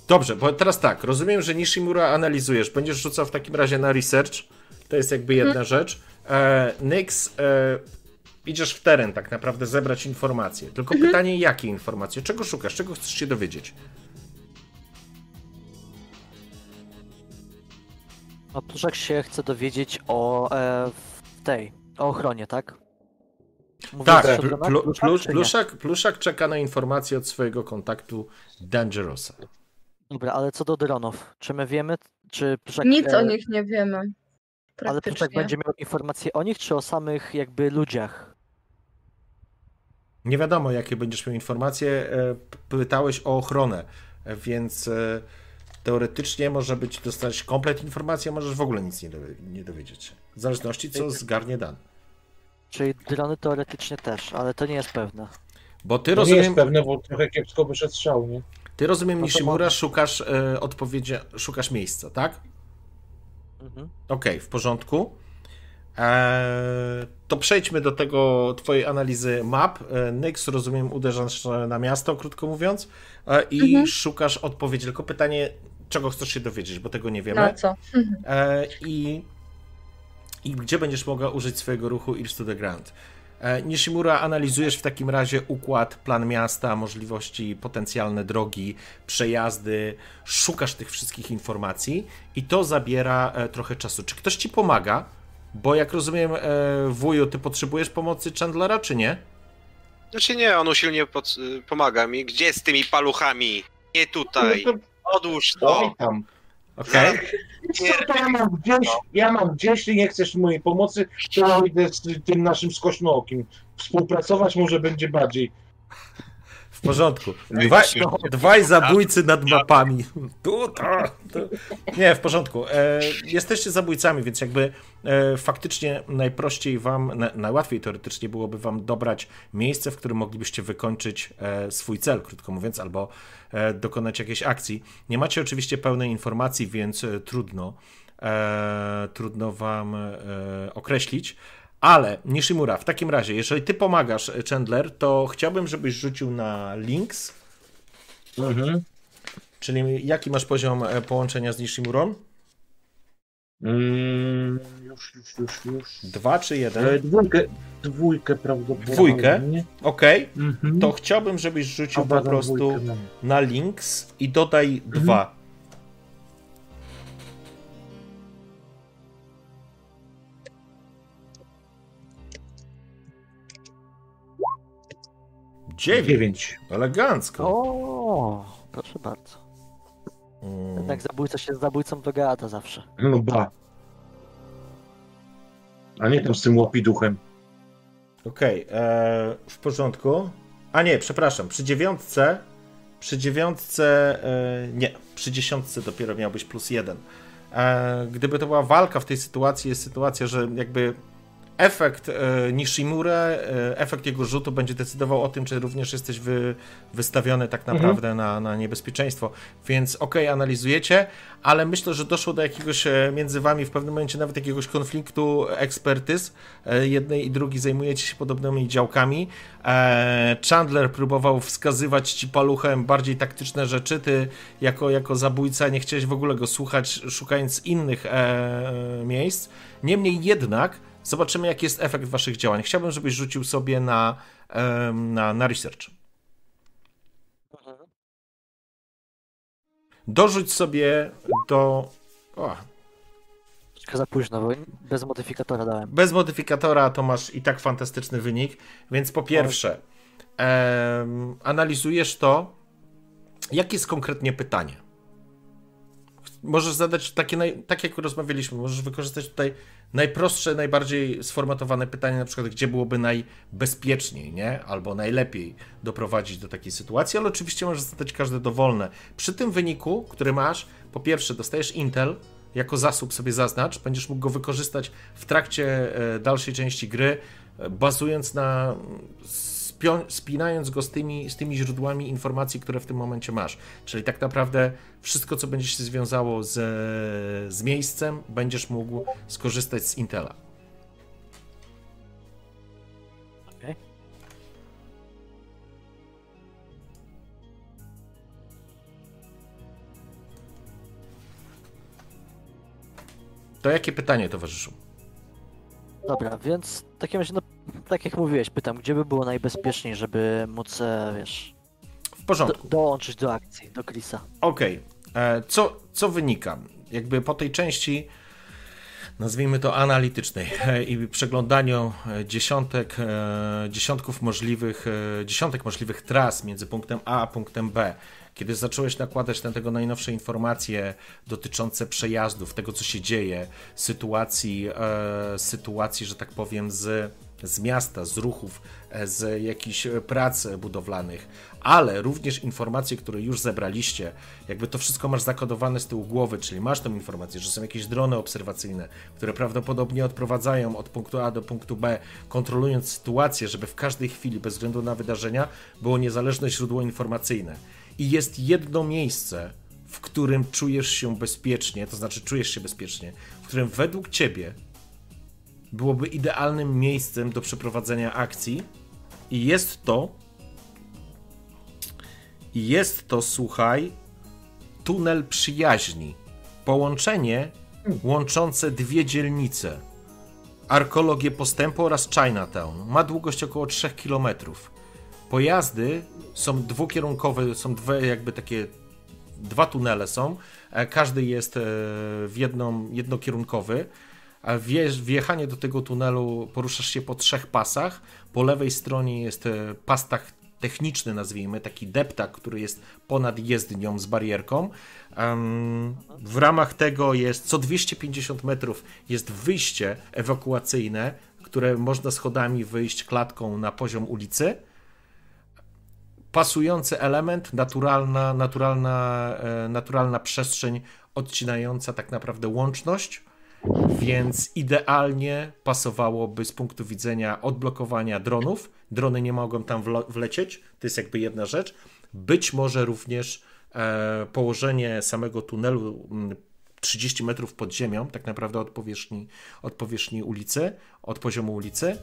Dobrze, bo teraz tak, rozumiem, że Nishimura analizujesz. Będziesz rzucał w takim razie na research. To jest jakby jedna hmm. rzecz. E, Nyx, e, idziesz w teren tak naprawdę zebrać informacje. Tylko hmm. pytanie, jakie informacje? Czego szukasz? Czego chcesz się dowiedzieć? Otóż się chce dowiedzieć o e, tej, o ochronie, tak? Mówię tak, pl pl plusz, pluszak, pluszak czeka na informacje od swojego kontaktu Dangerousa. Dobra, ale co do dronów? Czy my wiemy, czy Pluszak... Nic o nich nie wiemy. Ale Pluszak będzie miał informacje o nich, czy o samych jakby ludziach? Nie wiadomo, jakie będziesz miał informacje. Pytałeś o ochronę, więc teoretycznie może być dostać komplet informacji, a możesz w ogóle nic nie, dowie nie dowiedzieć się. W zależności, co zgarnie Dan. Czyli drony teoretycznie też, ale to nie jest pewne. Bo ty rozumiesz... Nie jest pewne, bo trochę kiepsko wyszedł strzał, nie? Ty, rozumiem, Nishimura, szukasz e, odpowiedzi, szukasz miejsca, tak? Mhm. Okej, okay, w porządku. E, to przejdźmy do tego twojej analizy map. E, Nyx, rozumiem, uderzasz na miasto, krótko mówiąc, e, i mhm. szukasz odpowiedzi. Tylko pytanie, czego chcesz się dowiedzieć, bo tego nie wiemy. No, co? Mhm. E, i, I gdzie będziesz mogła użyć swojego ruchu Ears to the Ground? Nishimura, analizujesz w takim razie układ, plan miasta, możliwości, potencjalne drogi, przejazdy, szukasz tych wszystkich informacji i to zabiera trochę czasu. Czy ktoś ci pomaga? Bo jak rozumiem, wuju, ty potrzebujesz pomocy Chandlera, czy nie? Znaczy nie, on usilnie pomaga mi. Gdzie z tymi paluchami? Nie tutaj. Odłóż to. Tam. Okay. Co, to ja mam gdzieś, ja mam gdzieś, nie chcesz mojej pomocy, to idę z tym naszym skośnookiem. Współpracować może będzie bardziej. W porządku. Dwaj, dwaj zabójcy nad mapami. Tu, to, to. Nie, w porządku. E, jesteście zabójcami, więc jakby e, faktycznie najprościej wam, na, najłatwiej teoretycznie byłoby wam dobrać miejsce, w którym moglibyście wykończyć e, swój cel, krótko mówiąc, albo e, dokonać jakiejś akcji. Nie macie oczywiście pełnej informacji, więc e, trudno, e, trudno wam e, określić. Ale, Nishimura, w takim razie, jeżeli ty pomagasz, Chandler, to chciałbym, żebyś rzucił na links. Mhm. Czyli jaki masz poziom połączenia z Nishimurą? Mm, już, już, już, już. Dwa czy jeden? E, dwójkę, dwójkę prawdopodobnie. Dwójkę? Okej. Okay. Mhm. To chciałbym, żebyś rzucił po prostu na links i dodaj mhm. dwa. dziewięć. Elegancko. O, proszę bardzo. Mm. Jednak zabójca się z zabójcą dogada zawsze. No ba. A nie tam z tym łopiduchem. Okej, okay, w porządku. A nie, przepraszam, przy dziewiątce, przy dziewiątce, e, nie, przy dziesiątce dopiero miałbyś plus jeden. E, gdyby to była walka w tej sytuacji, jest sytuacja, że jakby... Efekt e, Nishimura, e, efekt jego rzutu będzie decydował o tym, czy również jesteś wy, wystawiony tak naprawdę mhm. na, na niebezpieczeństwo. Więc okej, okay, analizujecie, ale myślę, że doszło do jakiegoś e, między wami w pewnym momencie nawet jakiegoś konfliktu ekspertyz. E, jednej i drugi zajmujecie się podobnymi działkami. E, Chandler próbował wskazywać ci paluchem bardziej taktyczne rzeczy. Ty jako, jako zabójca nie chciałeś w ogóle go słuchać, szukając innych e, miejsc. Niemniej jednak zobaczymy, jaki jest efekt waszych działań. Chciałbym, żebyś rzucił sobie na, na, na research. Dorzuć sobie do... O. Za późno, bo bez modyfikatora dałem. Bez modyfikatora to masz i tak fantastyczny wynik. Więc po pierwsze, em, analizujesz to, jakie jest konkretnie pytanie. Możesz zadać takie, naj... tak jak rozmawialiśmy, możesz wykorzystać tutaj najprostsze, najbardziej sformatowane pytanie, na przykład gdzie byłoby najbezpieczniej, nie? Albo najlepiej doprowadzić do takiej sytuacji, ale oczywiście możesz zadać każde dowolne. Przy tym wyniku, który masz, po pierwsze dostajesz Intel, jako zasób sobie zaznacz, będziesz mógł go wykorzystać w trakcie dalszej części gry, bazując na spinając go z tymi, z tymi źródłami informacji, które w tym momencie masz. Czyli tak naprawdę wszystko, co będzie się związało z, z miejscem, będziesz mógł skorzystać z Intela. Okay. To jakie pytanie, towarzyszu? Dobra, więc w takim razie, no, tak jak mówiłeś, pytam, gdzie by było najbezpieczniej, żeby móc, wiesz, w porządku. Do, dołączyć do akcji, do Chrisa. Okej, okay. co, co wynika? Jakby po tej części, nazwijmy to analitycznej i przeglądaniu dziesiątek, dziesiątków możliwych, dziesiątek możliwych tras między punktem A a punktem B, kiedy zacząłeś nakładać na tego najnowsze informacje dotyczące przejazdów, tego co się dzieje, sytuacji, e, sytuacji, że tak powiem, z, z miasta, z ruchów, z jakichś prac budowlanych, ale również informacje, które już zebraliście, jakby to wszystko masz zakodowane z tyłu głowy, czyli masz tą informację, że są jakieś drony obserwacyjne, które prawdopodobnie odprowadzają od punktu A do punktu B, kontrolując sytuację, żeby w każdej chwili, bez względu na wydarzenia, było niezależne źródło informacyjne. I jest jedno miejsce, w którym czujesz się bezpiecznie, to znaczy czujesz się bezpiecznie, w którym według ciebie byłoby idealnym miejscem do przeprowadzenia akcji i jest to, jest to, słuchaj, Tunel Przyjaźni. Połączenie łączące dwie dzielnice, Arkologię Postępu oraz Chinatown. Ma długość około trzech kilometrów. Pojazdy są dwukierunkowe, są dwie jakby takie, dwa tunele są, każdy jest w jedną, jednokierunkowy, a wjechanie do tego tunelu, poruszasz się po trzech pasach, po lewej stronie jest pas techniczny, nazwijmy, taki deptak, który jest ponad jezdnią z barierką, w ramach tego jest co dwieście pięćdziesiąt metrów jest wyjście ewakuacyjne, które można schodami wyjść klatką na poziom ulicy. Pasujący element, naturalna, naturalna, naturalna przestrzeń odcinająca tak naprawdę łączność, więc idealnie pasowałoby z punktu widzenia odblokowania dronów. Drony nie mogą tam wlecieć, to jest jakby jedna rzecz. Być może również położenie samego tunelu trzydzieści metrów pod ziemią, tak naprawdę od powierzchni, od powierzchni ulicy, od poziomu ulicy,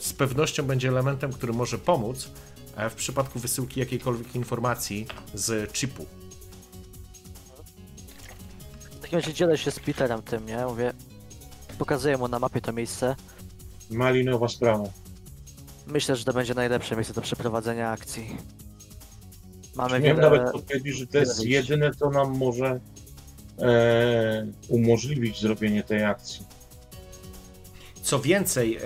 z pewnością będzie elementem, który może pomóc w przypadku wysyłki jakiejkolwiek informacji z chipu. W takim razie dzielę się z Peterem tym, nie? Mówię, pokazuję mu na mapie to miejsce. Malinowa sprawa. Myślę, że to będzie najlepsze miejsce do przeprowadzenia akcji. Mamy wiele... nawet powiedzieć, że to jest jedyne, co nam może e, umożliwić zrobienie tej akcji. Co więcej,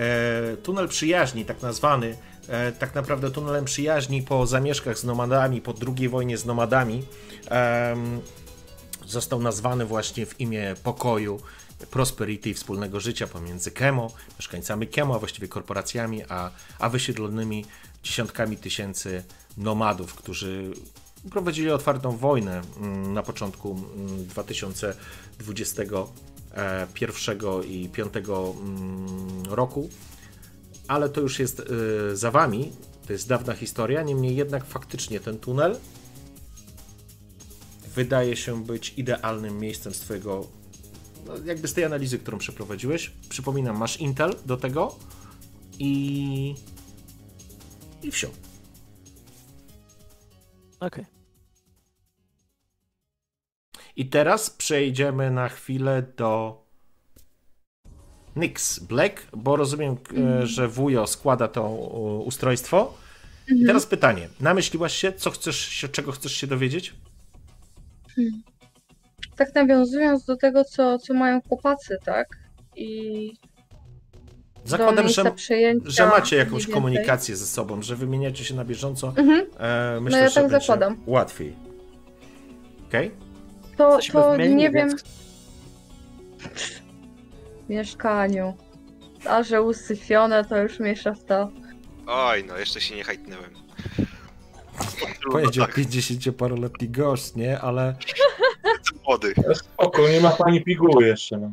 e, Tunel Przyjaźni, tak nazwany, tak naprawdę Tunelem Przyjaźni po zamieszkach z nomadami, po drugiej wojnie z nomadami, um, został nazwany właśnie w imię pokoju, prosperity i wspólnego życia pomiędzy Kemo, mieszkańcami Kemo, a właściwie korporacjami, a, a wysiedlonymi dziesiątkami tysięcy nomadów, którzy prowadzili otwartą wojnę na początku dwa tysiące dwudziestego pierwszego i dwa tysiące piątego roku. Ale to już jest yy, za wami, to jest dawna historia, niemniej jednak faktycznie ten tunel wydaje się być idealnym miejscem z twojego, no jakby z tej analizy, którą przeprowadziłeś. Przypominam, masz Intel do tego i i wsio. Okej. Okay. I teraz przejdziemy na chwilę do N Y X Black, bo rozumiem, mm. że wujo składa to ustrojstwo. Mm. I teraz pytanie. Namyśliłaś się, co chcesz się, czego chcesz się dowiedzieć? Hmm. Tak nawiązując do tego, co, co mają chłopacy, tak? I zakładam, że, że macie jakąś komunikację ze sobą, że wymieniacie się na bieżąco. Mm-hmm. e, myślę, no ja tak że zakładam. Będzie łatwiej. Okej? Okay? To, to menu, nie więc... wiem... mieszkaniu. A że usyfione, to już miesza w to. Oj, no jeszcze się nie hajtnęłem. Powiedział pięćdziesięcioparoletni gość, nie? Ale... młody. Spoko, nie ma pani piguły jeszcze. No.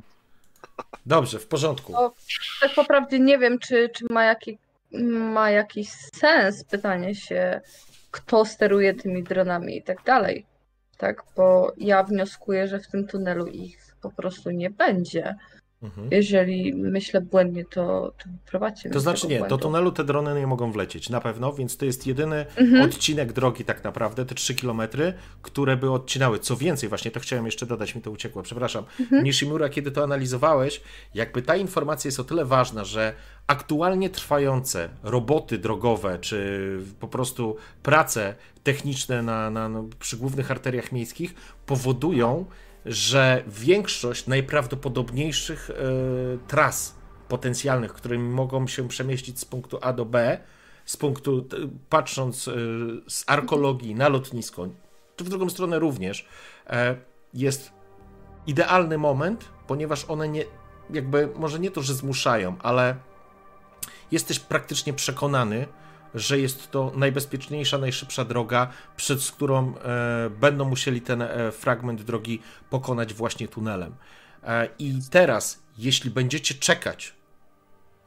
Dobrze, w porządku. O, tak po prawdzie nie wiem, czy, czy ma jakieś ma jakiś sens pytanie się, kto steruje tymi dronami i tak dalej. Tak, bo ja wnioskuję, że w tym tunelu ich po prostu nie będzie. Mhm. Jeżeli myślę błędnie, to, to prowadźcie. To znaczy nie, błędu. Do tunelu te drony nie mogą wlecieć, na pewno, więc to jest jedyny mhm. odcinek drogi tak naprawdę, te trzy kilometry, które by odcinały. Co więcej, właśnie to chciałem jeszcze dodać, mi to uciekło, przepraszam. Mhm. Nishimura, kiedy to analizowałeś, jakby ta informacja jest o tyle ważna, że aktualnie trwające roboty drogowe, czy po prostu prace techniczne na, na, no, przy głównych arteriach miejskich powodują, że większość najprawdopodobniejszych y, tras potencjalnych, którymi mogą się przemieścić z punktu A do B, z punktu, t, patrząc y, z arkologii na lotnisko, czy w drugą stronę również, y, jest idealny moment, ponieważ one nie, jakby, może nie to, że zmuszają, ale jesteś praktycznie przekonany, że jest to najbezpieczniejsza, najszybsza droga, przez którą e, będą musieli ten e, fragment drogi pokonać właśnie tunelem. E, I teraz, jeśli będziecie czekać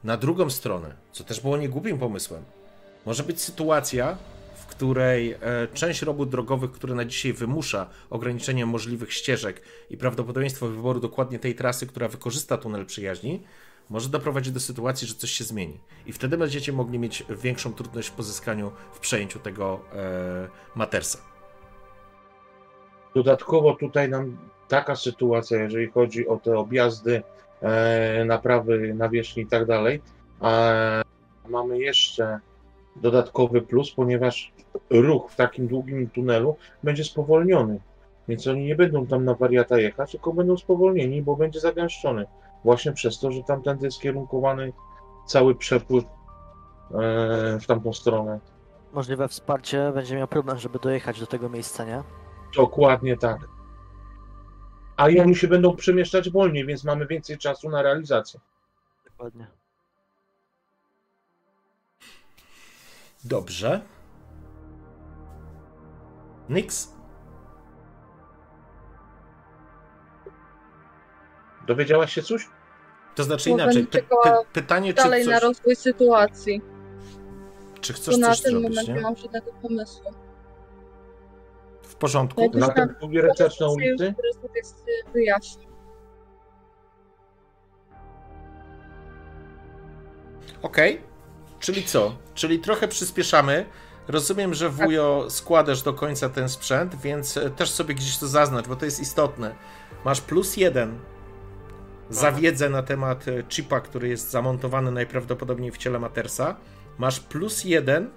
na drugą stronę, co też było niegłupim pomysłem, może być sytuacja, w której e, część robót drogowych, które na dzisiaj wymusza ograniczenie możliwych ścieżek i prawdopodobieństwo wyboru dokładnie tej trasy, która wykorzysta tunel przyjaźni, może doprowadzić do sytuacji, że coś się zmieni. I wtedy będziecie mogli mieć większą trudność w pozyskaniu, w przejęciu tego e, Mathersa. Dodatkowo tutaj nam taka sytuacja, jeżeli chodzi o te objazdy, e, naprawy nawierzchni i tak dalej, e, mamy jeszcze dodatkowy plus, ponieważ ruch w takim długim tunelu będzie spowolniony. Więc oni nie będą tam na wariata jechać, tylko będą spowolnieni, bo będzie zagęszczony. Właśnie przez to, że tamtędy jest kierunkowany cały przepływ w tamtą stronę. Możliwe wsparcie będzie miał problem, żeby dojechać do tego miejsca, nie? Dokładnie tak. A oni się będą przemieszczać wolniej, więc mamy więcej czasu na realizację. Dokładnie. Dobrze. N Y X. Dowiedziałaś się coś? To znaczy inaczej, py, py, pytanie czy dalej coś... na rozwój sytuacji. Czy chcesz to coś zrobić, nie? Na ten moment nie mam żadnego pomysłu. W porządku. Na ten pobierę czas na ulicy? Okej, okay. Czyli co? Czyli trochę przyspieszamy. Rozumiem, że wujo składasz do końca ten sprzęt, więc też sobie gdzieś to zaznacz, bo to jest istotne. Masz plus jeden za wiedzę na temat chipa, który jest zamontowany najprawdopodobniej w ciele Mathersa. Masz plus jeden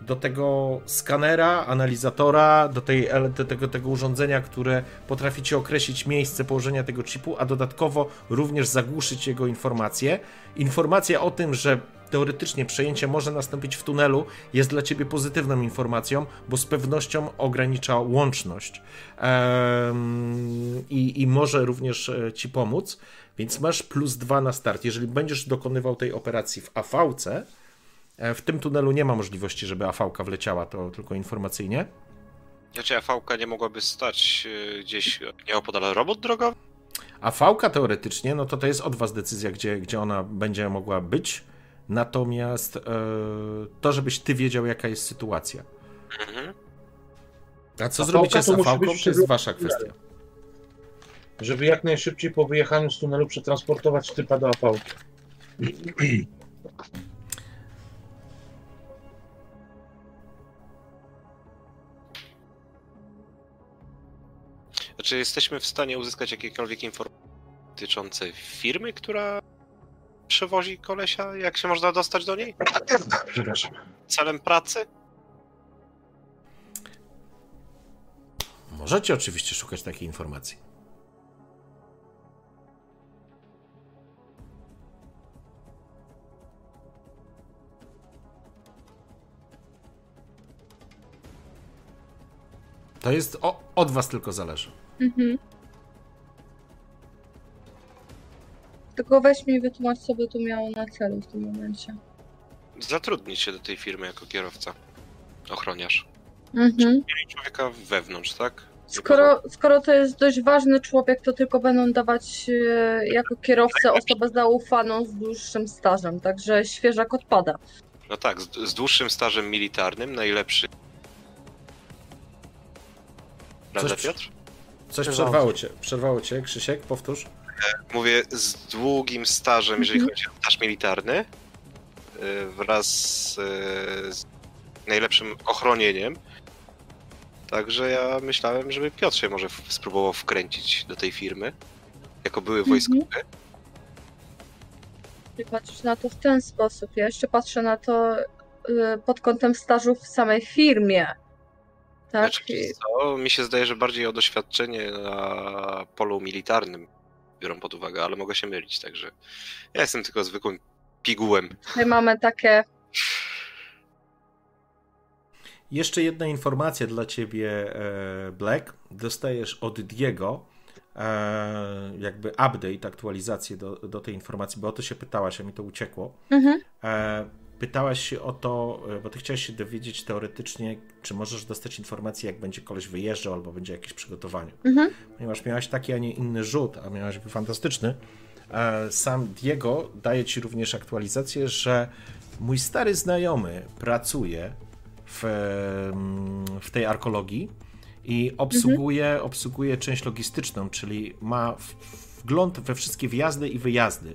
do tego skanera, analizatora, do, tej, do tego, tego urządzenia, które potrafi ci określić miejsce położenia tego chipu, a dodatkowo również zagłuszyć jego informacje. Informacja o tym, że teoretycznie przejęcie może nastąpić w tunelu, jest dla ciebie pozytywną informacją, bo z pewnością ogranicza łączność ehm, i, i może również ci pomóc, więc masz plus dwa na start. Jeżeli będziesz dokonywał tej operacji w A V-ce, w tym tunelu nie ma możliwości, żeby A V-ka wleciała, to tylko informacyjnie. Znaczy A V-ka nie mogłaby stać gdzieś nieopodal robót drogowy? A V-ka teoretycznie, no to to jest od was decyzja, gdzie, gdzie ona będzie mogła być. Natomiast yy, to, żebyś ty wiedział, jaka jest sytuacja. Mhm. A co A zrobicie z A V-ką, to jest przy... wasza kwestia. Żeby jak najszybciej po wyjechaniu z tunelu przetransportować typa do A V-ki. Czy jesteśmy w stanie uzyskać jakiekolwiek informacje dotyczące firmy, która przewozi kolesia? Jak się można dostać do niej? Przepraszam. Celem pracy? Możecie oczywiście szukać takiej informacji. To jest o, od was tylko zależy. Mhm. Tylko weź mi i wytłumacz, co by tu miało na celu w tym momencie. Zatrudnić się do tej firmy jako kierowca, ochroniarz. Mhm. Czyli człowieka wewnątrz, tak? Skoro, skoro to jest dość ważny człowiek, to tylko będą dawać e, jako kierowcę osobę zaufaną z dłuższym stażem, także świeżak odpada. No tak, z, z dłuższym stażem militarnym najlepszy. Prawda, coś, Piotr? Coś przerwało cię, przerwało cię, Krzysiek, powtórz. Mówię, z długim stażem, jeżeli mhm. chodzi o staż militarny, wraz z najlepszym ochronieniem. Także ja myślałem, żeby Piotr się może spróbował wkręcić do tej firmy, jako były wojskowy. Ty patrzysz na to w ten sposób. Ja jeszcze patrzę na to pod kątem stażu w samej firmie. Tak? Znaczy, co? Mi się zdaje, że bardziej o doświadczenie na polu militarnym biorą pod uwagę, ale mogę się mylić, także ja jestem tylko zwykłym pigułem. My mamy takie... Jeszcze jedna informacja dla ciebie, Black. Dostajesz od Diego jakby update, aktualizację do, do tej informacji, bo o to się pytałaś, a mi to uciekło. Mhm. Pytałaś się o to, bo ty chciałaś się dowiedzieć teoretycznie, czy możesz dostać informację, jak będzie koleś wyjeżdżał albo będzie jakieś przygotowanie. Mhm. Ponieważ miałaś taki, a nie inny rzut, a miałaś fantastyczny. Sam Diego daje ci również aktualizację, że mój stary znajomy pracuje W, w tej arkologii i obsługuje, mhm. obsługuje część logistyczną, czyli ma wgląd we wszystkie wjazdy i wyjazdy.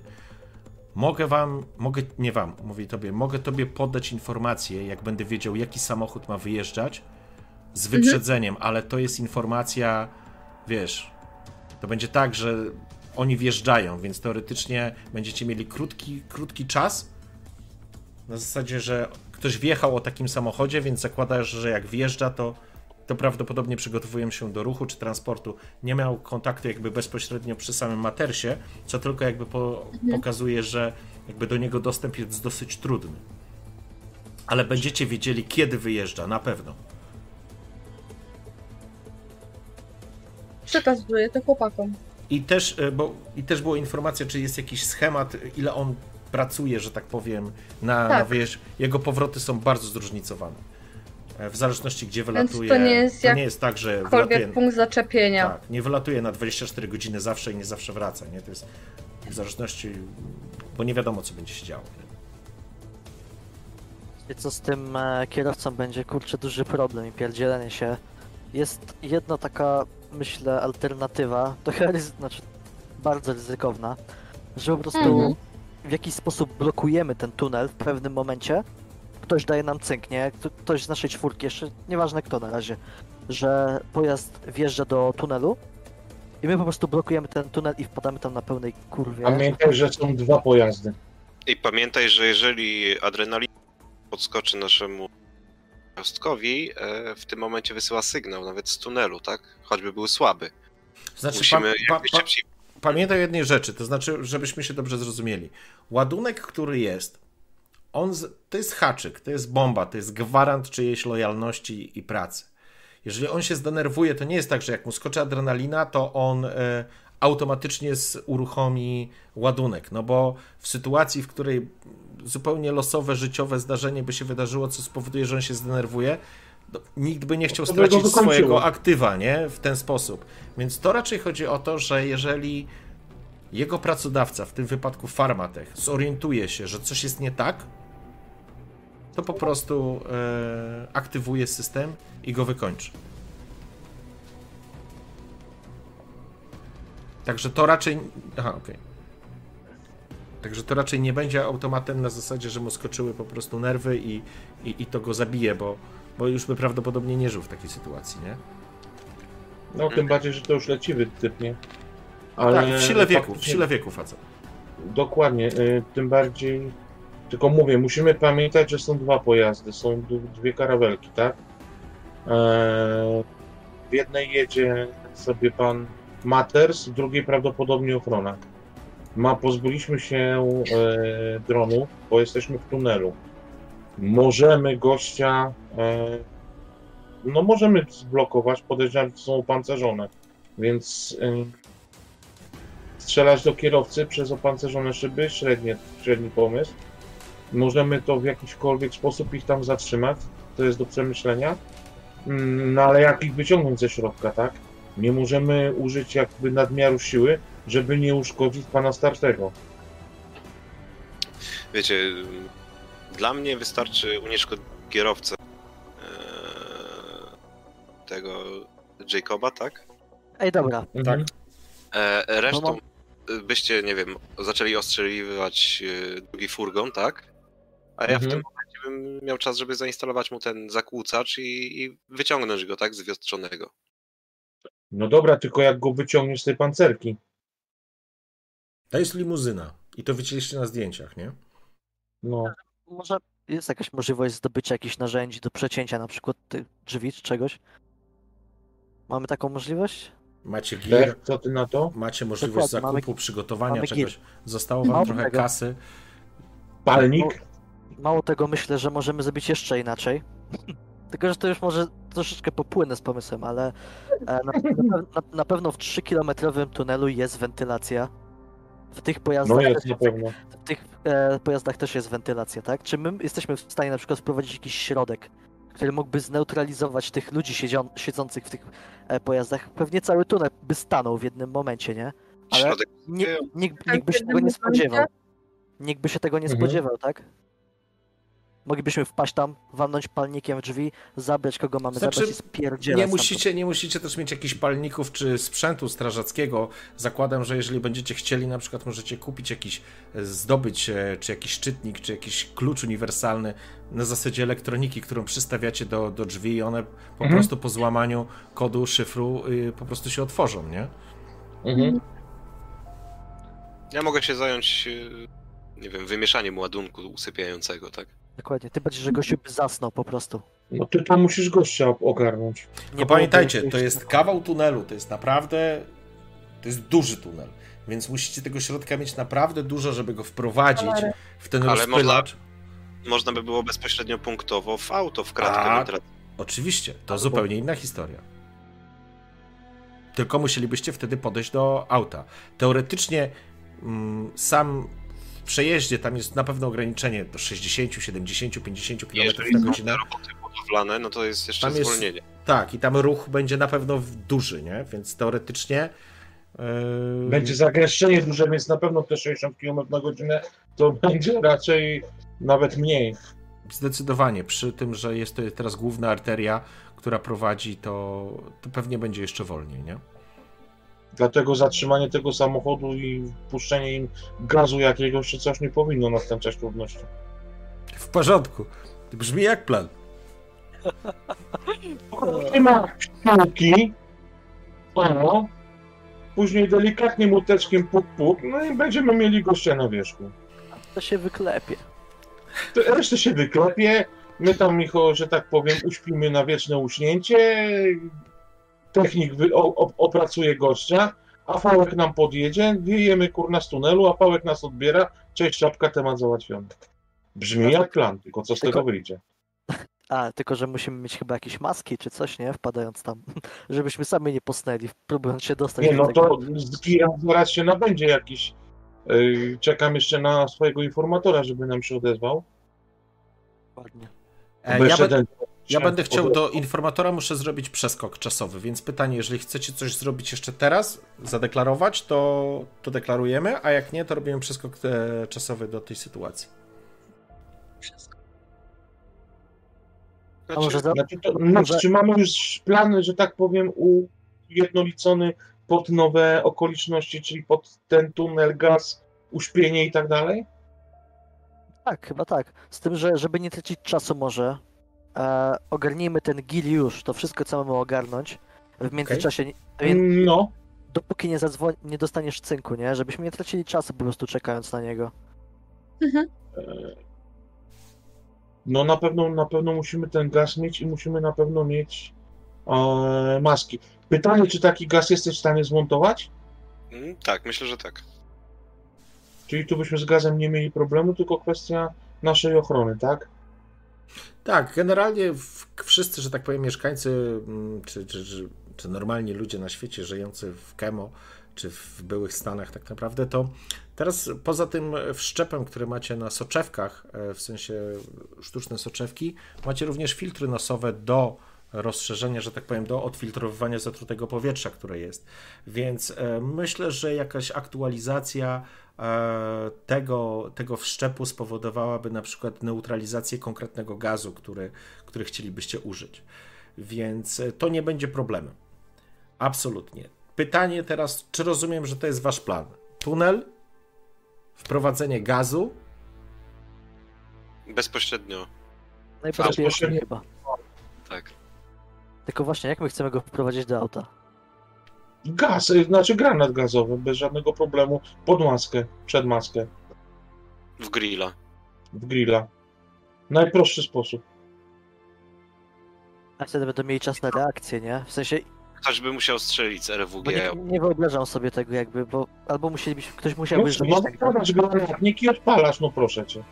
Mogę wam, mogę, nie wam, mówię tobie, mogę tobie podać informację, jak będę wiedział, jaki samochód ma wyjeżdżać z wyprzedzeniem, mhm. ale to jest informacja, wiesz, to będzie tak, że oni wjeżdżają, więc teoretycznie będziecie mieli krótki, krótki czas na zasadzie, że ktoś wjechał o takim samochodzie, więc zakładasz, że jak wjeżdża, to, to prawdopodobnie przygotowują się do ruchu czy transportu. Nie miał kontaktu jakby bezpośrednio przy samym Mathersie, co tylko jakby po, mhm. pokazuje, że jakby do niego dostęp jest dosyć trudny. Ale będziecie wiedzieli, kiedy wyjeżdża, na pewno. Przekazuję to chłopakom. I też, bo, i też była informacja, czy jest jakiś schemat, ile on pracuje, że tak powiem, na, tak. na wyjeździe. Jego powroty są bardzo zróżnicowane. W zależności, gdzie wylatuje. Więc to nie jest, to jak nie jest tak, że wylatuje, punkt zaczepienia. Tak, nie wylatuje na dwadzieścia cztery godziny zawsze i nie zawsze wraca. Nie? To jest w zależności, bo nie wiadomo, co będzie się działo. Nie? Co z tym kierowcą będzie, kurczę, duży problem i pierdzielenie się. Jest jedna taka, myślę, alternatywa, to chyba, znaczy bardzo ryzykowna, że po prostu mhm. w jakiś sposób blokujemy ten tunel w pewnym momencie, ktoś daje nam cynk, nie? Ktoś z naszej czwórki, jeszcze nieważne kto na razie, że pojazd wjeżdża do tunelu i my po prostu blokujemy ten tunel i wpadamy tam na pełnej kurwie. Pamiętaj, że są dwa pojazdy. I pamiętaj, że jeżeli adrenalina podskoczy naszemu kierowstkowi, w tym momencie wysyła sygnał nawet z tunelu, tak? Choćby był słaby. Znaczy, musimy jakby szybciej... Pamiętaj o jednej rzeczy, to znaczy, żebyśmy się dobrze zrozumieli. Ładunek, który jest, on z, to jest haczyk, to jest bomba, to jest gwarant czyjejś lojalności i pracy. Jeżeli on się zdenerwuje, to nie jest tak, że jak mu skoczy adrenalina, to on y, automatycznie uruchomi ładunek, no bo w sytuacji, w której zupełnie losowe, życiowe zdarzenie by się wydarzyło, co spowoduje, że on się zdenerwuje, nikt by nie chciał stracić swojego aktywa, nie? W ten sposób. Więc to raczej chodzi o to, że jeżeli jego pracodawca, w tym wypadku Pharmatech, zorientuje się, że coś jest nie tak, to po prostu e, aktywuje system i go wykończy. Także to raczej... Aha, okej. Okay. Także to raczej nie będzie automatem na zasadzie, że mu skoczyły po prostu nerwy i, i, i to go zabije, bo bo już by prawdopodobnie nie żył w takiej sytuacji, nie? No, tym bardziej, że to już leciwy typ, nie? Ale tak, w sile wieku, w sile wieku facet. Dokładnie, tym bardziej... Tylko mówię, musimy pamiętać, że są dwa pojazdy, są dwie karawelki, tak? W jednej jedzie sobie pan Mathers, w drugiej prawdopodobnie ochrona. Ma, pozbyliśmy się dronu, bo jesteśmy w tunelu. Możemy gościa, no możemy zblokować, podejrzewam, że są opancerzone, więc strzelać do kierowcy przez opancerzone szyby, średnie, średni pomysł. Możemy to w jakikolwiek sposób ich tam zatrzymać, to jest do przemyślenia. No ale jak ich wyciągnąć ze środka, tak? Nie możemy użyć jakby nadmiaru siły, żeby nie uszkodzić pana starszego. Wiecie, dla mnie wystarczy unieszkodliwienie kierowcę tego Jacoba, tak? Ej, dobra. Tak. Resztą byście, nie wiem, zaczęli ostrzeliwać drugi furgon, tak? A ja mhm. w tym momencie bym miał czas, żeby zainstalować mu ten zakłócacz i, i wyciągnąć go, tak? Zwiostrzonego. No dobra, tylko jak go wyciągniesz z tej pancerki? To jest limuzyna. I to widzieliście na zdjęciach, nie? No. Może jest jakaś możliwość zdobycia jakichś narzędzi do przecięcia na przykład tych drzwi czy czegoś? Mamy taką możliwość? Macie gier, co ty na to? Macie możliwość Dokładnie, zakupu, mamy, przygotowania mamy czegoś. Gier. Zostało wam mało trochę tego. kasy. Palnik? Mało, mało tego, myślę, że możemy zrobić jeszcze inaczej. Tylko, że to już może troszeczkę popłynę z pomysłem, ale na, na, na pewno w trzykilometrowym tunelu jest wentylacja. W tych pojazdach, no jest, też, w tych e, pojazdach też jest wentylacja, tak? Czy my jesteśmy w stanie na przykład wprowadzić jakiś środek, który mógłby zneutralizować tych ludzi siedzią, siedzących w tych e, pojazdach? Pewnie cały tunel by stanął w jednym momencie, nie? Ale środek. Nie, nikt, nikt by się tego nie spodziewał. Nikt by się tego nie mhm. spodziewał, tak? Moglibyśmy wpaść tam, walnąć palnikiem w drzwi, zabrać kogo mamy znaczy, zabrać i spierdzielać. Nie musicie, nie musicie też mieć jakichś palników czy sprzętu strażackiego. Zakładam, że jeżeli będziecie chcieli, na przykład możecie kupić jakiś, zdobyć czy jakiś szczytnik, czy jakiś klucz uniwersalny na zasadzie elektroniki, którą przystawiacie do, do drzwi i one po mhm. prostu po złamaniu kodu, szyfru po prostu się otworzą, nie? Mhm. Ja mogę się zająć, nie wiem, wymieszaniem ładunku usypiającego, tak? Dokładnie, tym bardziej, że gościu by zasnął po prostu. No ty tam musisz gościa ogarnąć. Nie pamiętajcie, to jest kawał tunelu, to jest naprawdę, to jest duży tunel, więc musicie tego środka mieć naprawdę dużo, żeby go wprowadzić w ten rozpylacz. Ale można, można by było bezpośrednio punktowo w auto, w kratkę. A, oczywiście, to Albo... zupełnie inna historia. Tylko musielibyście wtedy podejść do auta. Teoretycznie mm, sam... W przejeździe tam jest na pewno ograniczenie do sześćdziesiąt, siedemdziesiąt, pięćdziesiąt kilometrów na godzinę. Roboty budowlane, no to jest jeszcze tam zwolnienie. Jest, tak, i tam ruch będzie na pewno duży, nie? Więc teoretycznie... Yy... Będzie zagęszczenie duże, więc na pewno te sześćdziesiąt kilometrów na godzinę to będzie raczej nawet mniej. Zdecydowanie, przy tym, że jest to teraz główna arteria, która prowadzi, to, to pewnie będzie jeszcze wolniej, nie? Dlatego zatrzymanie tego samochodu i puszczenie im gazu jakiegoś czy coś nie powinno następować trudności. W porządku. To brzmi jak plan. Nie ma sztuki. O. Później delikatnie muteczkiem puk puk. No i będziemy mieli gościa na wierzchu. To się wyklepie. To resztę się wyklepie. My tam, Micho, że tak powiem, uśpimy na wieczne uśnięcie. Technik wy, o, o, opracuje gościa, a Fałek nam podjedzie, wyjemy kurna z tunelu, a Fałek nas odbiera, cześć czapka, temat załatwiony. Brzmi jak plan, tylko co z tylko... tego wyjdzie. A, tylko że musimy mieć chyba jakieś maski czy coś, nie? Wpadając tam, żebyśmy sami nie posnęli, próbując się dostać nie, do no tego. To z Kira zaraz się nabędzie jakiś. Yy, czekam jeszcze na swojego informatora, żeby nam się odezwał. Ładnie. E, ja ten... Ja będę chciał do informatora, muszę zrobić przeskok czasowy, więc pytanie, jeżeli chcecie coś zrobić jeszcze teraz, zadeklarować, to, to deklarujemy, a jak nie, to robimy przeskok te, czasowy do tej sytuacji. Przeskok. Znaczy, może za... znaczy to, znaczy, czy mamy już plan, że tak powiem, ujednolicony pod nowe okoliczności, czyli pod ten tunel, gaz, uśpienie i tak dalej? Tak, chyba tak. Z tym, że żeby nie tracić czasu może... E, ogarnijmy ten gil już, to wszystko co mamy ogarnąć w międzyczasie, okay. nie, no. dopóki nie, zadzwoni, nie dostaniesz cynku, nie? Żebyśmy nie tracili czasu po prostu czekając na niego. Mhm. E, no na pewno, na pewno musimy ten gaz mieć i musimy na pewno mieć e, maski. Pytanie, czy taki gaz jesteś w stanie zmontować? Mm, tak, myślę, że tak. Czyli tu byśmy z gazem nie mieli problemu, tylko kwestia naszej ochrony, tak? Tak, generalnie wszyscy, że tak powiem, mieszkańcy, czy, czy, czy, czy normalni ludzie na świecie żyjący w Kemo, czy w byłych Stanach tak naprawdę, to teraz poza tym wszczepem, który macie na soczewkach, w sensie sztuczne soczewki, macie również filtry nosowe do rozszerzenie, że tak powiem, do odfiltrowywania zatrutego powietrza, które jest. Więc myślę, że jakaś aktualizacja tego, tego wszczepu spowodowałaby na przykład neutralizację konkretnego gazu, który, który chcielibyście użyć. Więc to nie będzie problemem. Absolutnie. Pytanie teraz, czy rozumiem, że to jest wasz plan? Tunel? Wprowadzenie gazu? Bezpośrednio. Najprawdopodobniej chyba. Tak. Tylko właśnie, jak my chcemy go wprowadzić do auta? Gaz, znaczy granat gazowy, bez żadnego problemu, pod maskę, przed maskę. W grilla. W grilla. Najprostszy sposób. A wtedy będą mieli czas na reakcję, nie? W sensie... Ktoś by musiał strzelić z R W G. Nie, nie wyobrażam sobie tego jakby, bo albo musielibyśmy, ktoś musiałby... No, zrobić tak odpalasz granatnik i odpalasz, no proszę cię.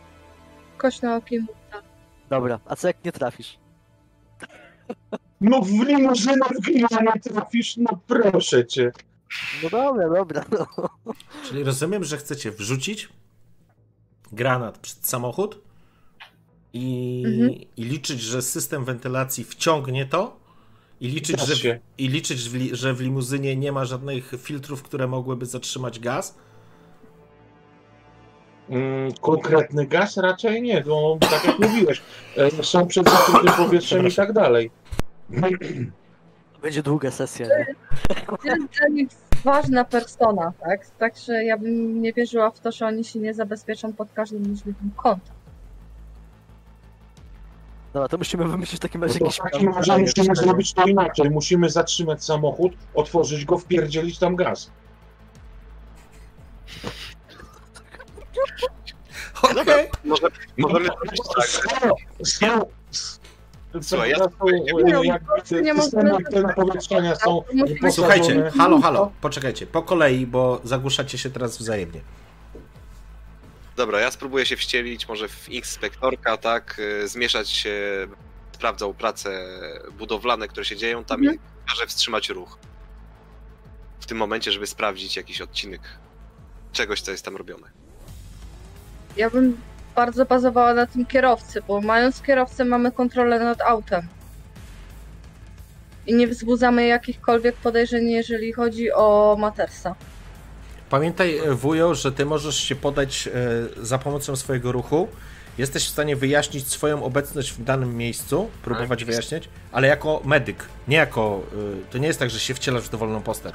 Kość na opiemuta. Dobra, a co jak nie trafisz? No w limuzynach nie trafisz, no proszę cię. No dobra, dobra. No. Czyli rozumiem, że chcecie wrzucić granat przed samochód i, mhm. i liczyć, że system wentylacji wciągnie to i liczyć, że w, i liczyć, że w limuzynie nie ma żadnych filtrów, które mogłyby zatrzymać gaz? Konkretny gaz raczej nie, bo tak jak mówiłeś, są przed zatrutym powietrzem i tak dalej. Będzie długa sesja, nie? To jest ważna persona, tak? Także ja bym nie wierzyła w to, że oni się nie zabezpieczą pod każdym możliwym kątem. No, to musimy wymyślić w takim razie jakieś... W takim razie musimy zrobić to inaczej. Musimy zatrzymać samochód, otworzyć go, wpierdzielić tam gaz. Okej. Okay. Może, może no, możemy... Skoro... Słuchaj, ja... Słuchajcie, halo, halo, poczekajcie, po kolei, bo zagłuszacie się teraz wzajemnie. Dobra, ja spróbuję się wścielić, może w inspektorka, tak, zmieszać się, sprawdzał prace budowlane, które się dzieją tam mhm. i każe wstrzymać ruch. W tym momencie, żeby sprawdzić jakiś odcinek czegoś, co jest tam robione. Ja bym... bardzo bazowała na tym kierowcy, bo mając kierowcę mamy kontrolę nad autem. I nie wzbudzamy jakichkolwiek podejrzeń, jeżeli chodzi o Mathersa. Pamiętaj, wujo, że ty możesz się podać za pomocą swojego ruchu. Jesteś w stanie wyjaśnić swoją obecność w danym miejscu, próbować wyjaśniać, ale jako medyk, nie jako... To nie jest tak, że się wcielasz w dowolną postać.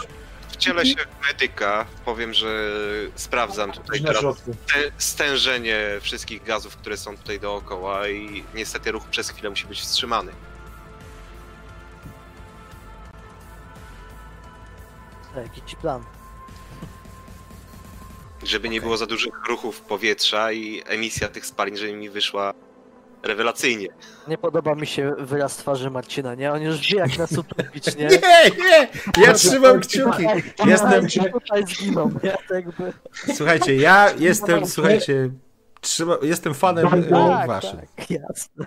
Wcielę się w medyka, powiem, że sprawdzam tutaj teraz stężenie wszystkich gazów, które są tutaj dookoła i niestety ruch przez chwilę musi być wstrzymany. Jaki ci plan? Żeby nie okay. było za dużych ruchów powietrza i emisja tych spalin, żeby mi wyszła rewelacyjnie. Nie podoba mi się wyraz twarzy Marcina, nie? On już wie, jak nas utopić, nie? Nie, nie! Ja trzymam kciuki. Jestem... Tutaj zginą, nie? Jakby... Słuchajcie, ja jestem, słuchajcie, trzyma... jestem fanem tak, waszym. Tak, jasne.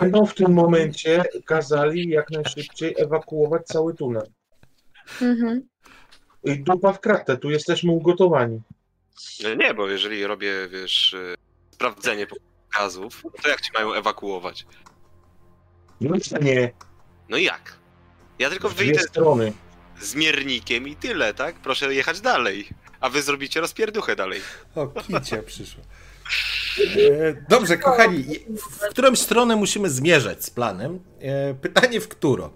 Będą w tym momencie kazali jak najszybciej ewakuować cały tunel. Mhm. I dupa w kratę, tu jesteśmy ugotowani. Nie, bo jeżeli robię, wiesz, sprawdzenie gazów, to jak ci mają ewakuować? No nie. No jak? Ja tylko wyjdę strony. z miernikiem i tyle, tak? Proszę jechać dalej, a wy zrobicie rozpierduchę dalej. O, kicia przyszło. E, dobrze, kochani, w którą stronę musimy zmierzać z planem? E, pytanie, w którą?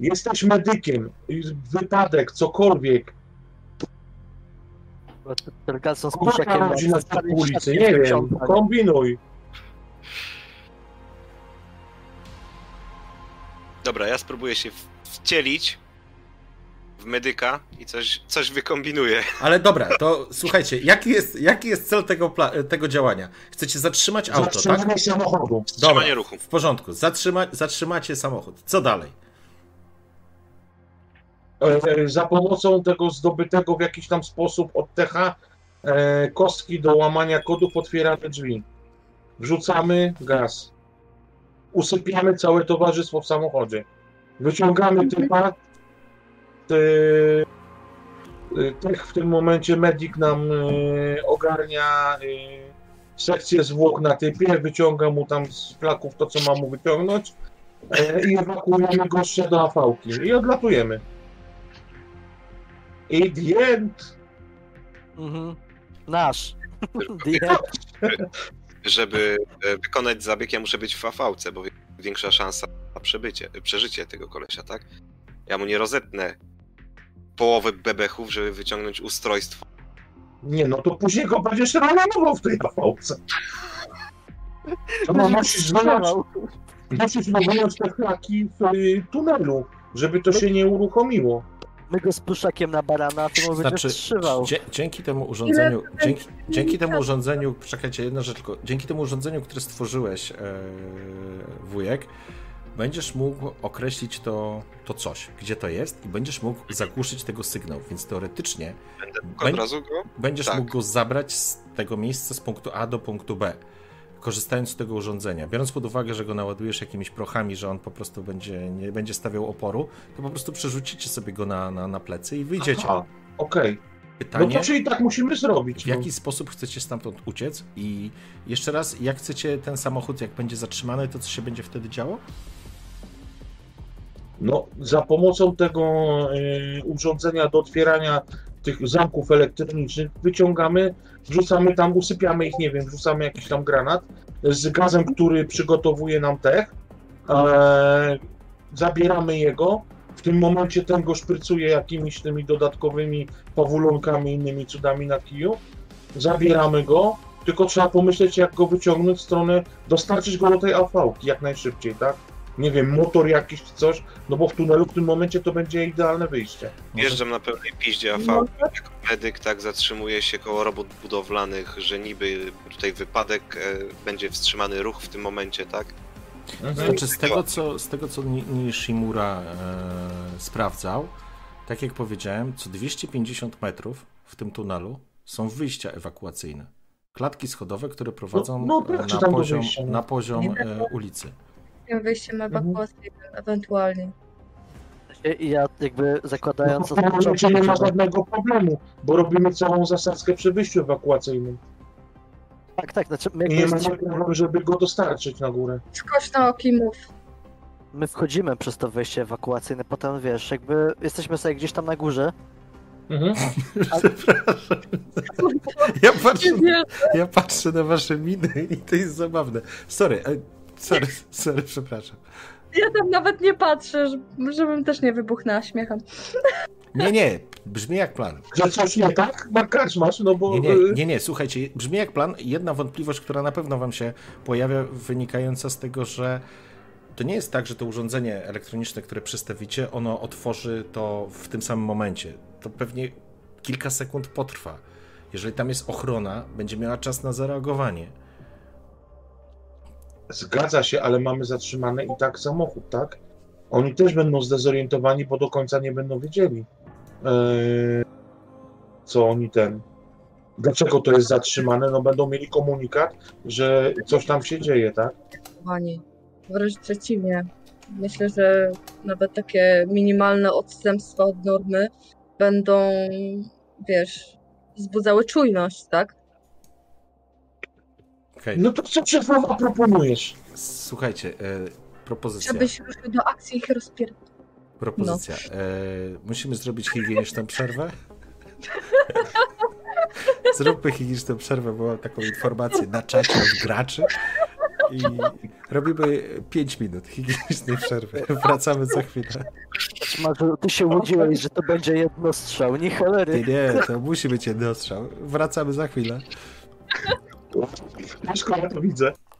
Jesteś medykiem, wypadek, cokolwiek. Tylko są z puszakiem na ulicy, nie wiem, kombinuj. Dobra, ja spróbuję się wcielić w medyka i coś, coś wykombinuję. Ale dobra, to słuchajcie, jaki jest, jaki jest cel tego, pla- tego działania? Chcecie zatrzymać auto, Zatrzymanie tak? Zatrzymanie samochodu. Zatrzymanie dobra, ruchu. W porządku, Zatrzyma- zatrzymacie samochód. Co dalej? Za pomocą tego zdobytego w jakiś tam sposób od T H kostki do łamania kodów otwieramy drzwi. Wrzucamy gaz. Usypiamy całe towarzystwo w samochodzie. Wyciągamy typa. Ty... Tych w tym momencie medik nam ogarnia sekcję zwłok na typie. Wyciąga mu tam z flaków to, co ma mu wyciągnąć. i ewakuujemy gościa do afałki i odlatujemy. I the end. Mhm. Nasz. The end. Żeby wykonać zabieg, ja muszę być w afałce, bo większa szansa na przebycie, przeżycie tego kolesia, tak? Ja mu nie rozetnę połowy bebechów, żeby wyciągnąć ustrojstwo. Nie, no to później go będziesz ranował w tej afałce. To no, musisz wyjąć te flaki w y, tunelu, żeby to się nie uruchomiło. My go z puszakiem na barana, to może znaczy, wstrzymał. Dzięki temu urządzeniu, dzięki, dzięki temu urządzeniu, czekajcie, jedna rzecz tylko, dzięki temu urządzeniu, które stworzyłeś, e, wujek, będziesz mógł określić to, to coś, gdzie to jest i będziesz mógł zagłuszyć tego sygnał, więc teoretycznie Będę mógł od razu go? będziesz tak. mógł go zabrać z tego miejsca z punktu A do punktu B, korzystając z tego urządzenia. Biorąc pod uwagę, że go naładujesz jakimiś prochami, że on po prostu będzie, nie będzie stawiał oporu, to po prostu przerzucicie sobie go na, na, na plecy i wyjdziecie. Aha, okej. Okay. Pytanie, no to czyli tak musimy zrobić. W jaki no. sposób chcecie stamtąd uciec i jeszcze raz, jak chcecie ten samochód, jak będzie zatrzymany, to co się będzie wtedy działo? No, za pomocą tego y, urządzenia do otwierania tych zamków elektronicznych wyciągamy, wrzucamy tam, usypiamy ich, nie wiem, wrzucamy jakiś tam granat z gazem, który przygotowuje nam tech, e, zabieramy jego, w tym momencie ten go szprycuje jakimiś tymi dodatkowymi powulunkami, innymi cudami na kiju, zabieramy go, tylko trzeba pomyśleć, jak go wyciągnąć w stronę, dostarczyć go do tej afałki jak najszybciej, tak? Nie wiem, motor jakiś czy coś, no bo w tunelu w tym momencie to będzie idealne wyjście. Jeżdżam na pełnej piździe A V, no, tak? Jako medyk tak zatrzymuje się koło robót budowlanych, że niby tutaj wypadek, e, będzie wstrzymany ruch w tym momencie, tak? Mhm. Znaczy z tego co, z tego, co Nishimura e, sprawdzał, tak jak powiedziałem, co dwieście pięćdziesiąt metrów w tym tunelu są wyjścia ewakuacyjne. Klatki schodowe, które prowadzą no, no, na, poziom, na poziom e, ulicy. Tym wyjściem ewakuacyjnym, mhm. ewentualnie. I ja jakby zakładając... No, w tym nie ma żadnego problemu, bo robimy całą zasadzkę przy wyjściu ewakuacyjnym. Tak, tak, znaczy... My nie ma problemu, żeby go dostarczyć na górę. Skocz na okimów. My wchodzimy przez to wyjście ewakuacyjne, potem wiesz, jakby jesteśmy sobie gdzieś tam na górze. Mhm. A... Przepraszam. Ja patrzę, ja patrzę na wasze miny i to jest zabawne. Sorry, ale... Sorry, sorry, przepraszam. Ja tam nawet nie patrzę, żebym też nie wybuchnęła śmiechem. Nie, nie, brzmi jak plan. Że coś nie tak? Karczmarz, no bo... Nie nie, nie, nie, słuchajcie, brzmi jak plan. Jedna wątpliwość, która na pewno wam się pojawia, wynikająca z tego, że to nie jest tak, że to urządzenie elektroniczne, które przestawicie, ono otworzy to w tym samym momencie. To pewnie kilka sekund potrwa. Jeżeli tam jest ochrona, będzie miała czas na zareagowanie. Zgadza się, ale mamy zatrzymany i tak samochód, tak? Oni też będą zdezorientowani, bo do końca nie będą wiedzieli, eee, co oni ten... Dlaczego to jest zatrzymane? No będą mieli komunikat, że coś tam się dzieje, tak? Wręcz przeciwnie. Myślę, że nawet takie minimalne odstępstwa od normy będą, wiesz, wzbudzały czujność, tak? Okay. No to co szefowa proponujesz? Słuchajcie, e, propozycja. Żebyś ruszył do akcji ich rozpierdol. Propozycja. No. E, musimy zrobić higieniczną przerwę? Zróbmy higieniczną przerwę, bo mam taką informację na czacie od graczy. I robimy pięć minut higienicznej przerwy. Wracamy za chwilę. Ty się łudziłeś, że to będzie jednostrzał, nie cholery. Ty nie, to musi być jednostrzał. Wracamy za chwilę. Szkoda, to widzę.